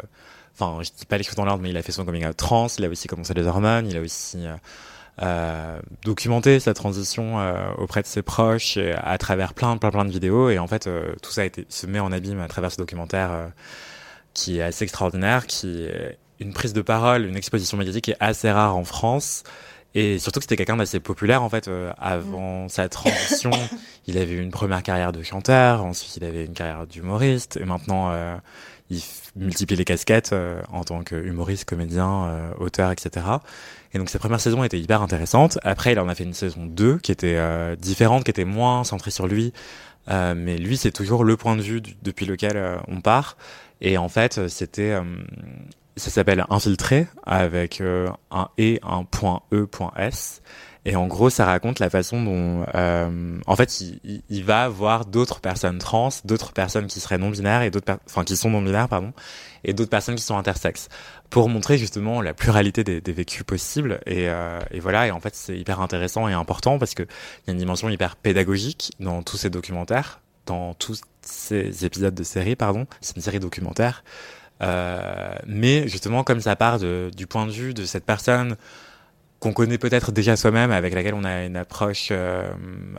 enfin, je dis pas les choses dans l'ordre, mais il a fait son coming out trans, il a aussi commencé les hormones, il a aussi euh, euh, documenté sa transition euh, auprès de ses proches et à travers plein, plein, plein de vidéos. Et en fait, euh, tout ça a été, se met en abîme à travers ce documentaire euh, qui est assez extraordinaire, qui est une prise de parole, une exposition médiatique qui est assez rare en France. Et surtout que c'était quelqu'un d'assez populaire, en fait, euh, avant mmh. sa transition. Il avait eu une première carrière de chanteur, ensuite il avait une carrière d'humoriste, et maintenant euh, il f- multiplie les casquettes euh, en tant qu'humoriste, comédien, euh, auteur, et cetera. Et donc sa première saison était hyper intéressante. Après, il en a fait une saison deux qui était euh, différente, qui était moins centrée sur lui. Euh, mais lui, c'est toujours le point de vue du- depuis lequel euh, on part. Et en fait, c'était... Euh, ça s'appelle Infiltré, avec euh, un E, un point E, point S. Et en gros, ça raconte la façon dont... Euh, en fait, il, il va voir d'autres personnes trans, d'autres personnes qui seraient non-binaires, et d'autres per- enfin, qui sont non-binaires, pardon, et d'autres personnes qui sont intersexes, pour montrer justement la pluralité des, des vécus possibles. Et, euh, et voilà, et en fait, c'est hyper intéressant et important, parce qu'il y a une dimension hyper pédagogique dans tous ces documentaires, dans tous ces épisodes de série, pardon. C'est une série documentaire. Euh, mais justement, comme ça part de, du point de vue de cette personne qu'on connaît peut-être déjà soi-même, avec laquelle on a une approche euh,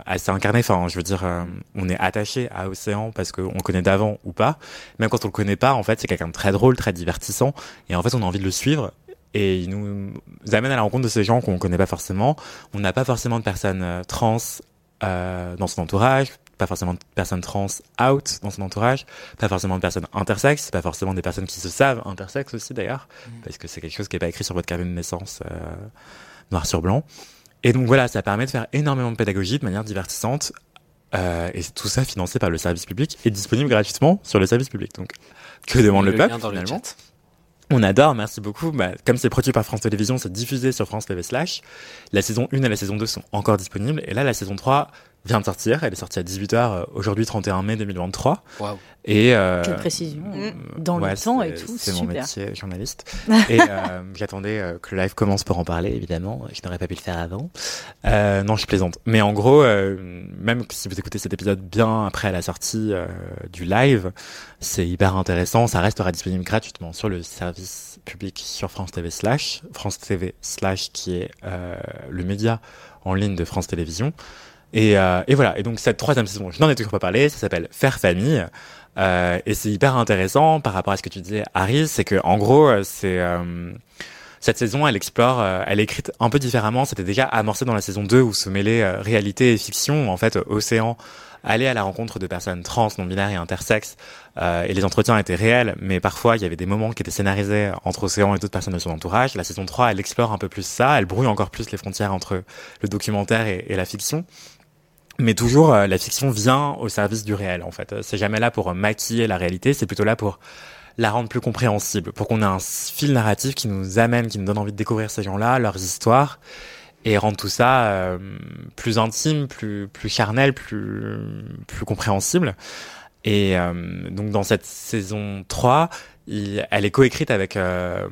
assez incarnée. Enfin, je veux dire, euh, on est attaché à Océan parce qu'on le connaît d'avant ou pas. Même quand on le connaît pas, en fait, c'est quelqu'un de très drôle, très divertissant, et en fait, on a envie de le suivre. Et il nous amène à la rencontre de ces gens qu'on connaît pas forcément. On n'a pas forcément de personnes euh, trans euh, dans son entourage. Pas forcément de personnes trans out dans son entourage, pas forcément de personnes intersexes, pas forcément des personnes qui se savent intersexes aussi d'ailleurs, mmh. parce que c'est quelque chose qui n'est pas écrit sur votre carnet de naissance euh, noir sur blanc. Et donc voilà, ça permet de faire énormément de pédagogie de manière divertissante, euh, et tout ça financé par le service public et disponible gratuitement sur le service public. Donc que demande le, le peuple finalement ? On adore, merci beaucoup. Bah, comme c'est produit par France Télévisions, c'est diffusé sur France T V Slash. La saison un et la saison deux sont encore disponibles, et là la saison trois vient de sortir, elle est sortie à dix-huit heures aujourd'hui, trente et un mai deux mille vingt-trois. Wow. Et euh, quelle précision, dans ouais, le temps et tout, c'est super. C'est mon métier, journaliste. Et euh, j'attendais euh, que le live commence pour en parler, évidemment, je n'aurais pas pu le faire avant. Euh, non, je plaisante. Mais en gros, euh, même si vous écoutez cet épisode bien après la sortie euh, du live, c'est hyper intéressant, ça restera disponible gratuitement sur le service public sur France T V Slash, France T V Slash qui est euh, le média en ligne de France Télévisions. Et, euh, et voilà. Et donc, cette troisième saison, je n'en ai toujours pas parlé, ça s'appelle Faire famille. Euh, et c'est hyper intéressant par rapport à ce que tu disais, Harry, c'est que, en gros, c'est, euh, cette saison, elle explore, euh, elle est écrite un peu différemment. C'était déjà amorcé dans la saison deux où se mêlaient euh, réalité et fiction. En fait, Océan allait à la rencontre de personnes trans, non-binaires et intersexes, euh, et les entretiens étaient réels, mais parfois, il y avait des moments qui étaient scénarisés entre Océan et d'autres personnes de son entourage. La saison trois, elle explore un peu plus ça, elle brouille encore plus les frontières entre le documentaire et, et la fiction. Mais toujours, euh, la fiction vient au service du réel, en fait. C'est jamais là pour euh, maquiller la réalité, c'est plutôt là pour la rendre plus compréhensible, pour qu'on ait un fil narratif qui nous amène, qui nous donne envie de découvrir ces gens-là, leurs histoires, et rendre tout ça euh, plus intime, plus plus charnel, plus plus compréhensible. Et euh, donc, dans cette saison trois, il, elle est coécrite avec euh,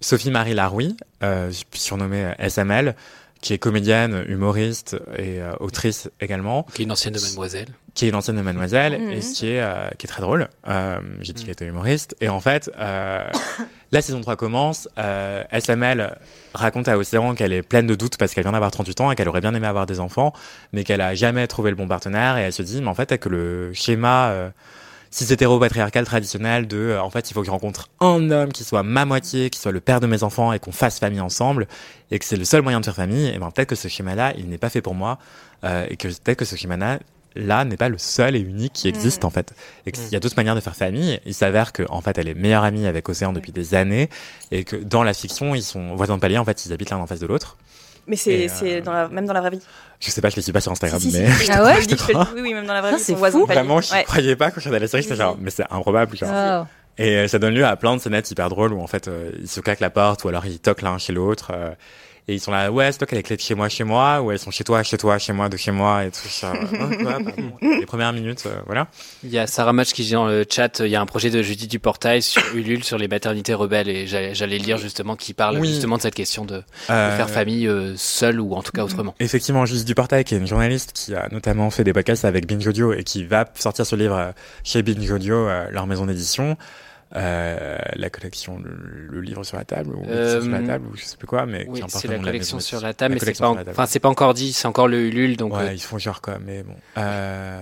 Sophie-Marie Laroui, euh, surnommée S M L, qui est comédienne, humoriste et euh, autrice également. Qui est une ancienne de Mademoiselle. Qui est une ancienne de Mademoiselle mmh. et qui est, euh, qui est très drôle. Euh, j'ai dit mmh. qu'elle était humoriste. Et en fait, euh, la saison trois commence. Euh, S M L raconte à Océan qu'elle est pleine de doutes parce qu'elle vient d'avoir trente-huit ans et qu'elle aurait bien aimé avoir des enfants, mais qu'elle a jamais trouvé le bon partenaire. Et elle se dit, mais en fait, que le schéma... Euh, cis hétéro-patriarcal traditionnel de euh, en fait il faut que je rencontre un homme qui soit ma moitié, qui soit le père de mes enfants et qu'on fasse famille ensemble et que c'est le seul moyen de faire famille, et ben peut-être que ce schéma-là il n'est pas fait pour moi euh, et que peut-être que ce schéma-là là, n'est pas le seul et unique qui existe mmh. en fait et qu'il y a d'autres manières de faire famille. Il s'avère que en fait elle est meilleure amie avec Océan depuis des années et que dans la fiction ils sont voisins de palier, en fait ils habitent l'un en face de l'autre. Mais c'est, euh... c'est dans la... même dans la vraie vie. Je sais pas, je les suis pas sur Instagram, si, si, mais. Si, si. Ah ouais? Je dis que oui, oui, même dans la vraie vie, c'est voisin. Vraiment, je ouais. croyais pas quand je regardais la série, j'étais genre, mais c'est improbable, genre. Oh. Et euh, ça donne lieu à plein de scénettes hyper drôles où en fait, euh, ils se claquent la porte ou alors ils toquent l'un chez l'autre. Euh, et ils sont là, ouais, c'est toi qui as les clés de chez moi, chez moi, ou elles sont chez toi, chez toi, chez moi, de chez moi, et tout ça. Ah, les premières minutes, euh, voilà. Il y a Sarah Match qui dit dans le chat, il y a un projet de Judith Duportail sur Ulule sur les maternités rebelles, et j'allais, j'allais lire justement qui parle oui. justement de cette question de, euh... de faire famille euh, seule ou en tout cas autrement. Effectivement, Judith Duportail qui est une journaliste qui a notamment fait des podcasts avec Binge Audio et qui va sortir ce livre chez Binge Audio, euh, leur maison d'édition. Euh, la collection, le, le livre sur la table ou euh, sur la table ou je sais plus quoi, mais oui, c'est la collection sur la table, mais c'est pas, en... enfin c'est pas encore dit, c'est encore le Ulule, donc ouais, euh... ils font genre quoi, mais bon, euh...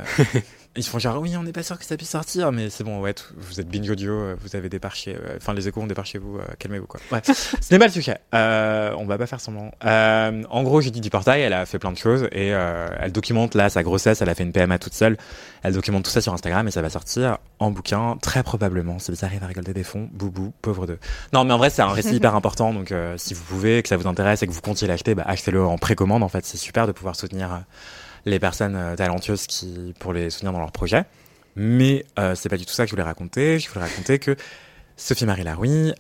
ils font genre oui, on n'est pas sûr que ça puisse sortir, mais c'est bon, ouais, t- vous êtes Binge Audio, vous avez des parts chez, enfin euh, les échos ont des parts chez vous, euh, calmez-vous quoi. Ouais, ce n'est pas le sujet. Euh, on va pas faire semblant. Euh, en gros, Judith Duportail, elle a fait plein de choses et euh, elle documente là sa grossesse, elle a fait une P M A toute seule, elle documente tout ça sur Instagram et ça va sortir en bouquin très probablement. C'est bizarre. À récolter des fonds, boubou, pauvre d'eux. Non, mais en vrai, c'est un récit hyper important, donc euh, si vous pouvez, que ça vous intéresse et que vous comptiez l'acheter, bah, achetez-le en précommande, en fait. C'est super de pouvoir soutenir euh, les personnes euh, talentueuses qui, pour les soutenir dans leur projet. Mais euh, c'est pas du tout ça que je voulais raconter. Je voulais raconter que Sophie-Marie Laroui,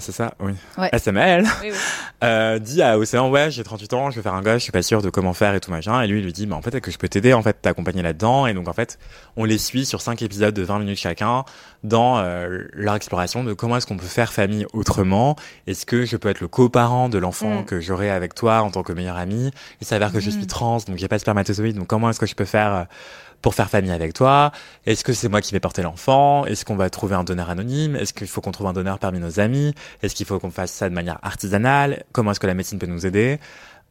c'est ça, oui, ouais. S M L, oui, oui. Euh, dit à Océan, ouais, j'ai trente-huit ans, je vais faire un gosse, je suis pas sûre de comment faire et tout machin. Et lui, il lui dit, bah, en fait, est-ce que je peux t'aider, en fait, t'accompagner là-dedans? Et donc, en fait, on les suit sur cinq épisodes de vingt minutes chacun dans euh, leur exploration de comment est-ce qu'on peut faire famille autrement. Est-ce que je peux être le coparent de l'enfant mmh. que j'aurai avec toi en tant que meilleur ami? Il s'avère que mmh. je suis trans, donc j'ai pas de spermatozoïde, donc comment est-ce que je peux faire euh, pour faire famille avec toi? Est-ce que c'est moi qui vais porter l'enfant? Est-ce qu'on va trouver un donneur anonyme? Est-ce qu'il faut qu'on trouve un donneur parmi nos amis? Est-ce qu'il faut qu'on fasse ça de manière artisanale? Comment est-ce que la médecine peut nous aider?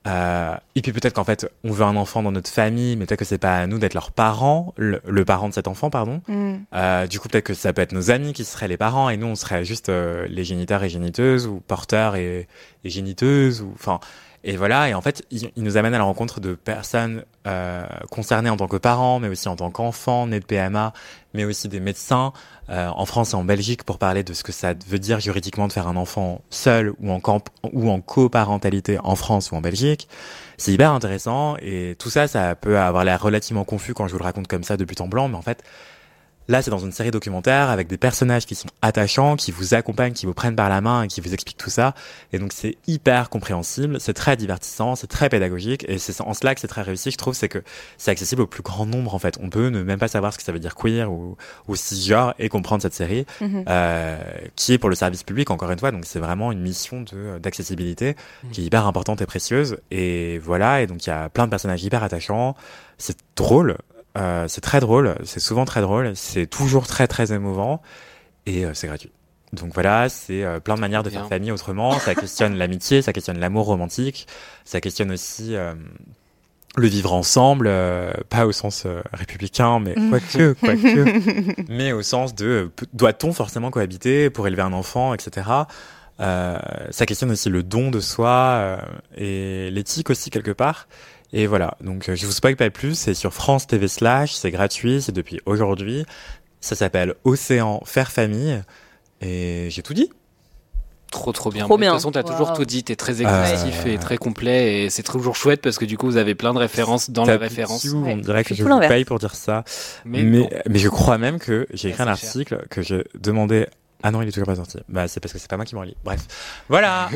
Euh, et puis peut-être qu'en fait, on veut un enfant dans notre famille, mais peut-être que c'est pas à nous d'être leurs parents, le, le parent de cet enfant, pardon. Mm. Euh, du coup, peut-être que ça peut être nos amis qui seraient les parents, et nous, on serait juste euh, les géniteurs et géniteuses, ou porteurs et, et géniteuses, ou enfin... Et voilà, et en fait, il, il nous amène à la rencontre de personnes euh, concernées en tant que parents, mais aussi en tant qu'enfants, nés de P M A, mais aussi des médecins euh, en France et en Belgique pour parler de ce que ça veut dire juridiquement de faire un enfant seul ou en, camp- ou en coparentalité en France ou en Belgique. C'est hyper intéressant, et tout ça, ça peut avoir l'air relativement confus quand je vous le raconte comme ça de but en blanc, mais en fait... Là, c'est dans une série documentaire avec des personnages qui sont attachants, qui vous accompagnent, qui vous prennent par la main et qui vous expliquent tout ça. Et donc, c'est hyper compréhensible, c'est très divertissant, c'est très pédagogique. Et c'est en cela que c'est très réussi, je trouve, c'est que c'est accessible au plus grand nombre, en fait. On peut ne même pas savoir ce que ça veut dire queer ou, ou cisgenre et comprendre cette série, mm-hmm. euh, qui est pour le service public, encore une fois. Donc, c'est vraiment une mission de, d'accessibilité mm-hmm. qui est hyper importante et précieuse. Et voilà, et donc, il y a plein de personnages hyper attachants. C'est drôle. Euh, c'est très drôle, c'est souvent très drôle, c'est toujours très très émouvant et euh, c'est gratuit. Donc voilà, c'est euh, plein de manières de Bien. faire famille autrement, ça questionne l'amitié, ça questionne l'amour romantique, ça questionne aussi euh, le vivre ensemble, euh, pas au sens euh, républicain, mais quoique, quoique, mais au sens de euh, p- doit-on forcément cohabiter pour élever un enfant, et cetera. Euh, ça questionne aussi le don de soi euh, et l'éthique aussi quelque part. Et voilà, donc euh, je vous spoil pas plus, c'est sur France T V Slash, c'est gratuit, c'est depuis aujourd'hui, ça s'appelle Océan, faire famille, et j'ai tout dit. Trop trop bien. Trop bien. De toute façon, t'as wow. toujours tout dit, t'es très exhaustif euh... et très complet, et c'est toujours chouette parce que du coup, vous avez plein de références dans la référence. Tout, ouais. On dirait que c'est je vous l'inverse. Paye pour dire ça, mais, mais, bon. mais je crois même que j'ai écrit ouais, un article cher. que je demandais... Ah non, il est toujours pas sorti. Bah, c'est parce que c'est pas moi qui m'en lis. Bref. Voilà.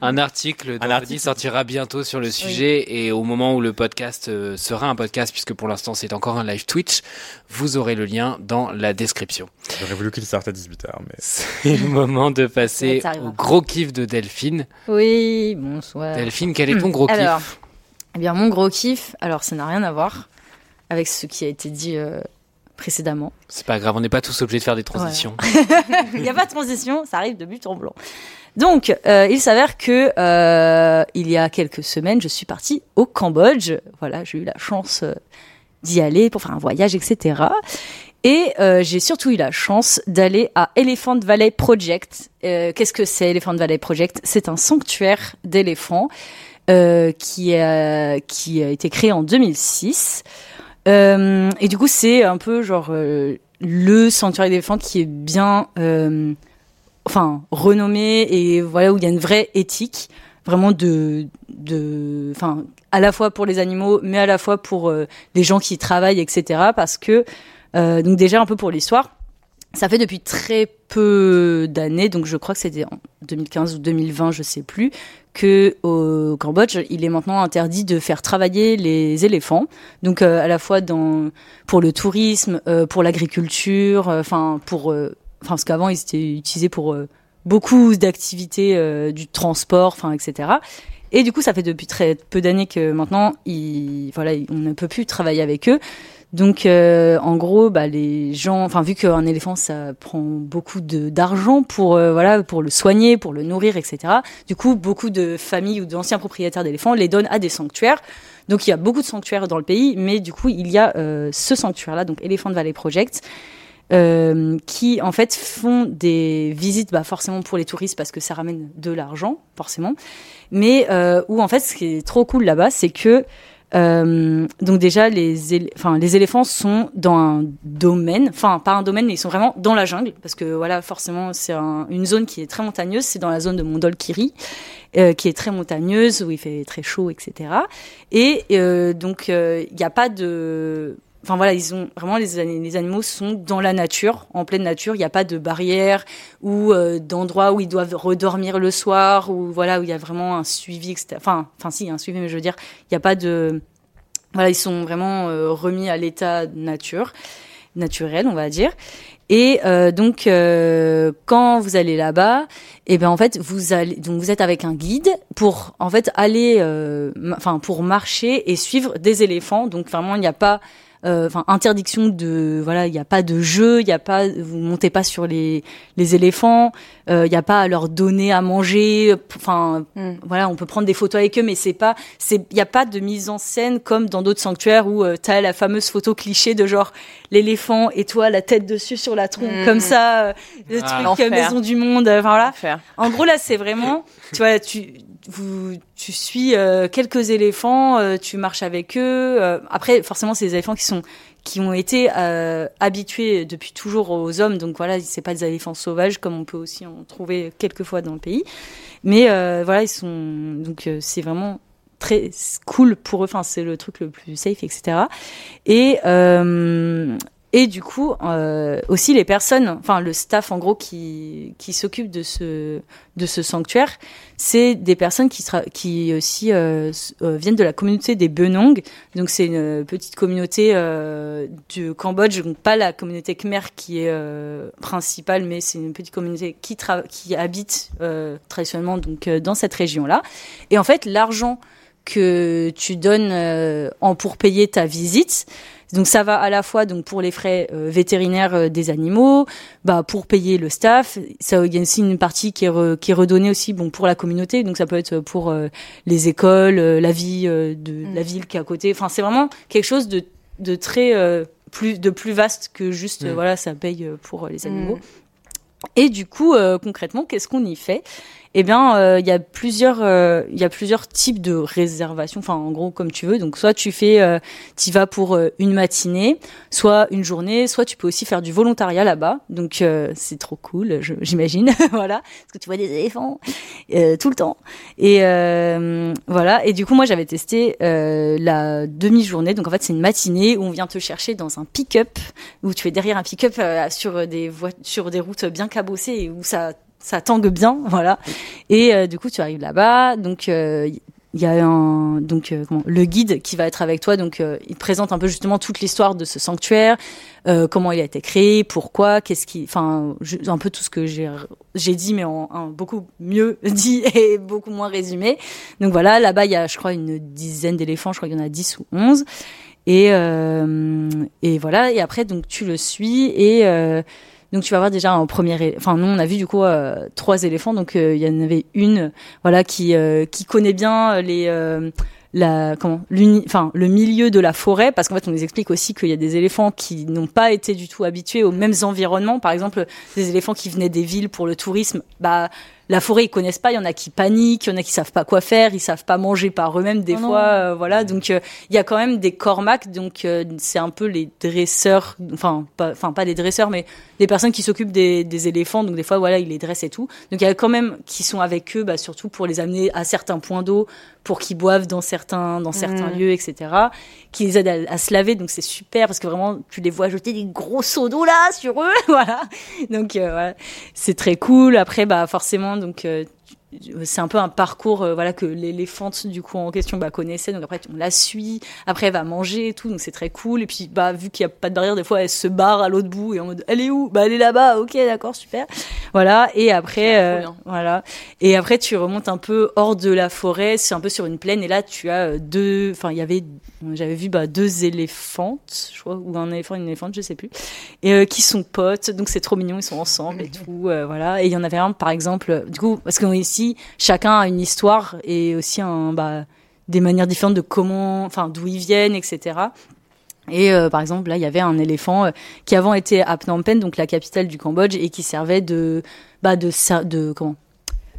Un article d'Andy sortira bientôt sur le sujet oui. et au moment où le podcast euh, sera un podcast, puisque pour l'instant c'est encore un live Twitch, vous aurez le lien dans la description. J'aurais voulu qu'il sorte à dix-huit heures, mais... C'est le moment de passer au gros kiff de Delphine. Oui, bonsoir. Delphine, quel est ton gros kiff? Alors, eh bien, mon gros kiff, alors ça n'a rien à voir avec ce qui a été dit... Euh... précédemment. C'est pas grave, on n'est pas tous obligés de faire des transitions. Voilà. Il n'y a pas de transition, ça arrive de but en blanc. Donc, euh, il s'avère que euh, il y a quelques semaines, je suis partie au Cambodge. Voilà, j'ai eu la chance euh, d'y aller pour faire un voyage, et cetera. Et euh, j'ai surtout eu la chance d'aller à Elephant Valley Project. Euh, qu'est-ce que c'est Elephant Valley Project? C'est un sanctuaire d'éléphants euh, qui, euh, qui a été créé en deux mille six. Euh, et du coup, c'est un peu genre euh, le sanctuaire d'éléphants qui est bien, euh, enfin, renommé et voilà où il y a une vraie éthique, vraiment de, de, enfin, à la fois pour les animaux, mais à la fois pour euh, les gens qui y travaillent, et cetera. Parce que euh, donc déjà un peu pour l'histoire, ça fait depuis très peu d'années, donc je crois que c'était en deux mille quinze ou deux mille vingt, je sais plus, que au Cambodge, il est maintenant interdit de faire travailler les éléphants. Donc euh, à la fois dans pour le tourisme, euh, pour l'agriculture, enfin euh, pour enfin euh, parce qu'avant ils étaient utilisés pour euh, beaucoup d'activités euh, du transport, enfin et cetera. Et du coup, ça fait depuis très peu d'années que maintenant, ils, voilà, on ne peut plus travailler avec eux. Donc, euh, en gros, bah, les gens, enfin, vu qu'un éléphant, ça prend beaucoup de, d'argent pour, euh, voilà, pour le soigner, pour le nourrir, et cetera. Du coup, beaucoup de familles ou d'anciens propriétaires d'éléphants les donnent à des sanctuaires. Donc, il y a beaucoup de sanctuaires dans le pays, mais du coup, il y a euh, ce sanctuaire-là, donc Elephant Valley Project, Euh, qui en fait font des visites, bah forcément pour les touristes parce que ça ramène de l'argent forcément, mais euh, où en fait ce qui est trop cool là-bas, c'est que euh, donc déjà les éle- enfin les éléphants sont dans un domaine, enfin pas un domaine, mais ils sont vraiment dans la jungle parce que voilà, forcément c'est un, une zone qui est très montagneuse, c'est dans la zone de Mondolkiri euh, qui est très montagneuse où il fait très chaud, et cetera. Et euh, donc il euh, y a pas de Enfin voilà, ils ont vraiment les, les animaux sont dans la nature, en pleine nature. Il n'y a pas de barrière ou euh, d'endroits où ils doivent redormir le soir ou voilà où il y a vraiment un suivi. Etc. Enfin, enfin si, un suivi, mais je veux dire, il n'y a pas de voilà, ils sont vraiment euh, remis à l'état nature, naturel, on va dire. Et euh, donc euh, quand vous allez là-bas, et ben en fait vous allez donc vous êtes avec un guide pour en fait aller, enfin euh, ma- pour marcher et suivre des éléphants. Donc vraiment il n'y a pas Enfin, euh, interdiction de voilà, il y a pas de jeu, il y a pas, vous montez pas sur les les éléphants, il euh, y a pas à leur donner à manger. Enfin, mm. voilà, on peut prendre des photos avec eux, mais c'est pas, c'est, il y a pas de mise en scène comme dans d'autres sanctuaires où euh, t'as la fameuse photo cliché de genre l'éléphant et toi la tête dessus sur la tronc mm. comme ça, euh, le ah, truc euh, Maison du Monde. Enfin voilà. L'enfer. En gros là, c'est vraiment, tu vois, tu vous tu suis euh, quelques éléphants, euh, tu marches avec eux. Euh, après, forcément, c'est des éléphants qui sont qui ont été euh, habitués depuis toujours aux hommes. Donc voilà, c'est pas des éléphants sauvages comme on peut aussi en trouver quelquefois dans le pays. Mais euh, voilà, ils sont donc euh, c'est vraiment très cool pour eux. Enfin, c'est le truc le plus safe, et cetera. Et euh, et du coup euh, aussi les personnes, enfin le staff en gros qui qui s'occupe de ce de ce sanctuaire, c'est des personnes qui sera, qui aussi euh, viennent de la communauté des Benong, donc c'est une petite communauté euh, du Cambodge, donc pas la communauté khmer qui est euh, principale, mais c'est une petite communauté qui tra- qui habite euh, traditionnellement donc euh, dans cette région là, et en fait l'argent que tu donnes euh, en pour payer ta visite. Donc ça va à la fois donc pour les frais euh, vétérinaires euh, des animaux, bah pour payer le staff, ça il y a aussi une partie qui est re, qui est redonnée aussi bon pour la communauté, donc ça peut être pour euh, les écoles, euh, la vie euh, de mmh. la ville qui est à côté. Enfin c'est vraiment quelque chose de de très euh, plus de plus vaste que juste mmh. euh, voilà ça paye euh, pour euh, les animaux. Mmh. Et du coup euh, concrètement qu'est-ce qu'on y fait? Eh bien, il euh, y a plusieurs, il euh, y a plusieurs types de réservations. Enfin, en gros, comme tu veux. Donc, soit tu fais, euh, t'y vas pour euh, une matinée, soit une journée, soit tu peux aussi faire du volontariat là-bas. Donc, euh, c'est trop cool, je, j'imagine. Voilà, parce que tu vois des éléphants euh, tout le temps. Et euh, voilà. Et du coup, moi, j'avais testé euh, la demi-journée. Donc, en fait, c'est une matinée où on vient te chercher dans un pick-up, où tu es derrière un pick-up euh, sur des voies, sur des routes bien cabossées et où ça. Ça tangue bien, voilà. Et euh, du coup, tu arrives là-bas, donc il euh, y a un, donc euh, comment, le guide qui va être avec toi, donc euh, il te présente un peu justement toute l'histoire de ce sanctuaire, euh, comment il a été créé, pourquoi, qu'est-ce qui, enfin un peu tout ce que j'ai j'ai dit, mais en, en beaucoup mieux dit et beaucoup moins résumé. Donc voilà, là-bas il y a, je crois, une dizaine d'éléphants, je crois qu'il y en a dix ou onze, et euh, et voilà. Et après, donc tu le suis et euh, donc tu vas voir déjà un premier, enfin nous on a vu du coup euh, trois éléphants, donc il euh, y en avait une voilà qui euh, qui connaît bien les euh, la comment l'uni, enfin le milieu de la forêt, parce qu'en fait on nous explique aussi qu'il y a des éléphants qui n'ont pas été du tout habitués aux mêmes environnements, par exemple des éléphants qui venaient des villes pour le tourisme, bah la forêt ils connaissent pas, il y en a qui paniquent, il y en a qui savent pas quoi faire, ils savent pas manger par eux-mêmes des oh fois euh, voilà, donc il euh, y a quand même des cormacs, donc euh, c'est un peu les dresseurs, enfin pas enfin pas des dresseurs mais des personnes qui s'occupent des des éléphants, donc des fois voilà, ils les dressent et tout. Donc il y a quand même qui sont avec eux bah surtout pour les amener à certains points d'eau pour qu'ils boivent dans certains dans mmh. certains lieux, et cetera, qui les aident à, à se laver, donc c'est super parce que vraiment tu les vois jeter des gros seaux d'eau là sur eux voilà. Donc euh, voilà, c'est très cool. Après bah forcément donc euh, c'est un peu un parcours euh, voilà, que l'éléphante du coup en question bah, connaissait, donc après on la suit, après elle va manger et tout, donc c'est très cool, et puis bah, vu qu'il n'y a pas de barrière, des fois elle se barre à l'autre bout et en mode elle est où, bah, elle est là-bas, ok d'accord super, voilà, et après euh, voilà, et après tu remontes un peu hors de la forêt, c'est un peu sur une plaine, et là tu as deux, enfin il y avait, j'avais vu bah, deux éléphantes je crois, ou un éléphant et une éléphante, je sais plus, et euh, qui sont potes, donc c'est trop mignon, ils sont ensemble et tout, euh, voilà, et il y en avait un par exemple, du coup, parce qu'on est ici, chacun a une histoire et aussi un, bah, des manières différentes de comment, enfin, d'où ils viennent, et cetera. Et euh, par exemple, là, il y avait un éléphant euh, qui avant était à Phnom Penh, donc la capitale du Cambodge, et qui servait de, bah, de, de comment,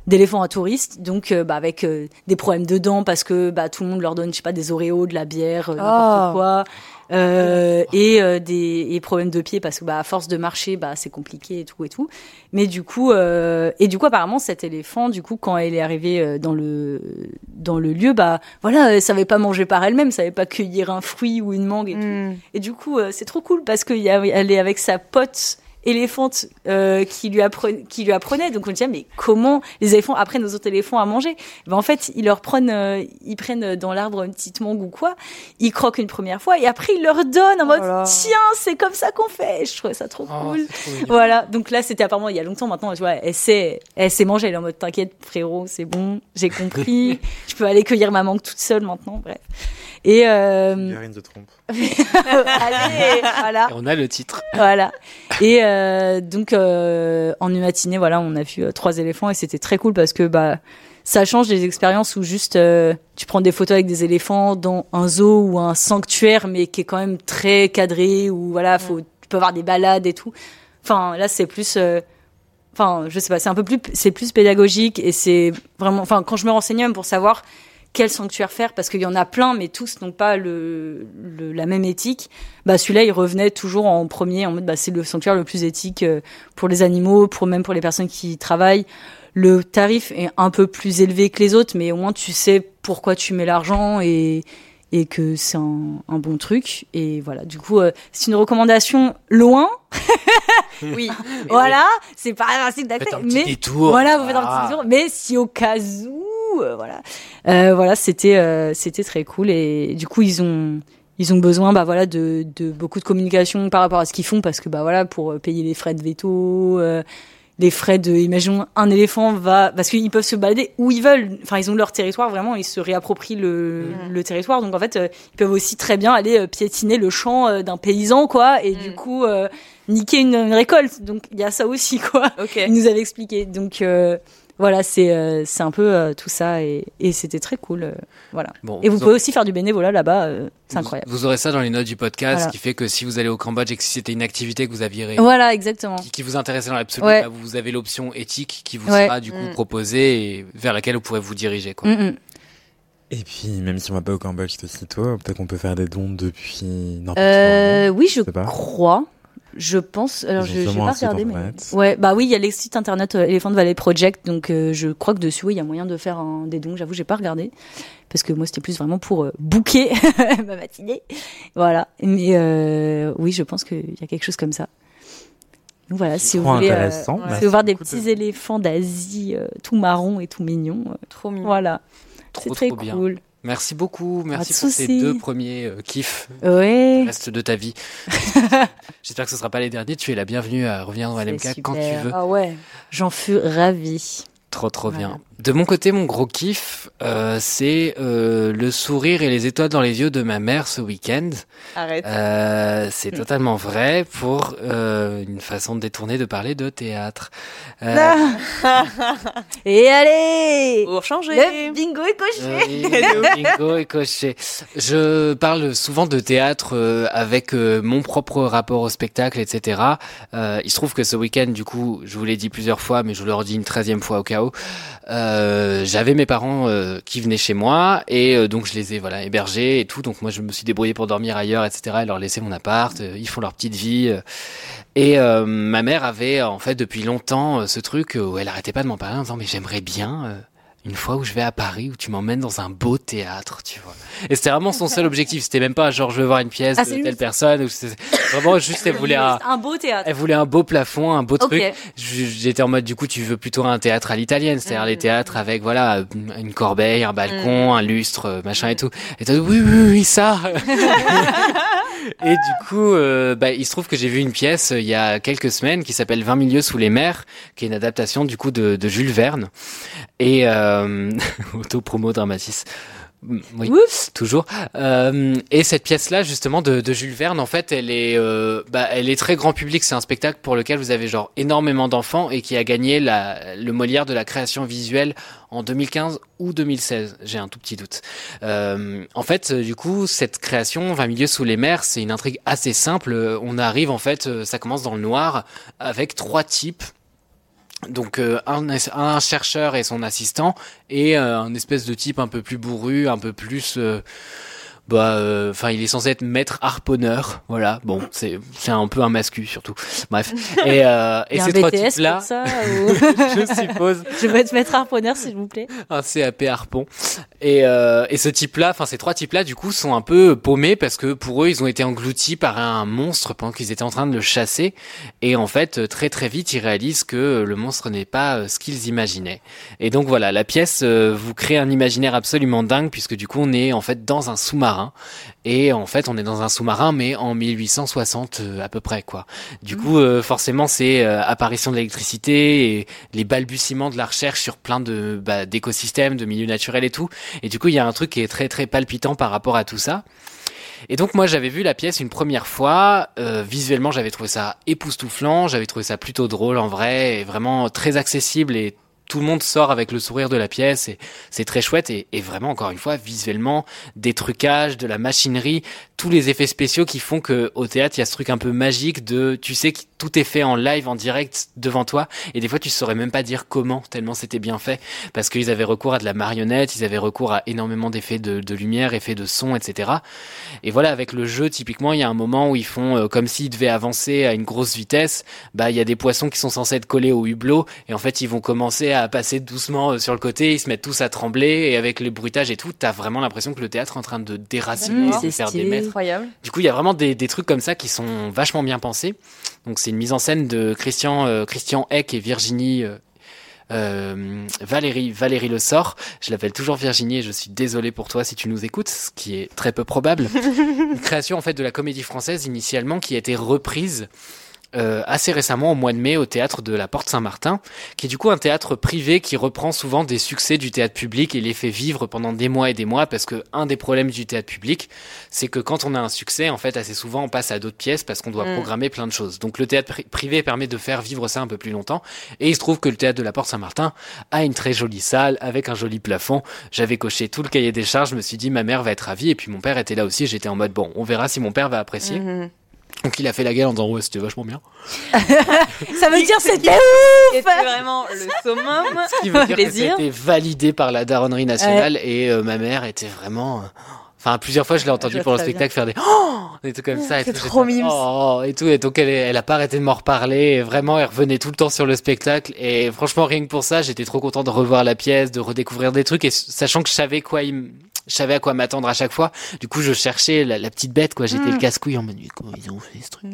d'éléphants à touristes, donc euh, bah, avec euh, des problèmes de dents parce que bah, tout le monde leur donne, je sais pas, des Oreos, de la bière, euh, n'importe oh. quoi, euh, et euh, des et problèmes de pieds parce que bah, à force de marcher, bah, c'est compliqué et tout et tout. Mais du coup, euh, et du coup, apparemment, cet éléphant, du coup, quand elle est arrivée dans le dans le lieu, bah voilà, elle savait pas manger par elle-même, savait pas cueillir un fruit ou une mangue et mm. tout. Et du coup, euh, c'est trop cool parce que y a, elle est avec sa pote éléphante euh, qui lui apprenait, qui lui apprenait. Donc on disait mais comment les éléphants apprennent aux autres éléphants à manger ? Ben en fait ils leur prennent, euh, ils prennent dans l'arbre une petite mangue ou quoi, ils croquent une première fois et après ils leur donnent en mode voilà. Tiens c'est comme ça qu'on fait. Et je trouvais ça trop oh, cool. Trop voilà donc là c'était apparemment il y a longtemps maintenant. Tu vois elle sait, elle sait manger. Elle est en mode t'inquiète frérot c'est bon j'ai compris. Je peux aller cueillir ma mangue toute seule maintenant. Bref. Et euh... rien de trompe. Allez, voilà. Et on a le titre. Voilà. Et euh, donc euh, en une matinée, voilà, on a vu euh, trois éléphants et c'était très cool parce que bah ça change des expériences où juste euh, tu prends des photos avec des éléphants dans un zoo ou un sanctuaire, mais qui est quand même très cadré où voilà, faut ouais. tu peux avoir des balades et tout. Enfin là, c'est plus. Euh, enfin, je sais pas, c'est un peu plus, c'est plus pédagogique et c'est vraiment. Enfin, quand je me renseignais même pour savoir. Quel sanctuaire faire parce qu'il y en a plein mais tous n'ont pas le, le la même éthique bah celui-là il revenait toujours en premier en mode bah c'est le sanctuaire le plus éthique pour les animaux pour même pour les personnes qui y travaillent le tarif est un peu plus élevé que les autres mais au moins tu sais pourquoi tu mets l'argent et et que c'est un, un bon truc et voilà du coup euh, c'est une recommandation loin oui voilà oui. C'est pas facile d'accès mais détour. Voilà vous faites un petit détour mais si au cas où voilà, euh, voilà, c'était euh, c'était très cool et du coup ils ont ils ont besoin bah voilà de de beaucoup de communication par rapport à ce qu'ils font parce que bah voilà pour payer les frais de veto, euh, les frais de imaginons un éléphant va parce qu'ils peuvent se balader où ils veulent, enfin ils ont leur territoire vraiment ils se réapproprient le mmh. le territoire donc en fait euh, ils peuvent aussi très bien aller euh, piétiner le champ euh, d'un paysan quoi et mmh. du coup euh, niquer une, une récolte donc il y a ça aussi quoi. Okay. Ils nous avaient expliqué donc euh, voilà, c'est euh, c'est un peu euh, tout ça et, et c'était très cool, euh, voilà. Bon, et vous, vous pouvez aurez... aussi faire du bénévolat là-bas, euh, c'est vous, incroyable. Vous aurez ça dans les notes du podcast, voilà. Qui fait que si vous allez au Cambodge et que si c'était une activité que vous aviez, ré... voilà, exactement, qui, qui vous intéressait dans l'absolu, ouais. Là, vous avez l'option éthique qui vous ouais. sera du coup mmh. proposée et vers laquelle vous pourrez vous diriger, quoi. Mmh, mmh. Et puis, même si on va pas au Cambodge tout aussitôt, peut-être qu'on peut faire des dons depuis n'importe euh, quoi. Oui, je, je crois. Je pense, alors je n'ai pas regardé, mais ouais, bah oui, il y a les sites internet euh, Elephant Valley Project, donc euh, je crois que dessus, il oui, y a moyen de faire un, des dons. J'avoue, j'ai pas regardé parce que moi, c'était plus vraiment pour euh, booker ma matinée, voilà. Mais euh, oui, je pense qu'il y a quelque chose comme ça. Donc voilà, c'est si vous voulez, euh, si ouais. vous voir des petits de... éléphants d'Asie, euh, tout marron et tout mignon, euh, trop mignon, voilà, trop, c'est très trop cool. Bien. Merci beaucoup, merci pour soucis. Ces deux premiers euh, kiffs ouais. reste de ta vie. J'espère que ce ne sera pas les derniers. Tu es la bienvenue à revenir dans l'M K quand tu veux. Ah ouais, j'en fus ravie. Trop trop voilà. bien. De mon côté, mon gros kiff, euh, c'est euh, le sourire et les étoiles dans les yeux de ma mère ce week-end. Arrête. Euh, c'est totalement vrai pour euh, une façon détournée de parler de théâtre. Euh... et allez, pour changer. Le bingo est coché. Oui, le bingo est coché. Je parle souvent de théâtre euh, avec euh, mon propre rapport au spectacle, et cetera. Euh, il se trouve que ce week-end, du coup, je vous l'ai dit plusieurs fois, mais je le redis une treizième fois au cas où. Euh, Euh, j'avais mes parents euh, qui venaient chez moi et euh, donc je les ai voilà hébergés et tout, donc moi je me suis débrouillé pour dormir ailleurs, etc. et leur laisser mon appart, euh, ils font leur petite vie euh, et euh, ma mère avait en fait depuis longtemps euh, ce truc où elle arrêtait pas de m'en parler en disant mais j'aimerais bien euh, une fois où je vais à Paris où tu m'emmènes dans un beau théâtre, tu vois, et c'était vraiment son seul objectif, c'était même pas genre je veux voir une pièce ah, de telle lui. personne, Vraiment, juste, elle voulait un, un beau théâtre. Elle voulait un beau plafond, un beau okay. truc. J'étais en mode, du coup, tu veux plutôt un théâtre à l'italienne, c'est-à-dire mmh. les théâtres avec, voilà, une corbeille, un balcon, mmh. un lustre, machin et tout. Et t'as dit, oui, oui, oui, ça. Et du coup, euh, bah, il se trouve que j'ai vu une pièce euh, il y a quelques semaines qui s'appelle vingt mille lieues sous les mers, qui est une adaptation du coup de, de Jules Verne. Et euh, auto-promo Dramatis. Oui, Oups. toujours. Euh, et cette pièce-là, justement, de, de Jules Verne, en fait, elle est, euh, bah, elle est très grand public. C'est un spectacle pour lequel vous avez genre énormément d'enfants et qui a gagné la, le Molière de la création visuelle en deux mille quinze ou deux mille seize. J'ai un tout petit doute. Euh, en fait, du coup, cette création, vingt mille lieues sous les mers, c'est une intrigue assez simple. On arrive, en fait, ça commence dans le noir avec trois types. Donc euh, un, un chercheur et son assistant et euh, un espèce de type un peu plus bourru, un peu plus euh, bah enfin euh, il est censé être maître harponneur, voilà. Bon, c'est c'est un peu un mascu surtout. Bref. Et euh et ces trois types là, ou... je suppose. Je veux être maître harponneur s'il vous plaît. Un C A P harpon. Et euh et ce type là, enfin ces trois types là du coup sont un peu paumés parce que pour eux ils ont été engloutis par un monstre pendant qu'ils étaient en train de le chasser et en fait très très vite ils réalisent que le monstre n'est pas ce qu'ils imaginaient. Et donc voilà, la pièce euh, vous crée un imaginaire absolument dingue puisque du coup on est en fait dans un sous-marin et en fait on est dans un sous-marin mais en mille huit cent soixante euh, à peu près quoi. Du mmh. coup euh, forcément c'est euh, apparition de l'électricité et les balbutiements de la recherche sur plein de bah, d'écosystèmes, de milieux naturels et tout. Et du coup, il y a un truc qui est très très palpitant par rapport à tout ça. Et donc moi, j'avais vu la pièce une première fois. Euh, visuellement, j'avais trouvé ça époustouflant. J'avais trouvé ça plutôt drôle en vrai, et vraiment très accessible. Et tout le monde sort avec le sourire de la pièce. Et c'est très chouette. Et, et vraiment, encore une fois, visuellement, des trucages, de la machinerie, tous les effets spéciaux qui font que au théâtre, il y a ce truc un peu magique de, tu sais, que tout est fait en live, en direct, devant toi. Et des fois, tu saurais même pas dire comment, tellement c'était bien fait. Parce qu'ils avaient recours à de la marionnette, ils avaient recours à énormément d'effets de, de lumière, effets de son, et cetera. Et voilà, avec le jeu, typiquement, il y a un moment où ils font euh, comme s'ils devaient avancer à une grosse vitesse. Bah, il y a des poissons qui sont censés être collés au hublot. Et en fait, ils vont commencer à passer doucement euh, sur le côté. Ils se mettent tous à trembler. Et avec le bruitage et tout, t'as vraiment l'impression que le théâtre est en train de déraciner, de faire des mètres. Incroyable. Du coup, il y a vraiment des, des trucs comme ça qui sont vachement bien pensés. Donc, c'est une mise en scène de Christian, euh, Christian Eck et Virginie, euh, euh, Valérie, Valérie Le Sort. Je l'appelle toujours Virginie et je suis désolé pour toi si tu nous écoutes, ce qui est très peu probable. Une création, en fait, de la comédie française initialement qui a été reprise. Euh, assez récemment au mois de mai au théâtre de la Porte Saint-Martin, qui est du coup un théâtre privé qui reprend souvent des succès du théâtre public et les fait vivre pendant des mois et des mois, parce que un des problèmes du théâtre public, c'est que quand on a un succès, en fait, assez souvent on passe à d'autres pièces parce qu'on doit mmh. programmer plein de choses. Donc le théâtre pri- privé permet de faire vivre ça un peu plus longtemps, et il se trouve que le théâtre de la Porte Saint-Martin a une très jolie salle avec un joli plafond. J'avais coché tout le cahier des charges, je me suis dit ma mère va être ravie, et puis mon père était là aussi, j'étais en mode bon, on verra si mon père va apprécier. Mmh. Donc il a fait la gueule en disant ouais c'était vachement bien. Ça veut dire c'était ouf. C'était vraiment le summum. Ce qui veut dire que c'était validé par la daronnerie nationale ouais. et euh, ma mère était vraiment. Enfin plusieurs fois je l'ai entendu pendant le spectacle bien. Faire des oh des trucs comme ça. C'est et tout, trop mimes. Oh et tout et donc elle elle a pas arrêté de m'en reparler. Et vraiment elle revenait tout le temps sur le spectacle et franchement rien que pour ça j'étais trop content de revoir la pièce, de redécouvrir des trucs et sachant que je savais quoi il m... Je savais à quoi m'attendre à chaque fois. Du coup, je cherchais la, la petite bête, quoi. J'étais mmh. le casse-couille en mode, comment ils ont fait ce truc?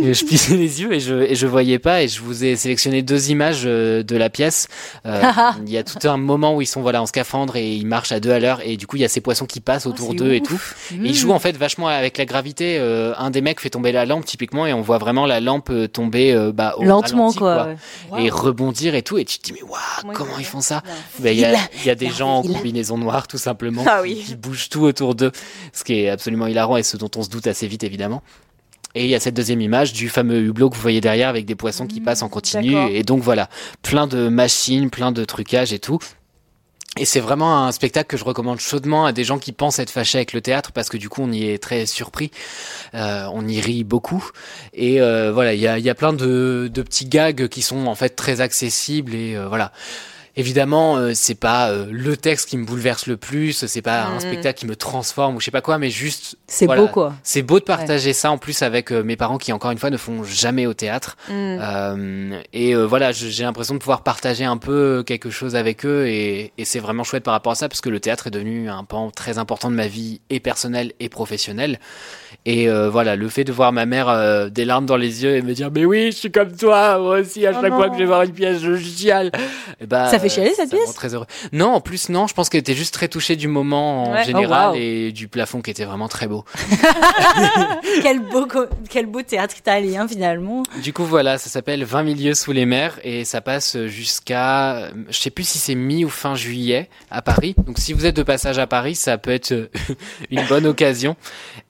Et je plissais les yeux et je, et je voyais pas. Et je vous ai sélectionné deux images de la pièce. Euh, il y a tout un moment où ils sont, voilà, en scaphandre et ils marchent à deux à l'heure. Et du coup, il y a ces poissons qui passent autour oh, d'eux ouf. Et tout. Mmh. Et ils jouent, en fait, vachement avec la gravité. Euh, un des mecs fait tomber la lampe, typiquement, et on voit vraiment la lampe tomber, euh, bah, au lentement, ralenti, quoi. quoi. Wow. Et rebondir et tout. Et tu te dis, mais waouh, wow, comment ils font ça? Il bah, y a, il y a des la gens ville. En combinaison noire, tout simplement. Ah oui. Qui bougent tout autour d'eux, ce qui est absolument hilarant et ce dont on se doute assez vite évidemment. Et il y a cette deuxième image du fameux hublot que vous voyez derrière avec des poissons qui mmh, passent en continu d'accord. et donc voilà, plein de machines, plein de trucages et tout. Et c'est vraiment un spectacle que je recommande chaudement à des gens qui pensent être fâchés avec le théâtre parce que du coup on y est très surpris, euh, on y rit beaucoup et euh, voilà il y a, y a plein de, de petits gags qui sont en fait très accessibles et euh, voilà. Évidemment, euh, c'est pas euh, le texte qui me bouleverse le plus, c'est pas mmh. un spectacle qui me transforme ou je sais pas quoi, mais juste. C'est voilà, beau quoi. C'est beau de partager ouais. ça en plus avec euh, mes parents qui, encore une fois, ne font jamais au théâtre. Mmh. Euh, et euh, voilà, j'ai l'impression de pouvoir partager un peu quelque chose avec eux et, et c'est vraiment chouette par rapport à ça parce que le théâtre est devenu un pan très important de ma vie et personnelle et professionnelle. Et euh, voilà, le fait de voir ma mère euh, des larmes dans les yeux et me dire mais oui, je suis comme toi, moi aussi, à chaque oh fois que je vais voir une pièce, je chiale. Et bah, ça fait chialer cette pièce ? Très heureux. Non, en plus, non, je pense qu'elle était juste très touchée du moment en ouais. général oh, wow. et du plafond qui était vraiment très beau. quel, beau quel beau théâtre italien finalement. Du coup, voilà, ça s'appelle vingt mille lieues sous les mers et ça passe jusqu'à, je sais plus si c'est mi ou fin juillet à Paris. Donc si vous êtes de passage à Paris, ça peut être une bonne occasion.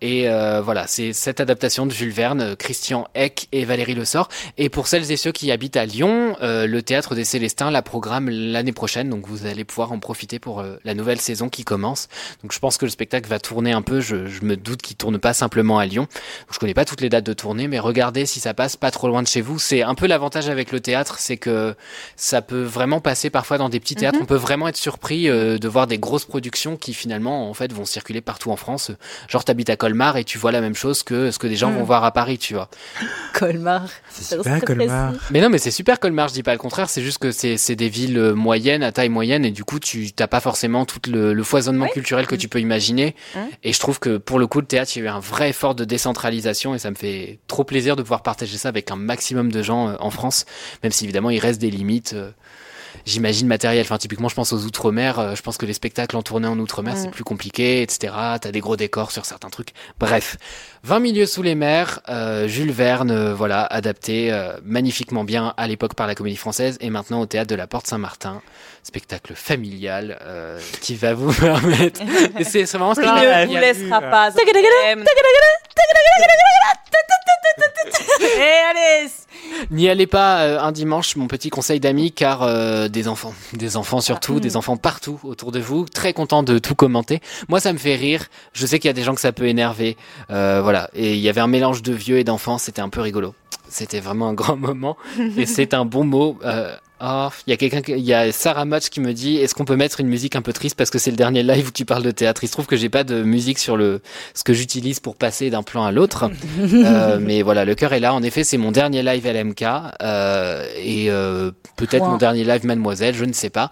Et euh, voilà, c'est cette adaptation de Jules Verne, Christian Eck et Valérie Lessort. Et pour celles et ceux qui habitent à Lyon, euh, le Théâtre des Célestins la programme l'année prochaine, donc vous allez pouvoir en profiter pour euh, la nouvelle saison qui commence. Donc je pense que le spectacle va tourner un peu, je, je me doute qu'il tourne pas simplement à Lyon. Je connais pas toutes les dates de tournée, mais regardez si ça passe pas trop loin de chez vous. C'est un peu l'avantage avec le théâtre, c'est que ça peut vraiment passer parfois dans des petits théâtres. Mm-hmm. On peut vraiment être surpris euh, de voir des grosses productions qui finalement en fait vont circuler partout en France. Genre t'habites à Colmar et tu vois la même chose que ce que des gens mm. vont voir à Paris, tu vois. Colmar, c'est, c'est super Colmar. Précis. Mais non, mais c'est super Colmar, je dis pas le contraire. C'est juste que c'est, c'est des villes moyennes, à taille moyenne, et du coup, tu n'as pas forcément tout le, le foisonnement oui. culturel que mmh. tu peux imaginer. Mmh. Et je trouve que pour le coup, le théâtre, il y a eu un vrai effort de décentralisation, et ça me fait trop plaisir de pouvoir partager ça avec un maximum de gens euh, en France, même si évidemment, il reste des limites, euh, j'imagine, matérielles. Enfin, typiquement, je pense aux Outre-mer, euh, je pense que les spectacles en tournée en Outre-mer, mmh. c'est plus compliqué, et cetera. Tu as des gros décors sur certains trucs. Bref. vingt mille lieues sous les mers, euh, Jules Verne, euh, voilà, adapté euh, magnifiquement bien à l'époque par la Comédie Française et maintenant au Théâtre de la Porte Saint-Martin, spectacle familial euh, qui va vous permettre. c'est, c'est vraiment ce que je ne vous laissera pas. Et allez, n'y allez pas euh, un dimanche, mon petit conseil d'amis, car euh, des enfants, des enfants surtout, ah, des hum. enfants partout autour de vous, très content de tout commenter. Moi, ça me fait rire. Je sais qu'il y a des gens que ça peut énerver. Euh, voilà. Voilà, et il y avait un mélange de vieux et d'enfants, c'était un peu rigolo. C'était vraiment un grand moment, et c'est un bon mot. Euh, oh, il y a quelqu'un, il y a Sarah Match qui me dit, est-ce qu'on peut mettre une musique un peu triste parce que c'est le dernier live où tu parles de théâtre. Il se trouve que j'ai pas de musique sur le ce que j'utilise pour passer d'un plan à l'autre, euh, mais voilà, le cœur est là. En effet, c'est mon dernier live L M K euh, et euh, peut-être wow. mon dernier live Mademoiselle, je ne sais pas.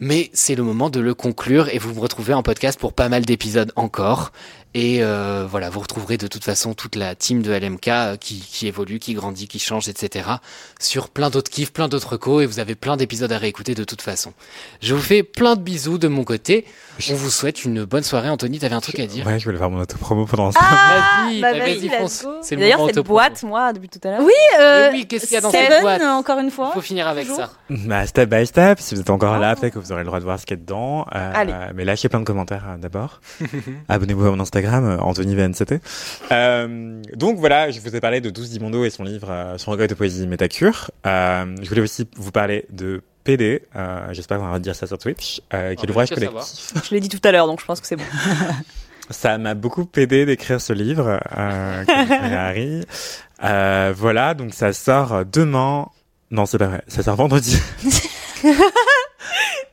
Mais c'est le moment de le conclure et vous me retrouvez en podcast pour pas mal d'épisodes encore. Et euh, voilà, vous retrouverez de toute façon toute la team de L M K qui, qui évolue, qui grandit, qui change, et cetera. Sur plein d'autres kiffs, plein d'autres recos et vous avez plein d'épisodes à réécouter de toute façon. Je vous fais plein de bisous de mon côté. Je... On vous souhaite une bonne soirée. Anthony, t'avais un truc à dire ? Ouais, je voulais faire mon autopromo pendant ça. Ah, vas-y, bah vas-y, fonce. C'est le moment autopromo. D'ailleurs, cette boîte, moi, depuis tout à l'heure. Oui, euh, oui qu'est-ce qu'il y a dans cette boîte ? Seven, encore une fois. Il faut finir avec toujours. Ça. Bah, step by step, si vous êtes encore oh. là, peut-être que vous aurez le droit de voir ce qu'il y a dedans. Euh, Allez. Mais lâchez plein de commentaires euh, d'abord. Abonnez-vous à mon Instagram, Anthony V N C T. Euh, donc voilà, je vous ai parlé de Douce Dibondo et son livre euh, Son regret de poésie, Métacures. Euh, je voulais aussi vous parler de P D, euh, j'espère qu'on va dire ça sur Twitch, euh, qui est l'ouvrage collectif. Je l'ai dit tout à l'heure, donc je pense que c'est bon. Ça m'a beaucoup aidé d'écrire ce livre, euh, que j'ai fait à Harry. Euh, voilà, donc ça sort demain. Non, c'est pas vrai, ça sort vendredi.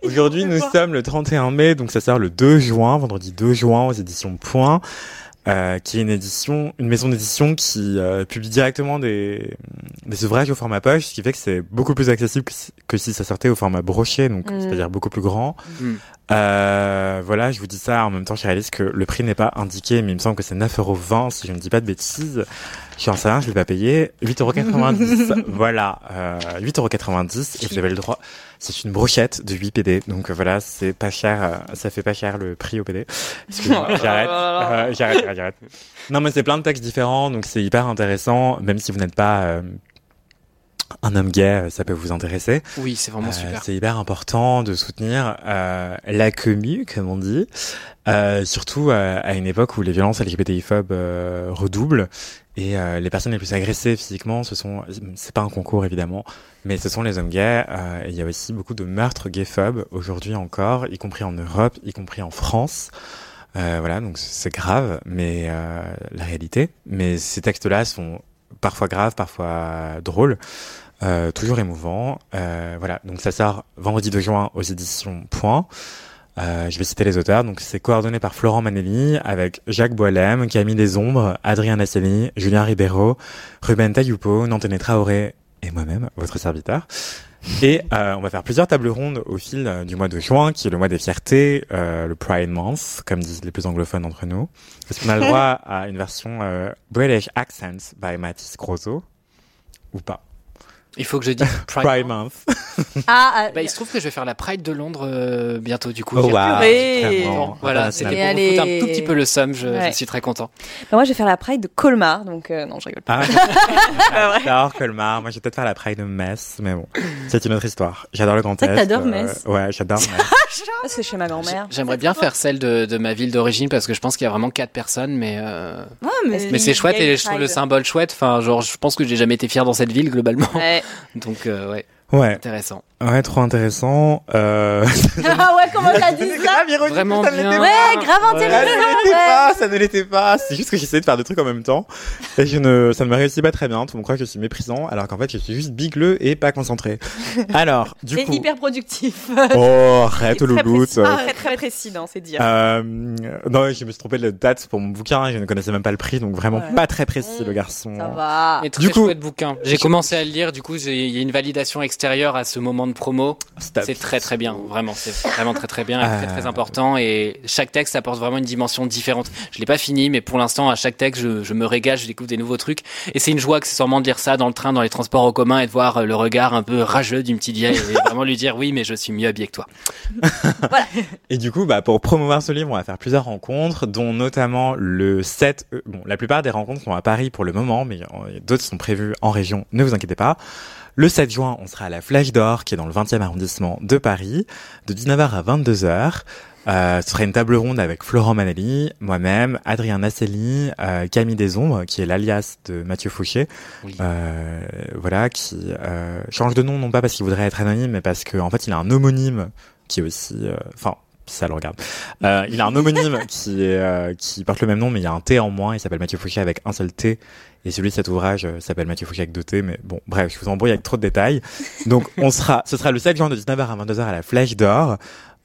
Aujourd'hui, nous sommes le trente et un mai, donc ça sort le deux juin, vendredi deux juin, aux éditions Point, euh, qui est une édition, une maison d'édition qui euh, publie directement des, des ouvrages au format poche, ce qui fait que c'est beaucoup plus accessible que si, que si ça sortait au format broché, donc mmh. c'est-à-dire beaucoup plus grand. Mmh. Euh, voilà, je vous dis ça en même temps, je réalise que le prix n'est pas indiqué, mais il me semble que c'est neuf euros vingt, si je ne dis pas de bêtises. Je suis en salaire, je ne l'ai pas payé. huit euros quatre-vingt-dix. Voilà, euh, huit euros quatre-vingt-dix. Et vous avez le droit. C'est une brochette de huit P D. Donc voilà, c'est pas cher, euh, ça fait pas cher le prix au P D. Excusez-moi, j'arrête, euh, j'arrête, j'arrête, j'arrête. Non, mais c'est plein de textes différents, donc c'est hyper intéressant, même si vous n'êtes pas, euh, un homme gay, ça peut vous intéresser. Oui, c'est vraiment euh, super. C'est hyper important de soutenir euh, la commu, comme on dit, euh, surtout euh, à une époque où les violences LGBTiphobes euh, redoublent et euh, les personnes les plus agressées physiquement, ce sont, c'est pas un concours évidemment, mais ce sont les hommes gays. Euh, et il y a aussi beaucoup de meurtres gayphobes aujourd'hui encore, y compris en Europe, y compris en France. Euh, voilà, donc c'est grave, mais euh, la réalité. Mais ces textes-là sont parfois grave, parfois drôle. euh, toujours émouvant. Euh, voilà, donc ça sort vendredi deux juin aux éditions Point. Euh, je vais citer les auteurs. Donc c'est coordonné par Florent Manelli avec Jacques Boilem, Camille Desombres, Adrien Nasseli, Julien Ribeiro, Ruben Tayupo, Nantene Traoré et moi-même, votre serviteur. Et euh, on va faire plusieurs tables rondes au fil euh, du mois de juin, qui est le mois des fiertés, euh, le Pride Month, comme disent les plus anglophones d'entre nous. Parce qu'on a le droit à une version euh, British Accents by Mathis Grosso, ou pas. Il faut que je dise Pride, Pride Month. month. Ah, euh, bah, il se trouve que je vais faire la Pride de Londres euh, bientôt, du coup. Oh, wow, bon, voilà, ah, c'était pour vous foutre un tout petit peu le somme, je, ouais. je suis très content. Bah, moi, je vais faire la Pride de Colmar, donc euh, non, je rigole pas. Ah, j'adore Colmar, moi je vais peut-être faire la Pride de Metz, mais bon, c'est une autre histoire. J'adore le Grand Est. C'est vrai que t'adores Metz. Euh, ouais, j'adore Metz. C'est chez ma grand-mère. J'aimerais bien faire celle de, de ma ville d'origine, parce que je pense qu'il y a vraiment quatre personnes, mais, euh... ouais, mais, mais c'est chouette et je trouve le symbole chouette. Enfin, genre, je pense que j'ai jamais été fier dans cette ville, globalement. Donc, euh, ouais. Ouais. Intéressant. Ouais, trop intéressant. Euh... ah ouais, comment t'as dit ça? Grave, Vraiment ça bien. Ouais, grave intéressant. Ça ne l'était pas, ça ne l'était pas. C'est juste que j'essayais de faire des trucs en même temps. Et je ne, ça ne m'a réussi pas très bien. Tout le monde croit que je suis méprisant, alors qu'en fait, je suis juste bigleux et pas concentré. Alors, du coup. C'est hyper productif. Oh, arrête, louloute. Ah, très, très précis, non, c'est dire. Euh, non, je me suis trompé de date pour mon bouquin. Je ne connaissais même pas le prix, donc vraiment ouais. pas très précis, mmh, le garçon. Ça va. Mais très du coup, chouette bouquin. J'ai commencé à le lire, du coup, il y a une validation extérieure à ce moment de promo. Stop. C'est très très bien, vraiment, c'est vraiment très très bien, euh... très très important, et chaque texte apporte vraiment une dimension différente. Je l'ai pas fini, mais pour l'instant à chaque texte je, je me régale, je découvre des nouveaux trucs, et c'est une joie accessoirement de lire ça dans le train, dans les transports en commun, et de voir le regard un peu rageux d'une petite vieille et vraiment lui dire oui mais je suis mieux habillé que toi. Voilà. Et du coup bah, pour promouvoir ce livre on va faire plusieurs rencontres, dont notamment le sept, bon la plupart des rencontres sont à Paris pour le moment, mais d'autres sont prévues en région, ne vous inquiétez pas. Le sept juin, on sera à la Flèche d'Or, qui est dans le vingtième arrondissement de Paris, de dix-neuf heures à vingt-deux heures. Euh, ce sera une table ronde avec Florent Manelli, moi-même, Adrien Nasseli, euh, Camille Desombres, qui est l'alias de Mathieu Fouché, oui. euh, voilà, qui euh, change de nom, non pas parce qu'il voudrait être anonyme, mais parce qu'en en fait, il a un homonyme qui est aussi... enfin. Euh, ça le regarde. Euh, il a un homonyme qui, est, euh, qui porte le même nom, mais il y a un T en moins. Il s'appelle Mathieu Fouché avec un seul T. Et celui de cet ouvrage euh, s'appelle Mathieu Fouché avec deux T. Mais bon, bref, je vous embrouille avec trop de détails. Donc, on sera, ce sera le sept juin de dix-neuf heures à vingt-deux heures à la Flèche d'Or.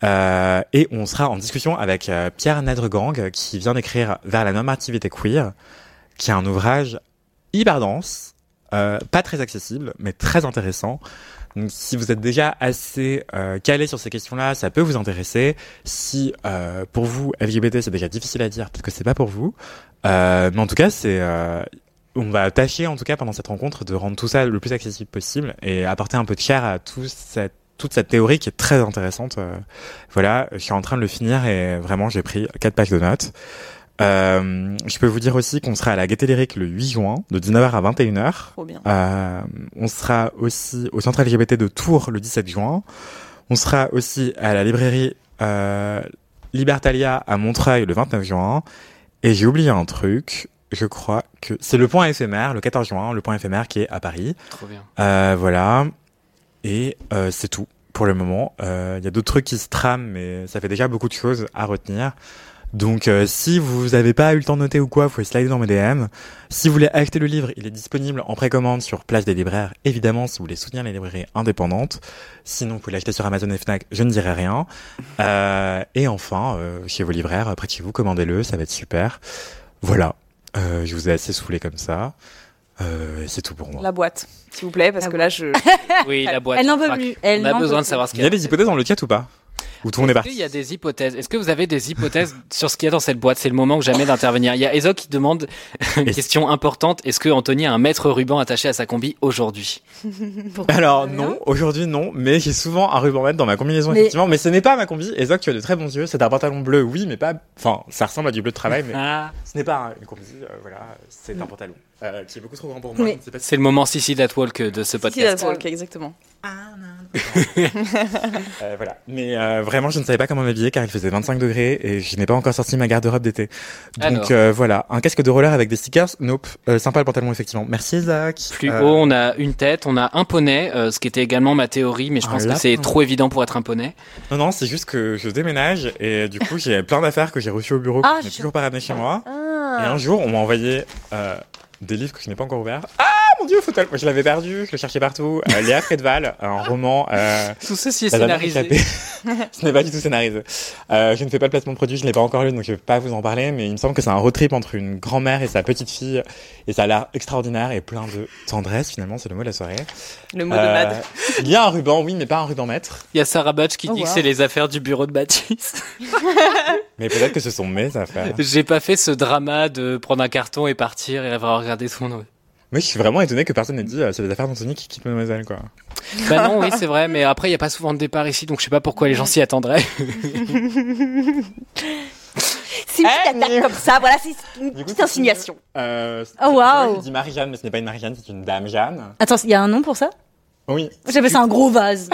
Euh, et on sera en discussion avec euh, Pierre Nadregang, qui vient d'écrire Vers la normativité queer, qui est un ouvrage hyper dense, euh, pas très accessible, mais très intéressant. Donc, si vous êtes déjà assez euh, calé sur ces questions-là, ça peut vous intéresser. Si euh, pour vous L G B T c'est déjà difficile à dire, peut-être que c'est pas pour vous. Euh, mais en tout cas, c'est euh, on va tâcher en tout cas pendant cette rencontre de rendre tout ça le plus accessible possible et apporter un peu de chair à tout cette, toute cette théorie qui est très intéressante. Euh, voilà, je suis en train de le finir et vraiment j'ai pris quatre pages de notes. Euh, je peux vous dire aussi qu'on sera à la Gaîté Lyrique le huit juin de dix-neuf heures à vingt et une heures. Trop bien. Euh, on sera aussi au centre L G B T de Tours le dix-sept juin. On sera aussi à la librairie euh, Libertalia à Montreuil le vingt-neuf juin. Et j'ai oublié un truc, je crois que c'est le point éphémère le quatorze juin, le point éphémère qui est à Paris. Trop bien. Euh, voilà. Et euh, c'est tout pour le moment. Il euh, y a d'autres trucs qui se trament, mais ça fait déjà beaucoup de choses à retenir. Donc, euh, si vous avez pas eu le temps de noter ou quoi, vous pouvez slider dans mes D M. Si vous voulez acheter le livre, il est disponible en précommande sur Place des Libraires, évidemment, si vous voulez soutenir les librairies indépendantes. Sinon, vous pouvez l'acheter sur Amazon et Fnac, je ne dirai rien. Euh, et enfin, euh, chez vos libraires, près de chez vous, commandez-le, ça va être super. Voilà, euh, je vous ai assez soufflé comme ça. Euh, c'est tout pour moi. La boîte, s'il vous plaît, parce la que là, je... oui, la boîte. Elle n'en veut plus. Elle On a besoin de savoir ce qu'il y a. Il y a des hypothèses dans le chat ou pas ? Où tout le monde est parti. Il y a des hypothèses. Est-ce que vous avez des hypothèses sur ce qu'il y a dans cette boîte ? C'est le moment que jamais d'intervenir. Il y a Ezo qui demande une question importante. Est-ce que Anthony a un maître ruban attaché à sa combi aujourd'hui ? Alors non, aujourd'hui non, mais j'ai souvent un ruban maître dans ma combinaison, mais... effectivement. Mais ce n'est pas ma combi. Ezo, tu as de très bons yeux. C'est un pantalon bleu, oui, mais pas... Enfin, ça ressemble à du bleu de travail, mais ah. ce n'est pas une combi. Euh, voilà, c'est un pantalon euh, qui est beaucoup trop grand pour moi. Oui. Pas... C'est le moment Sissi That Walk de ce podcast. Sissi That Walk, exactement. Ah non. euh, voilà, mais euh, vraiment je ne savais pas comment m'habiller car il faisait vingt-cinq degrés et je n'ai pas encore sorti ma garde-robe d'été. Donc euh, voilà, un casque de roller avec des stickers, nope. Euh, sympa le pantalon effectivement. Merci Isaac. Plus euh... haut, on a une tête, on a un poney, euh, ce qui était également ma théorie, mais je pense ah, que c'est trop évident pour être un poney. Non non, c'est juste que je déménage et du coup j'ai plein d'affaires que j'ai reçues au bureau ah, que je n'ai je... toujours pas ramenées chez moi. Ah. Et un jour on m'a envoyé euh, des livres que je n'ai pas encore ouverts. Ah mon Dieu, fauteuil. Moi, je l'avais perdu, je le cherchais partout. Euh, Léa Fredval, un roman. Euh, tout ceci est scénarisé. Ce n'est pas du tout scénarisé. Euh, je ne fais pas de placement de produit, je ne l'ai pas encore lu, donc je ne vais pas vous en parler, mais il me semble que c'est un road trip entre une grand-mère et sa petite-fille, et ça a l'air extraordinaire et plein de tendresse, finalement, c'est le mot de la soirée. Le mot euh, de Mad. Il y a un ruban, oui, mais pas un ruban maître. Il y a Sarah Batch qui oh, dit wow. que c'est les affaires du bureau de Baptiste. Mais peut-être que ce sont mes affaires. J'ai pas fait ce drama de prendre un carton et partir et avoir regardé tout le monde. Oui, je suis vraiment étonné que personne n'ait dit euh, c'est les affaires d'Anthony qui quittent Mademoiselle, quoi. Bah non, oui, c'est vrai, mais après, il n'y a pas souvent de départ ici, donc je sais pas pourquoi les gens s'y attendraient. Si tu eh, t'attaques mais... comme ça, voilà, c'est une coup, petite insinuation. Euh, oh waouh! Je dis Marie-Jeanne, mais ce n'est pas une Marie-Jeanne, c'est une Dame-Jeanne. Attends, il y a un nom pour ça? Oui. J'avais ça un gros vase.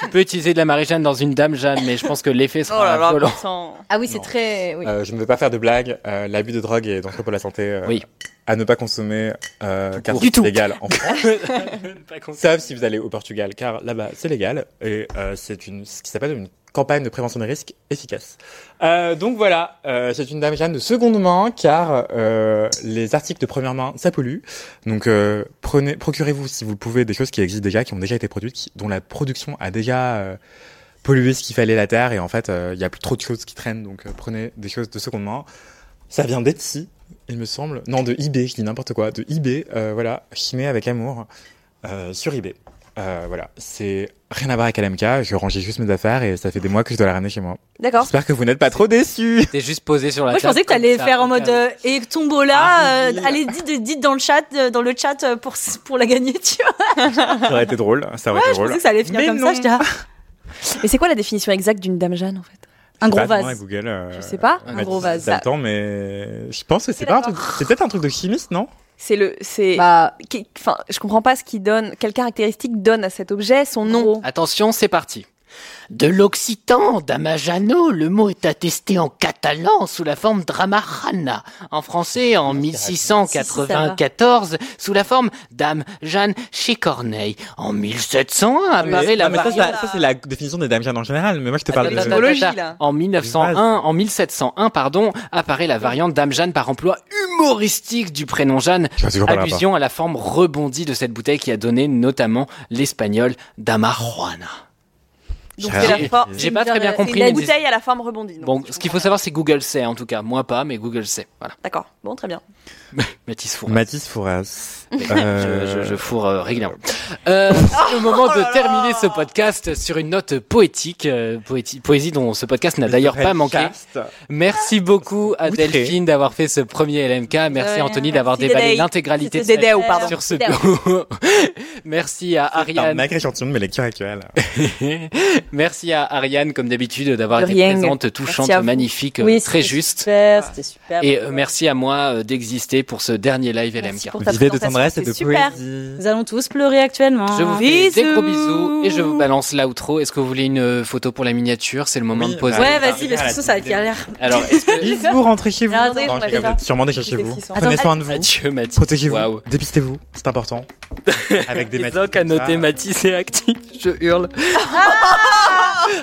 Tu peux utiliser de la Marie-Jeanne dans une Dame-Jeanne, mais je pense que l'effet sera oh là là, sans... Ah oui, c'est non. très. Oui. Euh, je ne veux pas faire de blague. Euh, l'abus de drogue est dangereux pour la santé. Euh, oui. À ne pas consommer euh, car c'est légal en France. Sauf si vous allez au Portugal, car là-bas c'est légal et euh, c'est une ce qui s'appelle une campagne de prévention des risques efficace. Euh, donc voilà, euh, c'est une Dame-Jeanne de seconde main, car euh, les articles de première main, ça pollue. Donc euh, prenez, procurez-vous, si vous le pouvez, des choses qui existent déjà, qui ont déjà été produites, qui, dont la production a déjà euh, pollué ce qu'il fallait la terre, et en fait, il euh, y a plus trop de choses qui traînent, donc euh, prenez des choses de seconde main. Ça vient d'Etsy, il me semble. Non, de eBay, je dis n'importe quoi. De eBay, euh, voilà, chimé avec amour euh, sur eBay. Euh, voilà, c'est rien à voir avec L M K, je rangeais juste mes affaires et ça fait des mois que je dois la ramener chez moi. D'accord. J'espère que vous n'êtes pas trop déçus. T'es juste posé sur la table. Moi, je pensais que t'allais faire en mode euh, et tombola, ah, oui. euh, allez, dites, dites dans le chat, dans le chat pour, pour la gagner, tu vois. Ça aurait été drôle, ça aurait ouais, été drôle. Je pensais que ça allait finir Mais comme non. ça, je dirais. Et c'est quoi la définition exacte d'une dame Jeanne en fait? Un gros vase. Google, euh, je sais pas, un gros vase. Attends, mais je pense que c'est, c'est pas un truc. C'est peut-être un truc de chimiste, non? C'est le, c'est. Bah, enfin, je comprends pas ce qui donne. Quelle caractéristique donne à cet objet son nom? Attention, c'est parti. De l'occitan, damajano, le mot est attesté en catalan sous la forme dramarana, en français en mille six cent quatre-vingt-quatorze sous la forme Dame Jeanne chez Corneille. En mille sept cent un apparaît la variante. Ça, ça c'est la définition des Dame Jeanne en général, mais moi je te parle de l'homologie là. En mille sept cent un, pardon, apparaît la variante Dame Jeanne par emploi humoristique du prénom Jeanne, allusion à la forme rebondie de cette bouteille qui a donné notamment l'espagnol Dama Juana. Donc c'est la forme, j'ai pas très bien compris. La bouteille à la forme rebondie. Bon, ce qu'il faut savoir, c'est Google sait, en tout cas. Moi pas, mais Google sait. Voilà. D'accord. Bon, très bien. Mathis Fouras. Mathis Fouras. Euh... Je, je, je fourre euh, régulièrement. Euh, c'est le moment de terminer ce podcast sur une note poétique, euh, poéti- poésie dont ce podcast n'a d'ailleurs pas manqué. Merci beaucoup à Delphine d'avoir fait ce premier L M K. Merci Anthony d'avoir déballé l'intégralité de ça sur ce coup. Merci à Ariane. Un sacré échantillon de mes lectures actuelles. Merci à Ariane, comme d'habitude, d'avoir été présente, touchante, magnifique, oui, très juste. Super, c'était super. Et bon merci bon. à moi d'exister pour ce dernier live L M K. Vivez de tendresse et de poésie. Nous allons tous pleurer actuellement. Je vous fais des gros bisous et je vous balance l'outro. Est-ce que vous voulez une photo pour la miniature? C'est le moment oui, de poser. Ouais, vas-y, parce que ça a l'air. Alors, est-ce que vous rentrez chez vous? Sûrement déjà chez vous. Prenez soin de vous. Protégez-vous. Dépistez-vous. C'est important. Avec des matices. À noter Mathis et actif. Je hurle.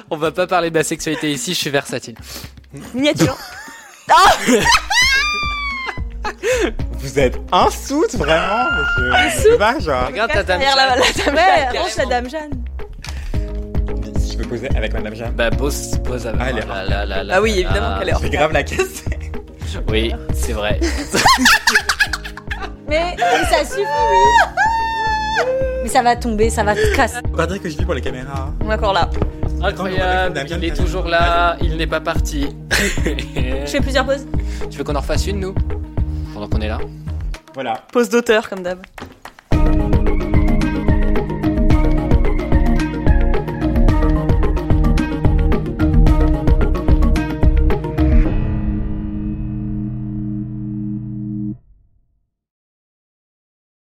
On va pas parler de ma sexualité ici, je suis versatile. Miniature. Vous êtes insoute, vraiment. Je sais pas, genre. Regarde ta dame Jeanne. La, la dame ouais, Jeanne, range la dame Jeanne. Mais si je peux poser avec madame Jeanne. Bah, pose, pose avec. Ah, elle est là, là, là, là, ah oui, évidemment ah, qu'elle est hors. Je vais grave la casser. Oui, c'est vrai. Mais ça suffit, oui. Mais ça va tomber, ça va te casser. On va dire que je vis pour les caméras. On est encore là. Incroyable, il est toujours là, il n'est pas parti. Je fais plusieurs pauses. Tu veux qu'on en refasse une, nous? Pendant qu'on est là. Voilà. Pause d'auteur, comme d'hab.